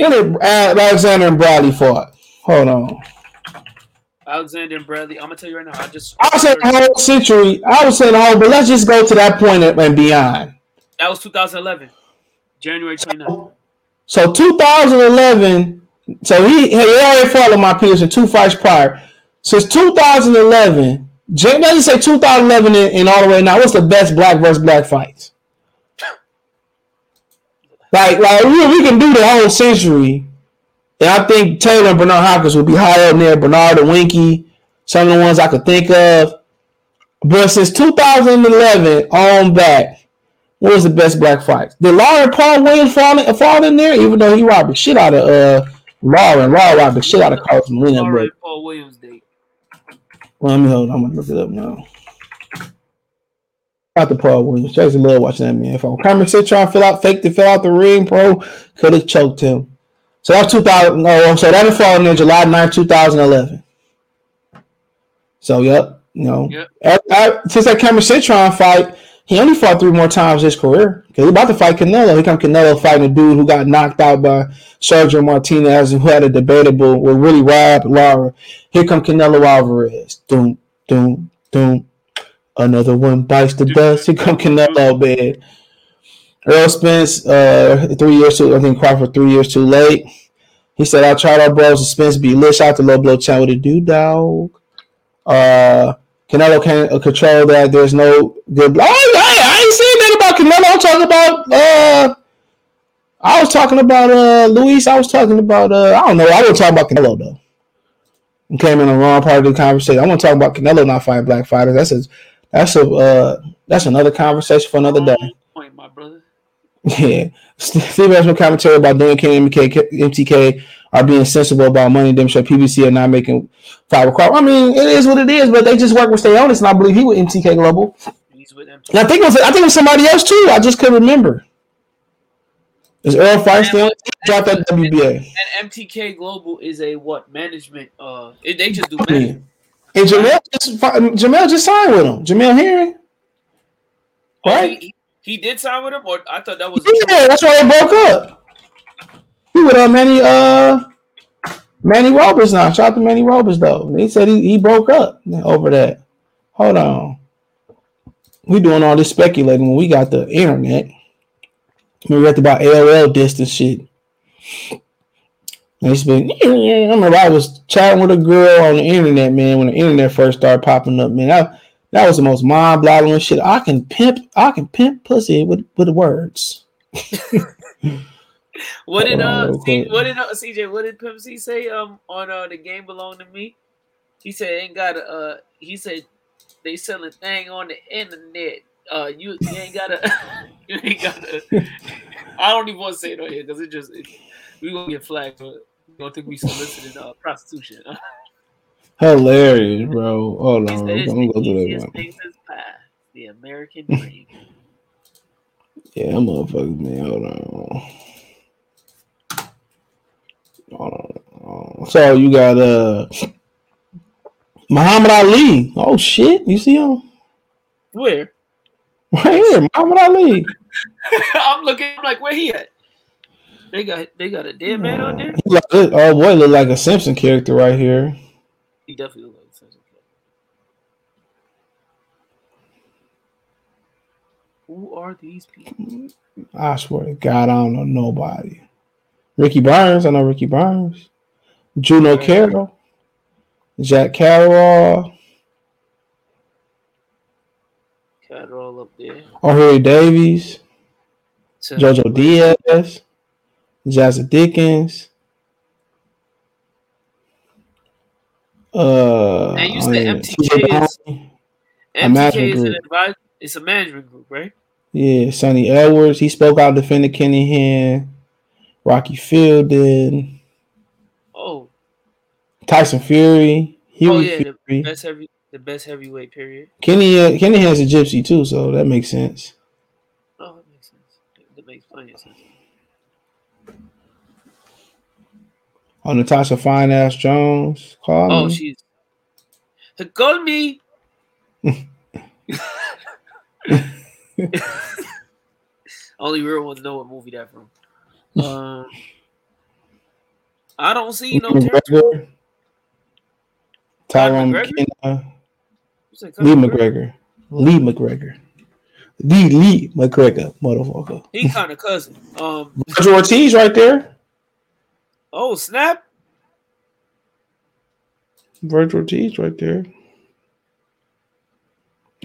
Alexander and Bradley fought. Hold on. Alexander and Bradley. I'm gonna tell you right now. I would say the whole century. I would say the whole, but let's just go to that point and beyond. That was 2011, January 29th. So 2011, so he already fought with my peers in two fights prior. Since 2011, let's say 2011 and all the way now, what's the best black versus black fights? Like we can do the whole century. And I think Taylor and Bernard Hopkins would be high up there. Bernard and Winky, some of the ones I could think of. But since 2011 on back, what was the best black fight? Did Law and Paul Williams fall in there? Even though he robbed the shit out of Law robbed the shit out of Carlos Molina. Law and Paul Williams date. Well, let me hold on. I'm gonna look it up now. Not the Paul Williams. Chase love watching that man. If I'm Kramer said trying to fell out the ring, bro, could have choked him. So that's 2000. No, so that fall in there July 9th, 2011. So yep, you know, yep. Since that Kramer said trying fight. He only fought 3 more times his career. Because he's about to fight Canelo. Here comes Canelo fighting a dude who got knocked out by Sergio Martinez, who had a debatable with really Rob Lara. Here comes Canelo Alvarez. Doom, doom, doom. Another one bites the dust. Here come Canelo, man. Errol Spence, 3 years too. I think Crawford 3 years too late. He said, "I tried our balls to Spence be lit. Shout out to Low Blow Chat with a dude dog." Canelo can't control that. There's no good. I ain't saying that about Canelo. I'm talking about. I was talking about Luis. I was talking about. I don't know. I wasn't talking about Canelo though. I came in the wrong part of the conversation. I want to talk about Canelo not fighting black fighters. That's another conversation for another day. Point, my brother. Yeah, Steve has no commentary about doing MTK are being sensible about money. Them sure PBC are not making $5 o'clock. I mean, it is what it is, but they just work with their owners, and I believe he with MTK Global. He's with MTK. And I think it was somebody else too. I just couldn't remember. Is Earl Firestone dropped that WBA? And MTK Global is a what management? They just do management. And Jermall just signed with him. Jermall Henry, right? He did sign with him, or I thought that was. Yeah, that's why they broke up. He with Manny Roberts now. Shout out to Manny Roberts though. He said he broke up over that. Hold on, we doing all this speculating when we got the internet. We read about AOL distance shit. And it's been, I remember I was chatting with a girl on the internet, man. When the internet first started popping up, man, that was the most mind boggling shit. I can pimp pussy with words. What did Pimp C say on The Game Belong to Me? He said he said they selling thing on the internet. You ain't gotta I don't even want to say it on here because we gonna get flagged, but don't think we solicited prostitution. Hilarious, bro. Hold on, I'm gonna go through that one. The American dream. Yeah, I'm motherfucking man. Hold on. So you got Muhammad Ali. Oh shit, you see him? Where? Right here, Muhammad Ali. I'm looking. I'm like, where he at? They got a dead man on there. Oh boy, look like a Simpson character right here. He definitely look like a Simpson character. Who are these people? I swear to God, I don't know nobody. Ricky Barnes, I know Ricky Barnes. Juno Carroll, Jack Carroll. Got it all up there. O'Harry Davies, Jojo Diaz, Jazza Dickens. And you said MTK is an advisor. It's a management group, right? Yeah, Sonny Edwards. He spoke out, defended Kennehan, Rocky Fielding. Oh, Tyson Fury. Fury. The best heavyweight period. Kenny has a gypsy too, so that makes sense. Oh, that makes sense. That makes plenty of sense. Oh, Natasha Fine Ass Jones. Call me. Oh, she's. Call me. Only real ones know what movie that from. I don't see no territory. Tyrone McKenna. Lee McGregor, motherfucker. He kind of cousin. Virgil Ortiz right there. Oh snap! Virgil Ortiz right there.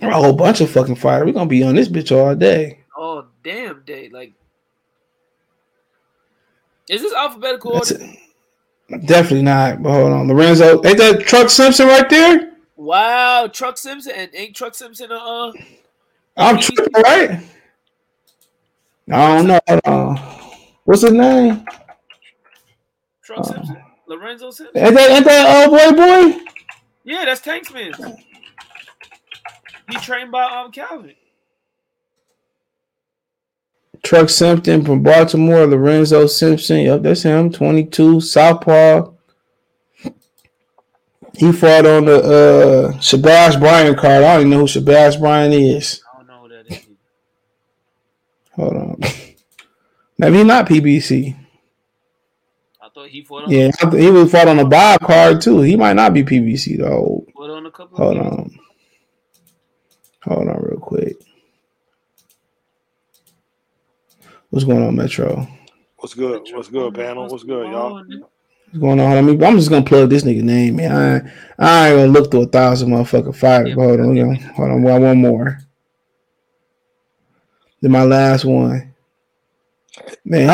There are a whole bunch of fucking fighters. We're gonna be on this bitch all day. Oh damn day! Like, is this alphabetical order? Definitely not. But hold on, Lorenzo. Ain't that Truck Simpson right there? Wow, Truck Simpson and ain't Truck Simpson I'm tripping, right? I don't know. What's his name? Truck Simpson, Lorenzo Simpson. Ain't that boy? Yeah, that's Tank's man. He trained by Calvin. Truck Simpson from Baltimore, Lorenzo Simpson. Yep, that's him. 22, southpaw. He fought on the Shabazz Bryan card. I don't even know who Shabazz Bryan is. I don't know who that is. Hold on. Maybe he's not PBC. I thought he fought on. Yeah, he was fought on the Bob card too. He might not be PBC though. Fought on a couple. Hold on. Hold on real quick. What's going on, Metro? What's good? What's good, panel? What's good, y'all? What's going on? I mean, I'm just gonna plug this nigga name, man. I ain't gonna look through 1,000 motherfucking fires. Yeah, hold on, hold on. One more. Then my last one. Man,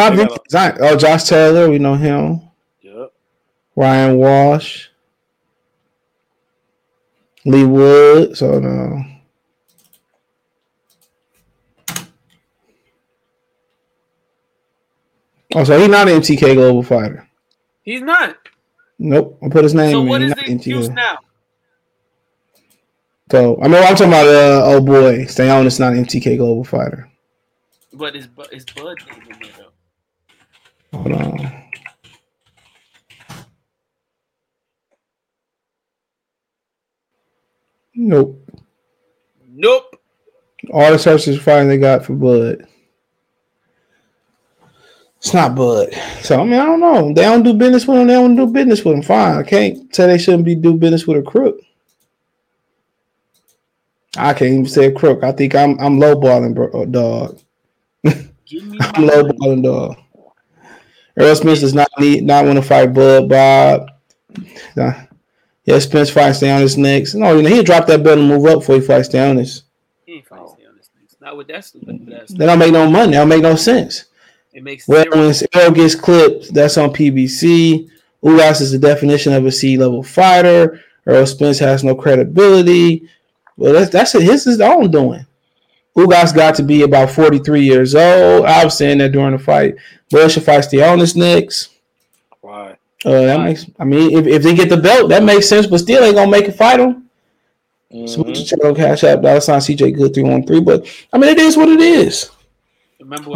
Josh Taylor, we know him. Yep. Ryan Walsh. Lee Wood. So no. Oh, so he's not an MTK Global Fighter. He's not. Nope. I put his name. So what is the excuse now? So I mean, I'm talking about old boy Stayon is not an MTK Global Fighter. But is Bud in there though? Hold on. Nope. All the searches finally got for Bud. It's not Bud. So, I mean, I don't know. They don't do business with him. They don't do business with him. Fine. I can't say they shouldn't be do business with a crook. I can't even say a crook. I think I'm lowballing, bro, dog. I'm lowballing, dog. Errol Spence does not want to fight Bud Bob. Nah. Yeah, Spence fights Stayonis next. No, you know, he'll drop that belt and move up before he fights Stayonis. He ain't fights Stayonis next. Not with that stupid. They don't make no money. That don't make no sense. It makes when Errol gets clipped, that's on PBC. Ugas is the definition of a C-level fighter. Errol Spence has no credibility. Well, that's it. His is the own doing. Ugas got to be about 43 years old. I was saying that during the fight. Bud should fight Stayonis next. Why? If they get the belt, that makes sense, but still ain't gonna make it fight him. Mm-hmm. So we just check on Cash App, $ CJ Good 313. But I mean, it is what it is. Remember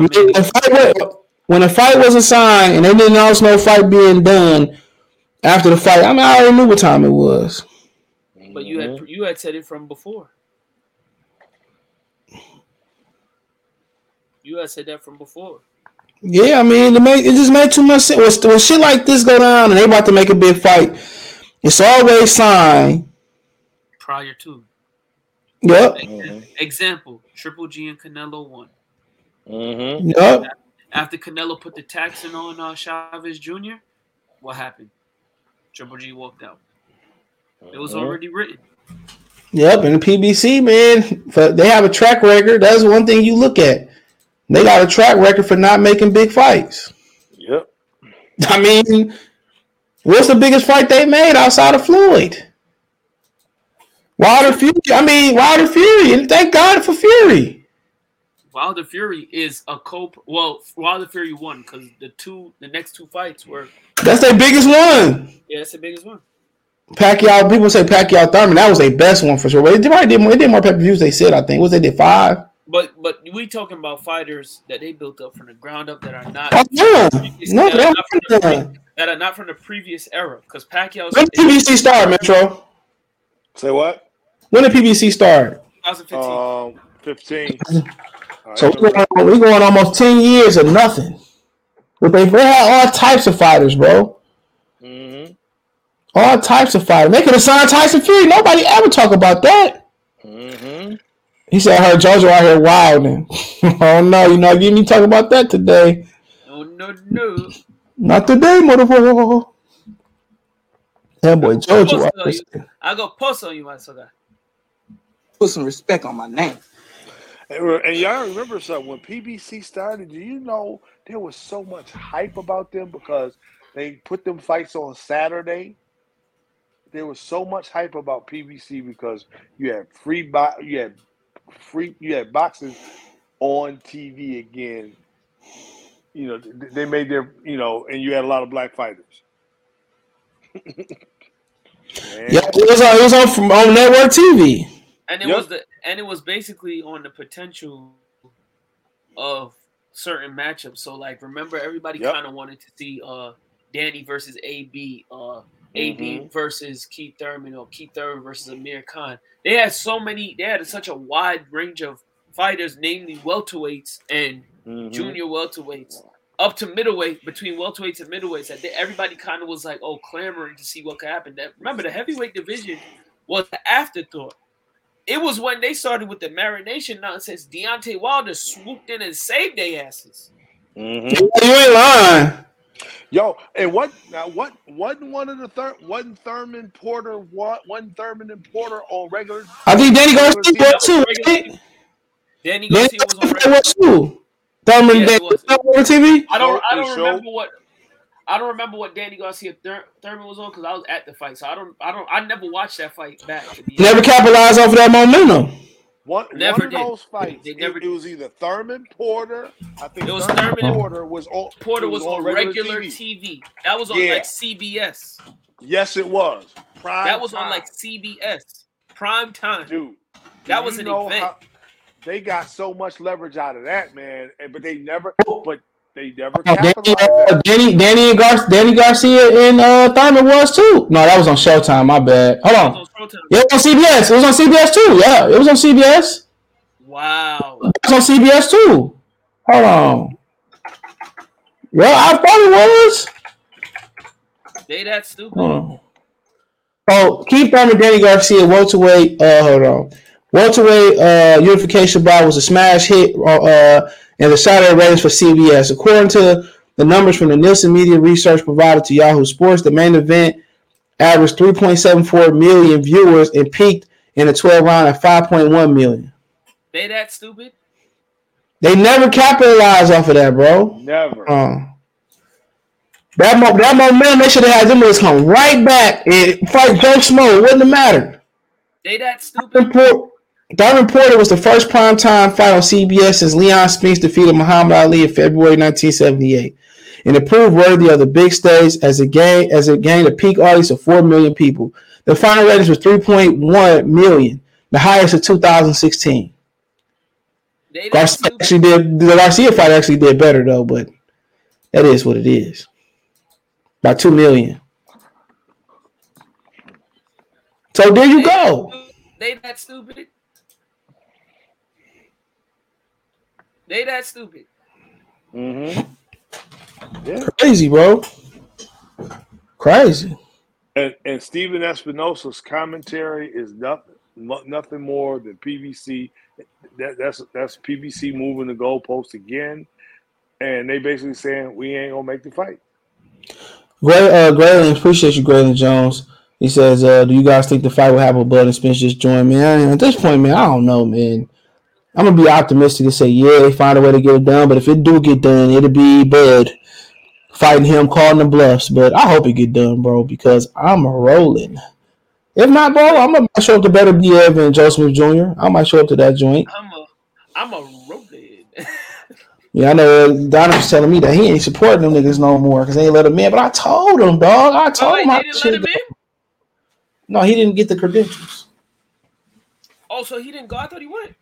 when a fight wasn't signed and they didn't announce no fight being done after the fight, I mean, I already knew what time it was. But you had said it from before. You had said that from before. Yeah, I mean, it just made too much sense. When shit like this go down and they about to make a big fight, it's always signed prior to. Yep. Mm-hmm. Example, Triple G and Canelo won. Mm-hmm. Yep. After Canelo put the taxing on Chavez Jr., what happened? Triple G walked out. It was already written. Yep, and the PBC, man, they have a track record. That's one thing you look at. They got a track record for not making big fights. Yep. I mean, what's the biggest fight they made outside of Floyd? Wilder Fury, and thank God for Fury. Wilder Fury is a Wilder Fury won because the next two fights were. That's their biggest one. Yeah, that's the biggest one. Pacquiao, people say Pacquiao Thurman. That was their best one for sure. But they did more pay-per-views. They said, I think, was they did 5. But we talking about fighters that they built up from the ground up that are not that are not from the previous era. Because Pacquiao. When did PBC start, Metro? Say what? When did PBC start? 2015. 15. So we're going almost 10 years of nothing. But they had all types of fighters, bro. Mm-hmm. All types of fighters. They could have signed Tyson Fury. Nobody ever talk about that. Mm-hmm. He said, I heard JoJo out here wilding. Oh, no, you're not getting me talking about that today. Oh, no. Not today, motherfucker. That boy, JoJo. I go post on you, my sugar. Put some respect on my name. And y'all remember something. When PBC started, do you know there was so much hype about them because they put them fights on Saturday? There was so much hype about PBC because you had free boxing on TV again. You know, they made their, you know, and you had a lot of black fighters. Yeah, it was on network TV. And it was basically on the potential of certain matchups. So like, remember everybody kind of wanted to see Danny versus AB, AB versus Keith Thurman, or Keith Thurman versus Amir Khan. They had such a wide range of fighters, namely welterweights and junior welterweights, up to middleweight, between welterweights and middleweights. That everybody kind of was like, clamoring to see what could happen. Remember, the heavyweight division was the afterthought. It was when they started with the marination nonsense, Deontay Wilder swooped in and saved their asses. Mm-hmm. You ain't lying. Yo, and wasn't Thurman Porter on regular? I think Danny Garcia too. Right? Danny Garcia was on regular too. Thurman, yeah, TV. I don't remember what Danny Garcia Thurman was on because I was at the fight, so I never watched that fight back. Never capitalized off of that momentum. One of those fights, it was either Thurman Porter. I think it was Thurman Porter was on. Porter was on regular TV. That was on like CBS. Yes, it was. That was on like CBS prime time, dude. That was an event. They got so much leverage out of that, man. But they never capitalized. Danny Garcia and Thurman was too. No, that was on Showtime. My bad. Hold on. It was on CBS. It was on CBS too. Yeah, it was on CBS. Wow. It was on CBS too. Hold on. Yeah, I thought it was. They that stupid. Oh, Keith Thurman, Danny Garcia, welterweight. Welterweight unification bout was a smash hit in the Saturday ratings for CBS. According to the numbers from the Nielsen Media Research provided to Yahoo Sports, the main event averaged 3.74 million viewers and peaked in the 12th round at 5.1 million. They that stupid? They never capitalized off of that, bro. Never. That momentum, they should have had them just come right back and fight Joe Schmo. It wouldn't have mattered. They that stupid? Thurman Porter was the first primetime fight on CBS since Leon Spinks defeated Muhammad Ali in February 1978, and it proved worthy of the big stage as it gained a peak audience of 4 million people. The final ratings was 3.1 million, the highest of 2016. The Garcia fight actually did better, though, but that is what it is. About 2 million. So there you go. They that stupid. They that stupid. Mm-hmm. Yeah. Crazy, bro. Crazy. And Steven Espinosa's commentary is nothing more than PBC. That's PBC moving the goalposts again, and they basically saying we ain't gonna make the fight. Grayling, appreciate you, Grayling Jones. He says, "Do you guys think the fight will happen? Bud and Spence just joined me. At this point, man, I don't know, man. I'm going to be optimistic and say, yeah, they find a way to get it done. But if it do get done, it'll be Bud fighting him, calling the bluffs. But I hope it get done, bro, because I'm rolling. If not, bro, I'm going to show up to Better Be Evan and Joe Smith Jr. I might show up to that joint. I'm a rolling. Yeah, I know Donald's telling me that he ain't supporting them niggas no more because they ain't let him in. But I told him, dog. I told him. No, he didn't get the credentials. Oh, so he didn't go? I thought he went.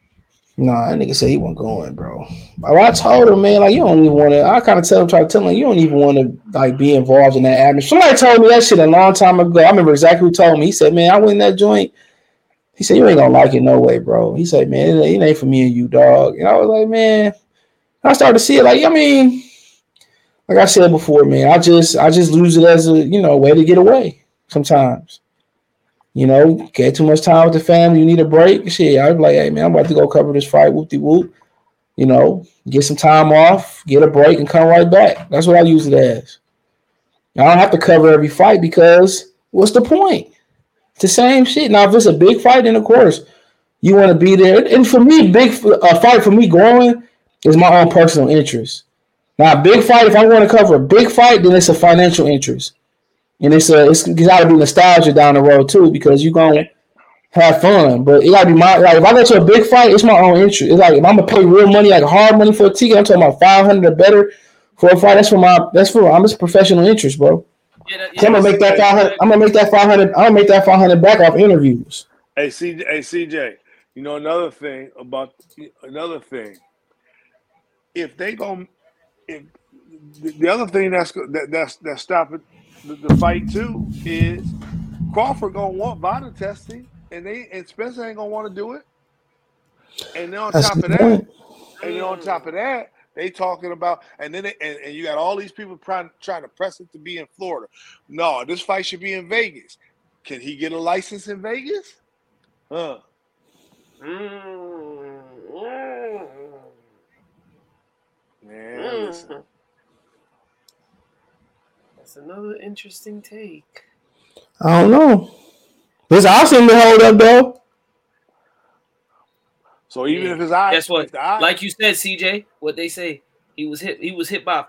Nah, that nigga said he wasn't going, bro. But I told him, man, like, you don't even want to. I kind of try to tell him, you don't even want to, like, be involved in that atmosphere. Somebody told me that shit a long time ago. I remember exactly who told me. He said, man, I went in that joint. He said, you ain't going to like it no way, bro. He said, man, it ain't for me and you, dog. And I was like, man, I started to see it. Like, I mean, like I said before, man, I just lose it as a, way to get away sometimes. Get too much time with the family. You need a break. Shit, I'd be like, hey, man, I'm about to go cover this fight, whoop-de-whoop. Get some time off, get a break, and come right back. That's what I use it as. I don't have to cover every fight because what's the point? It's the same shit. Now, if it's a big fight, then, of course, you want to be there. And for me, a fight for me growing is my own personal interest. Now, a big fight, if I want to cover a big fight, then it's a financial interest. And it's gotta be nostalgia down the road too, because you're gonna have fun. But it gotta be if I go to a big fight, it's my own interest. It's like if I'm gonna pay real money, like hard money for a ticket, I'm talking about $500 or better for a fight. That's for I'm just professional interest, bro. Yeah, I'm gonna make that $500. I'm gonna make that $500. I'm gonna make that $500 back off interviews. Hey CJ, another thing. The other thing that's stopping the fight too is Crawford gonna want body testing, and Spencer ain't gonna want to do it. And then on top of that, they talking about, and you got all these people trying to press it to be in Florida. No, this fight should be in Vegas. Can he get a license in Vegas? Man, listen. That's another interesting take. I don't know. It's awesome to hold up, though. So even if his eyes, guess what? Like you said, CJ, what they say, he was hit by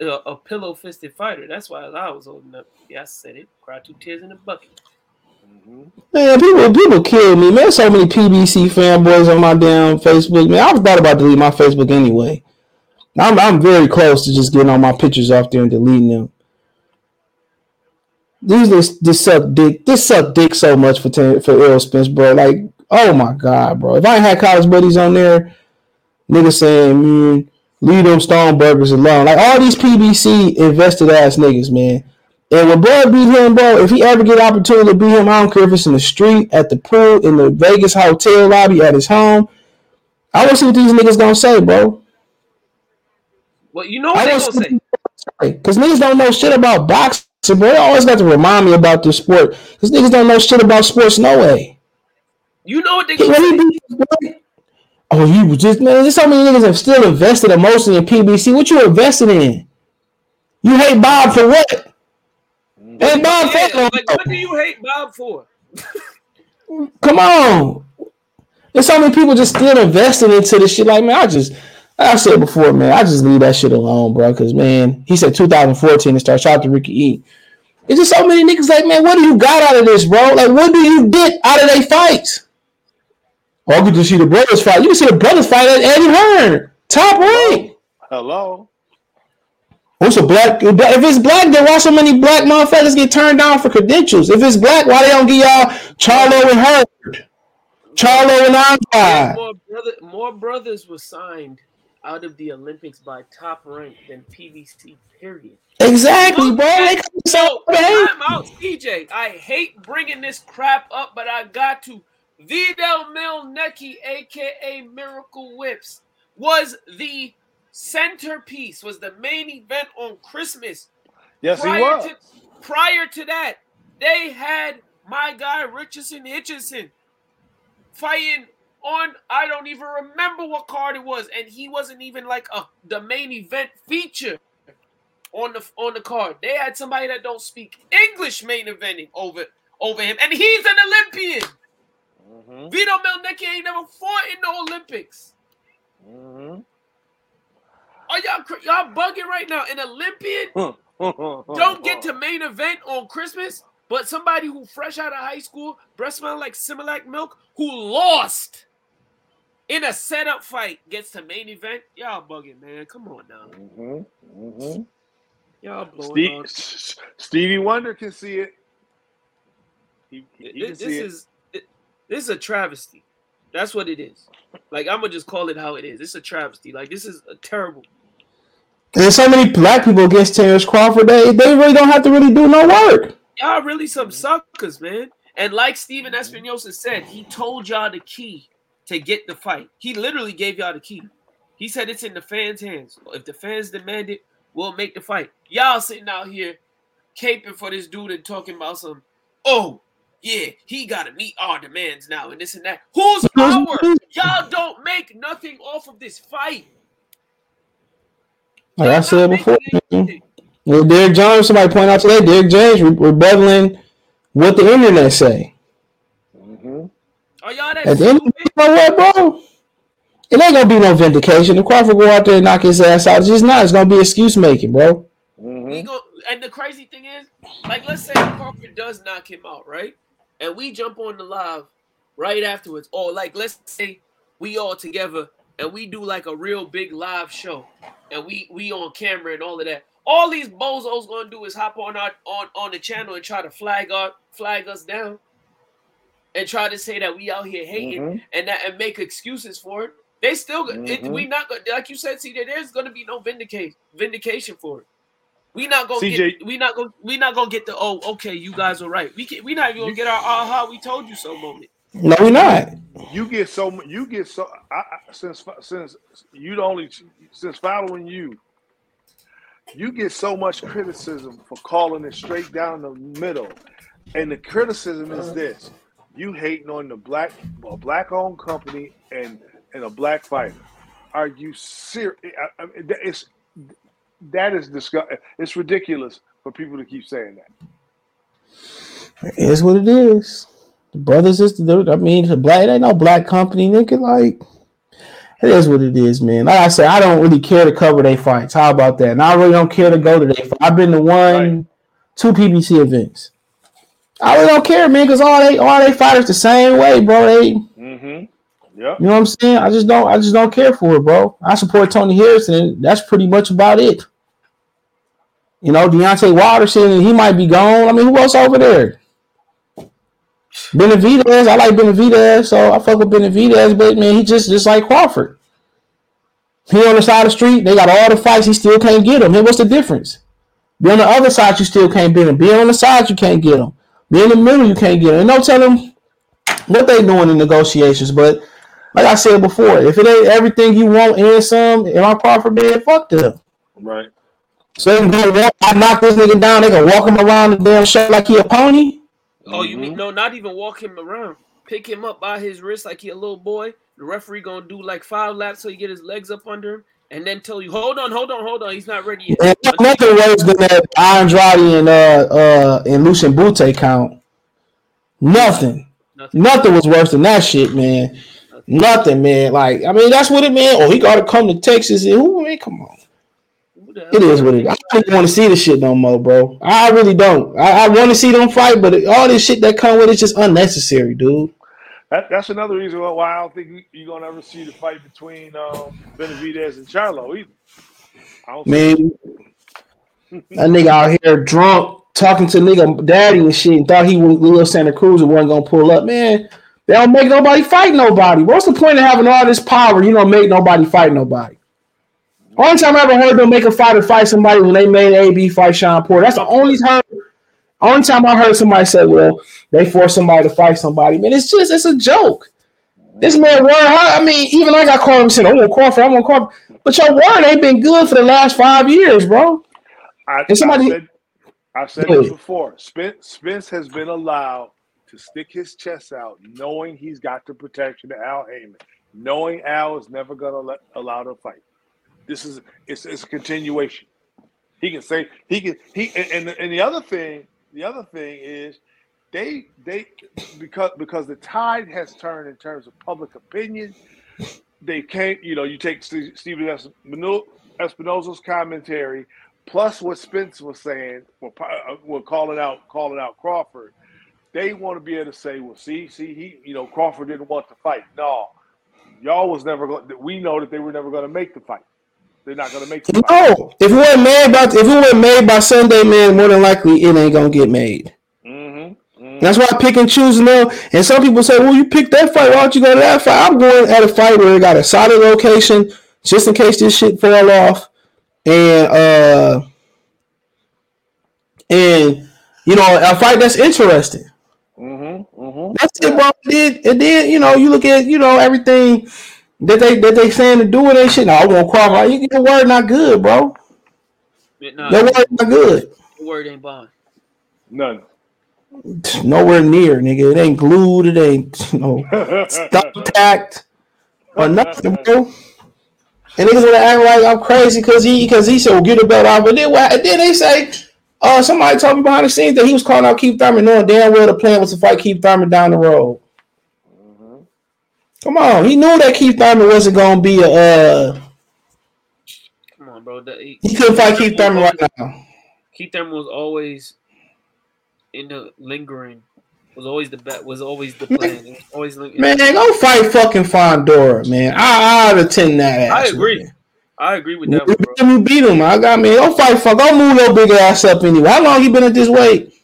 a pillow-fisted fighter. That's why his eye was holding up. Yeah, I said it. Cry two tears in a bucket. Mm-hmm. Man, people kill me. There's so many PBC fanboys on my damn Facebook. Man, I was thought about deleting my Facebook anyway. I'm very close to just getting all my pictures off there and deleting them. This suck dick so much for Errol Spence, bro. Like, oh my god, bro. If I had college buddies on there, niggas saying, man, leave them Stoneburgers alone. Like all these PBC invested ass niggas, man. And when bro beat him, bro, if he ever get an opportunity to beat him, I don't care if it's in the street, at the pool, in the Vegas hotel lobby, at his home. I want to see what these niggas gonna say, bro. Well, you know what they gonna say. Because niggas don't know shit about boxing. So, bro, they always got to remind me about this sport. Because niggas don't know shit about sports, no way. You know what they do? Oh, you was just, man, there's so many niggas have still invested emotionally in PBC. What you invested in? You hate Bob for what? Hey, Bob, what do you hate Bob for? Come on. There's so many people just still invested into this shit. Like, man, I said before, man, I just leave that shit alone, bro, because, man, he said 2014 and start shot to Ricky E. It's just so many niggas like, man, what do you got out of this, bro? Like, what do you get out of they fights? Oh, I could just see the brothers fight. You can see the brothers fight at Eddie Hearn. Top rank. Hello. What's a black? If it's black, then why so many black motherfuckers get turned down for credentials? If it's black, why they don't give y'all Charlo and Heard? Charlo and Andre. More brothers were signed out of the Olympics by Top Rank than PBC, period. Exactly, bro. I'm out, CJ. I hate bringing this crap up, but I got to. Vidal Melnecki, a.k.a. Miracle Whips, was the centerpiece, was the main event on Christmas. Yes, he was. Prior to that, they had my guy Richardson Hitchison fighting on, I don't even remember what card it was, and he wasn't even like the main event feature on the card. They had somebody that don't speak English main eventing over him, and he's an Olympian. Mm-hmm. Vito Melnecki ain't never fought in the Olympics. Mm-hmm. Are y'all bugging right now? An Olympian don't get to main event on Christmas, but somebody who fresh out of high school, breast smell like Similac milk, who lost in a setup fight gets to main event. Y'all bugging, man. Come on now. Mm-hmm. Mm-hmm. Y'all blowing. Stevie Wonder can see it. This is a travesty. That's what it is. Like, I'm gonna just call it how it is. It's a travesty. Like, this is a terrible. There's so many black people against Terence Crawford. They really don't have to really do no work. Y'all really some suckers, man. And like Steven Espinosa said, he told y'all the key to get the fight. He literally gave y'all the key. He said it's in the fans' hands. If the fans demand it, we'll make the fight. Y'all sitting out here caping for this dude and talking about some, oh, yeah, he got to meet our demands now and this and that. Who's power? Y'all don't make nothing off of this fight. Like I said before, Derrick Jones, somebody pointed out today, Derrick James rebelling what the internet say. Mm-hmm. Are y'all that stupid? You know what, bro? It ain't going to be no vindication. If Crawford go out there and knock his ass out, it's just not. It's going to be excuse making, bro. Mm-hmm. And the crazy thing is, like, let's say Crawford does knock him out, right? And we jump on the live right afterwards. Or, like, let's say we all together and we do, like, a real big live show. And we on camera and all of that. All these bozos going to do is hop on the channel and try to flag us down. And try to say that we out here hating and make excuses for it. They still, we not going to, like you said, CJ, there's going to be no vindication for it. We not gonna get the you guys are right. We not even gonna get our aha we told you so moment. No, we not. You get so. Since following you, you get so much criticism for calling it straight down the middle, and the criticism is this: you hating on the black-owned company and a black fighter. Are you serious? That is disgusting. It's ridiculous for people to keep saying that. It is what it is. The brothers, sisters. I mean, the black. It ain't no black company, nigga. Like, it is what it is, man. Like I said, I don't really care to cover their fights. How about that? And I really don't care to go to their fight. I've been to two PBC events. I really don't care, man, because all they fighters the same way, bro. They, yeah, you know what I'm saying. I just don't care for it, bro. I support Tony Harrison, and that's pretty much about it. You know, Deontay Wilder, he might be gone. I mean, who else over there? Benavidez, I like Benavidez, so I fuck with Benavidez, but man, he just like Crawford. He on the side of the street, they got all the fights, he still can't get them. Hey, what's the difference? Be on the other side, you still can't beat them. Be on the side, you can't get them. Be in the middle, you can't get them. And don't tell them what they doing in negotiations, but like I said before, if it ain't everything you want and some, if I'm Crawford, man, fuck them. Right. So I knock this nigga down, they can walk him around the damn show like he a pony. Oh, you mean, no, not even walk him around. Pick him up by his wrist like he a little boy. The referee going to do like 5 laps so he get his legs up under him and then tell you, hold on. He's not ready yet. And nothing worse than that Andrade and Lucien Boutte count. Nothing was worse than that shit, man. Nothing, man. Like, I mean, that's what it meant. Oh, he got to come to Texas. And, ooh, man, come on. It is what it is. I don't want to see this shit no more, bro. I really don't. I want to see them fight, but all this shit that come with it's just unnecessary, dude. That's another reason why I don't think you're going to ever see the fight between Benavidez and Charlo either. That nigga out here drunk, talking to nigga daddy and shit, and thought he was Leo Santa Cruz and wasn't going to pull up. Man, they don't make nobody fight nobody. What's the point of having all this power? You don't make nobody fight nobody. Only time I ever heard them make a fighter fight somebody when they made AB fight Sean Porter. That's the only time I heard somebody say, well, they forced somebody to fight somebody. Man, it's a joke. This man, Warren, I mean, even I got Crawford saying, I want Crawford. But your Warren ain't been good for the last 5 years, bro. I've said this before. Spence has been allowed to stick his chest out knowing he's got the protection of Al Heyman, knowing Al is never going to allow to fight. It's a continuation. The other thing is because the tide has turned in terms of public opinion. They can't, you take Steven Espinosa's commentary plus what Spence was saying, or calling out Crawford. They want to be able to say, well, see, he, Crawford didn't want to fight. No, y'all was never going. We know that they were never going to make the fight. They're not going to make it. No. If it wasn't made by Sunday, man, more than likely it ain't going to get made. Mm-hmm. That's why I pick and choose now. And some people say, well, you pick that fight. Why don't you go to that fight? I'm going at a fight where it got a solid location just in case this shit fell off. And a fight that's interesting. Mm-hmm. Mm-hmm. That's it, bro. It did, you look at, everything – That they saying to do it and shit. No, I won't qualify. Your word not good, bro. Your word not good. Your word ain't bond. None. Nowhere near, nigga. It ain't glued. It ain't stop tacked or nothing, bro. And niggas gonna act like I'm crazy because he said, well, get the belt out. But then they say, somebody told me behind the scenes that he was calling out Keith Thurman, knowing damn well the plan was to fight Keith Thurman down the road. Come on, he knew that Keith Thurman wasn't gonna be a. Come on, bro. He couldn't fight Keith Thurman right now. Keith Thurman was always in the lingering. Was always the bet. Was always the plan. Was always lingering. Man, go fight fucking Fandora, man. I'd attend that. I agree. Man. I agree with that. You beat him. I got me. Go fight. Fuck. Go move your big ass up anyway. How long he been at this weight?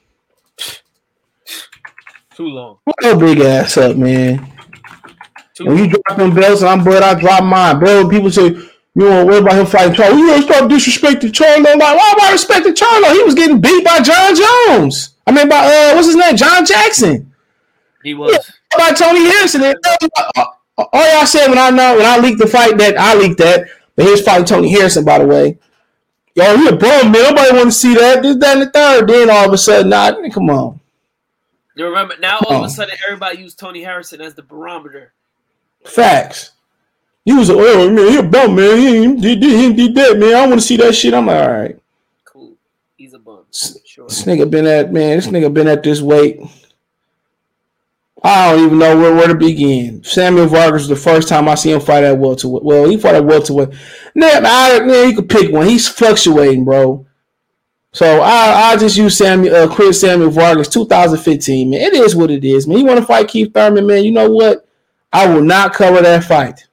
Too long. Move your big ass up, man. When you drop them belts and I'm blood, I drop mine. Bro, people say, you don't worry about him fighting Charlo. You don't start disrespecting Charlo. Like, why am I respecting Charlo? He was getting beat by John Jones. I mean, by, what's his name? John Jackson. He was. Yeah, by Tony Harrison. And all y'all said when I leaked the fight that. But he was fighting Tony Harrison, by the way. Yo, he a bum, man. Nobody want to see that. This, that, and the third. Then all of a sudden, come on. You remember now? All of a sudden, everybody used Tony Harrison as the barometer. Facts. He was an oil man. He a bum, man. He dead, man. I want to see that shit. I'm like, all right. Cool. He's a bum. Sure. This nigga been at this weight. I don't even know where to begin. Samuel Vargas was the first time I see him fight at welterweight. Well, he fought at welterweight. Nah, you could pick one. He's fluctuating, bro. So I just use Samuel Vargas, 2015, man. It is what it is, man. You want to fight Keith Thurman, man? You know what? I will not cover that fight.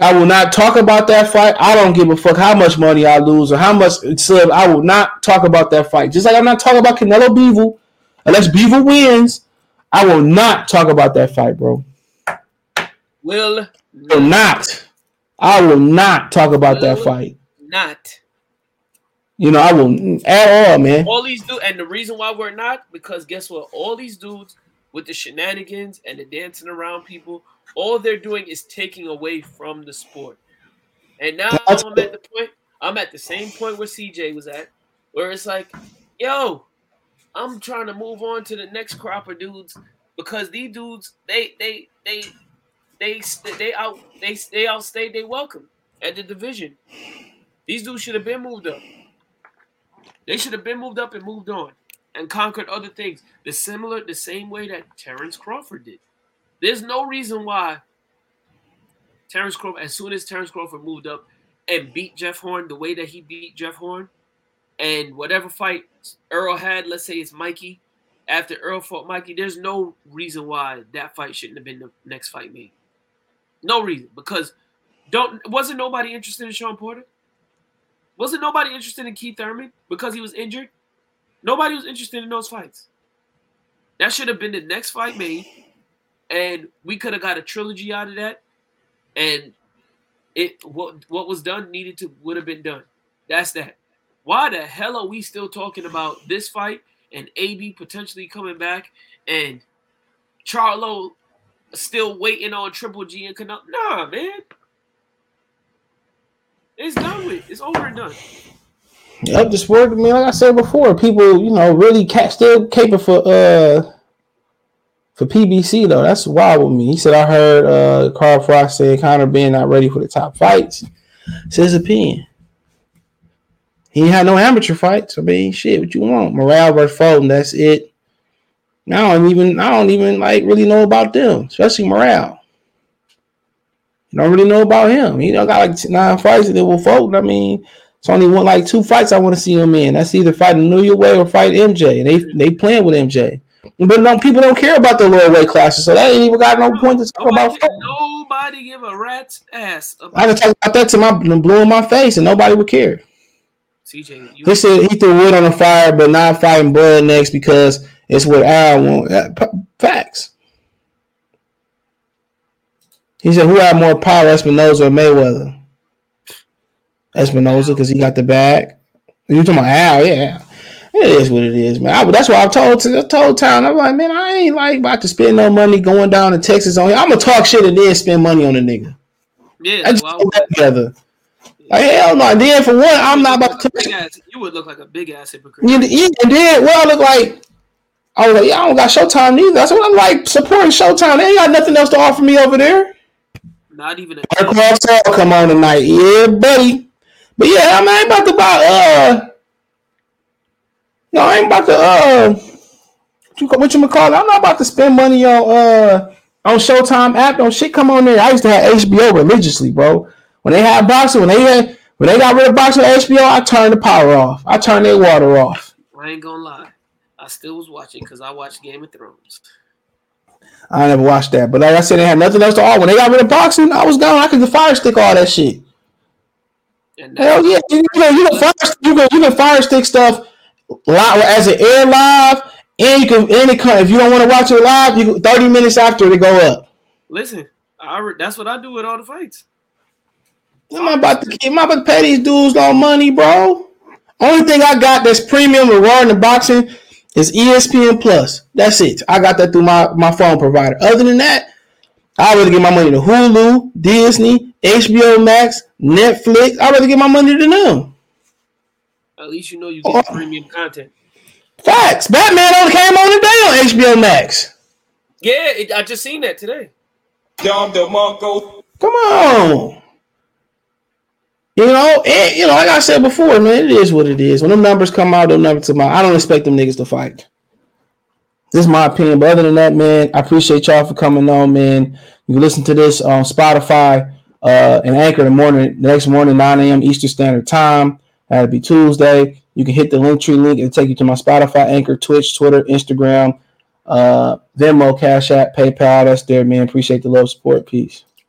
I will not talk about that fight. I don't give a fuck how much money I lose or how much it's up. I will not talk about that fight. Just like I'm not talking about Canelo Bivol. Unless Bivol wins, I will not talk about that fight, bro. I will not talk about that fight. You know, I will at all, man. All these dudes, and the reason why we're not, because guess what? All these dudes with the shenanigans and the dancing around people, all they're doing is taking away from the sport. And now I'm at the same point where CJ was at, where it's like, yo, I'm trying to move on to the next crop of dudes because these dudes, they outstayed their welcome at the division. These dudes should have been moved up. They should have been moved up and moved on and conquered other things. The same way that Terence Crawford did. There's no reason why Terence Crawford, as soon as Terence Crawford moved up and beat Jeff Horn the way that he beat Jeff Horn, and whatever fight Errol had, let's say it's Mikey, after Errol fought Mikey, there's no reason why that fight shouldn't have been the next fight made. No reason. Because wasn't nobody interested in Sean Porter? Wasn't nobody interested in Keith Thurman because he was injured? Nobody was interested in those fights. That should have been the next fight made, and we could have got a trilogy out of that. And it what was done needed to would have been done. That's that. Why the hell are we still talking about this fight and AB potentially coming back and Charlo still waiting on Triple G and Canelo? Nah, man. It's done with. It's over and done. Yep, just word. I mean, like I said before, people, you know, really still caping for PBC though. That's wild with me. He said, I heard Carl Frost say Conor being not ready for the top fights. It's his opinion. He had no amateur fights. I mean, shit, what you want? Morale versus Foden. That's it. I don't even like really know about them, especially Morale. Don't really know about him. You know, got like 9 fights that will fold. I mean, it's only one, like 2 fights I want to see him in. That's either fighting New Year Way or fight MJ. And they playing with MJ. But no, people don't care about the lower weight classes, so that ain't even got no point to talk about. Nobody give a rat's ass. I can talk about that to my blue in my face, and nobody would care. CJ, they said he threw wood on the fire, but not fighting blood next because it's what I want. Facts. He said, who had more power, Espinoza or Mayweather? Espinoza, because he got the bag. You're talking about Al, yeah. It is what it is, man. That's why I told Town. I'm like, man, I ain't like about to spend no money going down to Texas on him. I'm going to talk shit and then spend money on the nigga. Yeah. I just put that together. Like, hell no. And then, for one, I'm not about to talk shit. You would look like a big-ass hypocrite. Yeah, and then, well, I was like, yeah, I don't got Showtime neither. That's what I'm like, supporting Showtime. They ain't got nothing else to offer me over there. Not even come on tonight, yeah, buddy. But yeah, I ain't about to buy. No, I ain't about to. What you gonna call it? I'm not about to spend money on Showtime app on shit. Come on there. I used to have HBO religiously, bro. When they had boxing, when they got rid of boxing on HBO, I turned the power off. I turned their water off. I ain't gonna lie, I still was watching because I watched Game of Thrones. I never watched that, but like I said, they had nothing else to offer. When they got rid of boxing, I was gone. I could fire stick all that shit. Hell yeah, you can fire stick stuff live as an air live, and you can if you don't want to watch it live, you can, 30 minutes after it go up. Listen, that's what I do with all the fights. I'm about to pay these dudes no money, bro. Only thing I got that's premium with Raw and the boxing. It's ESPN Plus. That's it. I got that through my phone provider. Other than that, I'd rather get my money to Hulu, Disney, HBO Max, Netflix. I'd rather get my money to them. At least you know you get premium content. Facts. Batman only came on today on HBO Max. Yeah, I just seen that today. Dom DeMarco. Come on. You know, and, you know, like I said before, man, it is what it is. When them numbers come out, those numbers come out. I don't expect them niggas to fight. This is my opinion. But other than that, man, I appreciate y'all for coming on, man. You can listen to this on Spotify and Anchor the next morning, 9 a.m. Eastern Standard Time. That'll be Tuesday. You can hit the Linktree link. It'll take you to my Spotify, Anchor, Twitch, Twitter, Instagram, Venmo, Cash App, PayPal. That's there, man. Appreciate the love, support. Peace.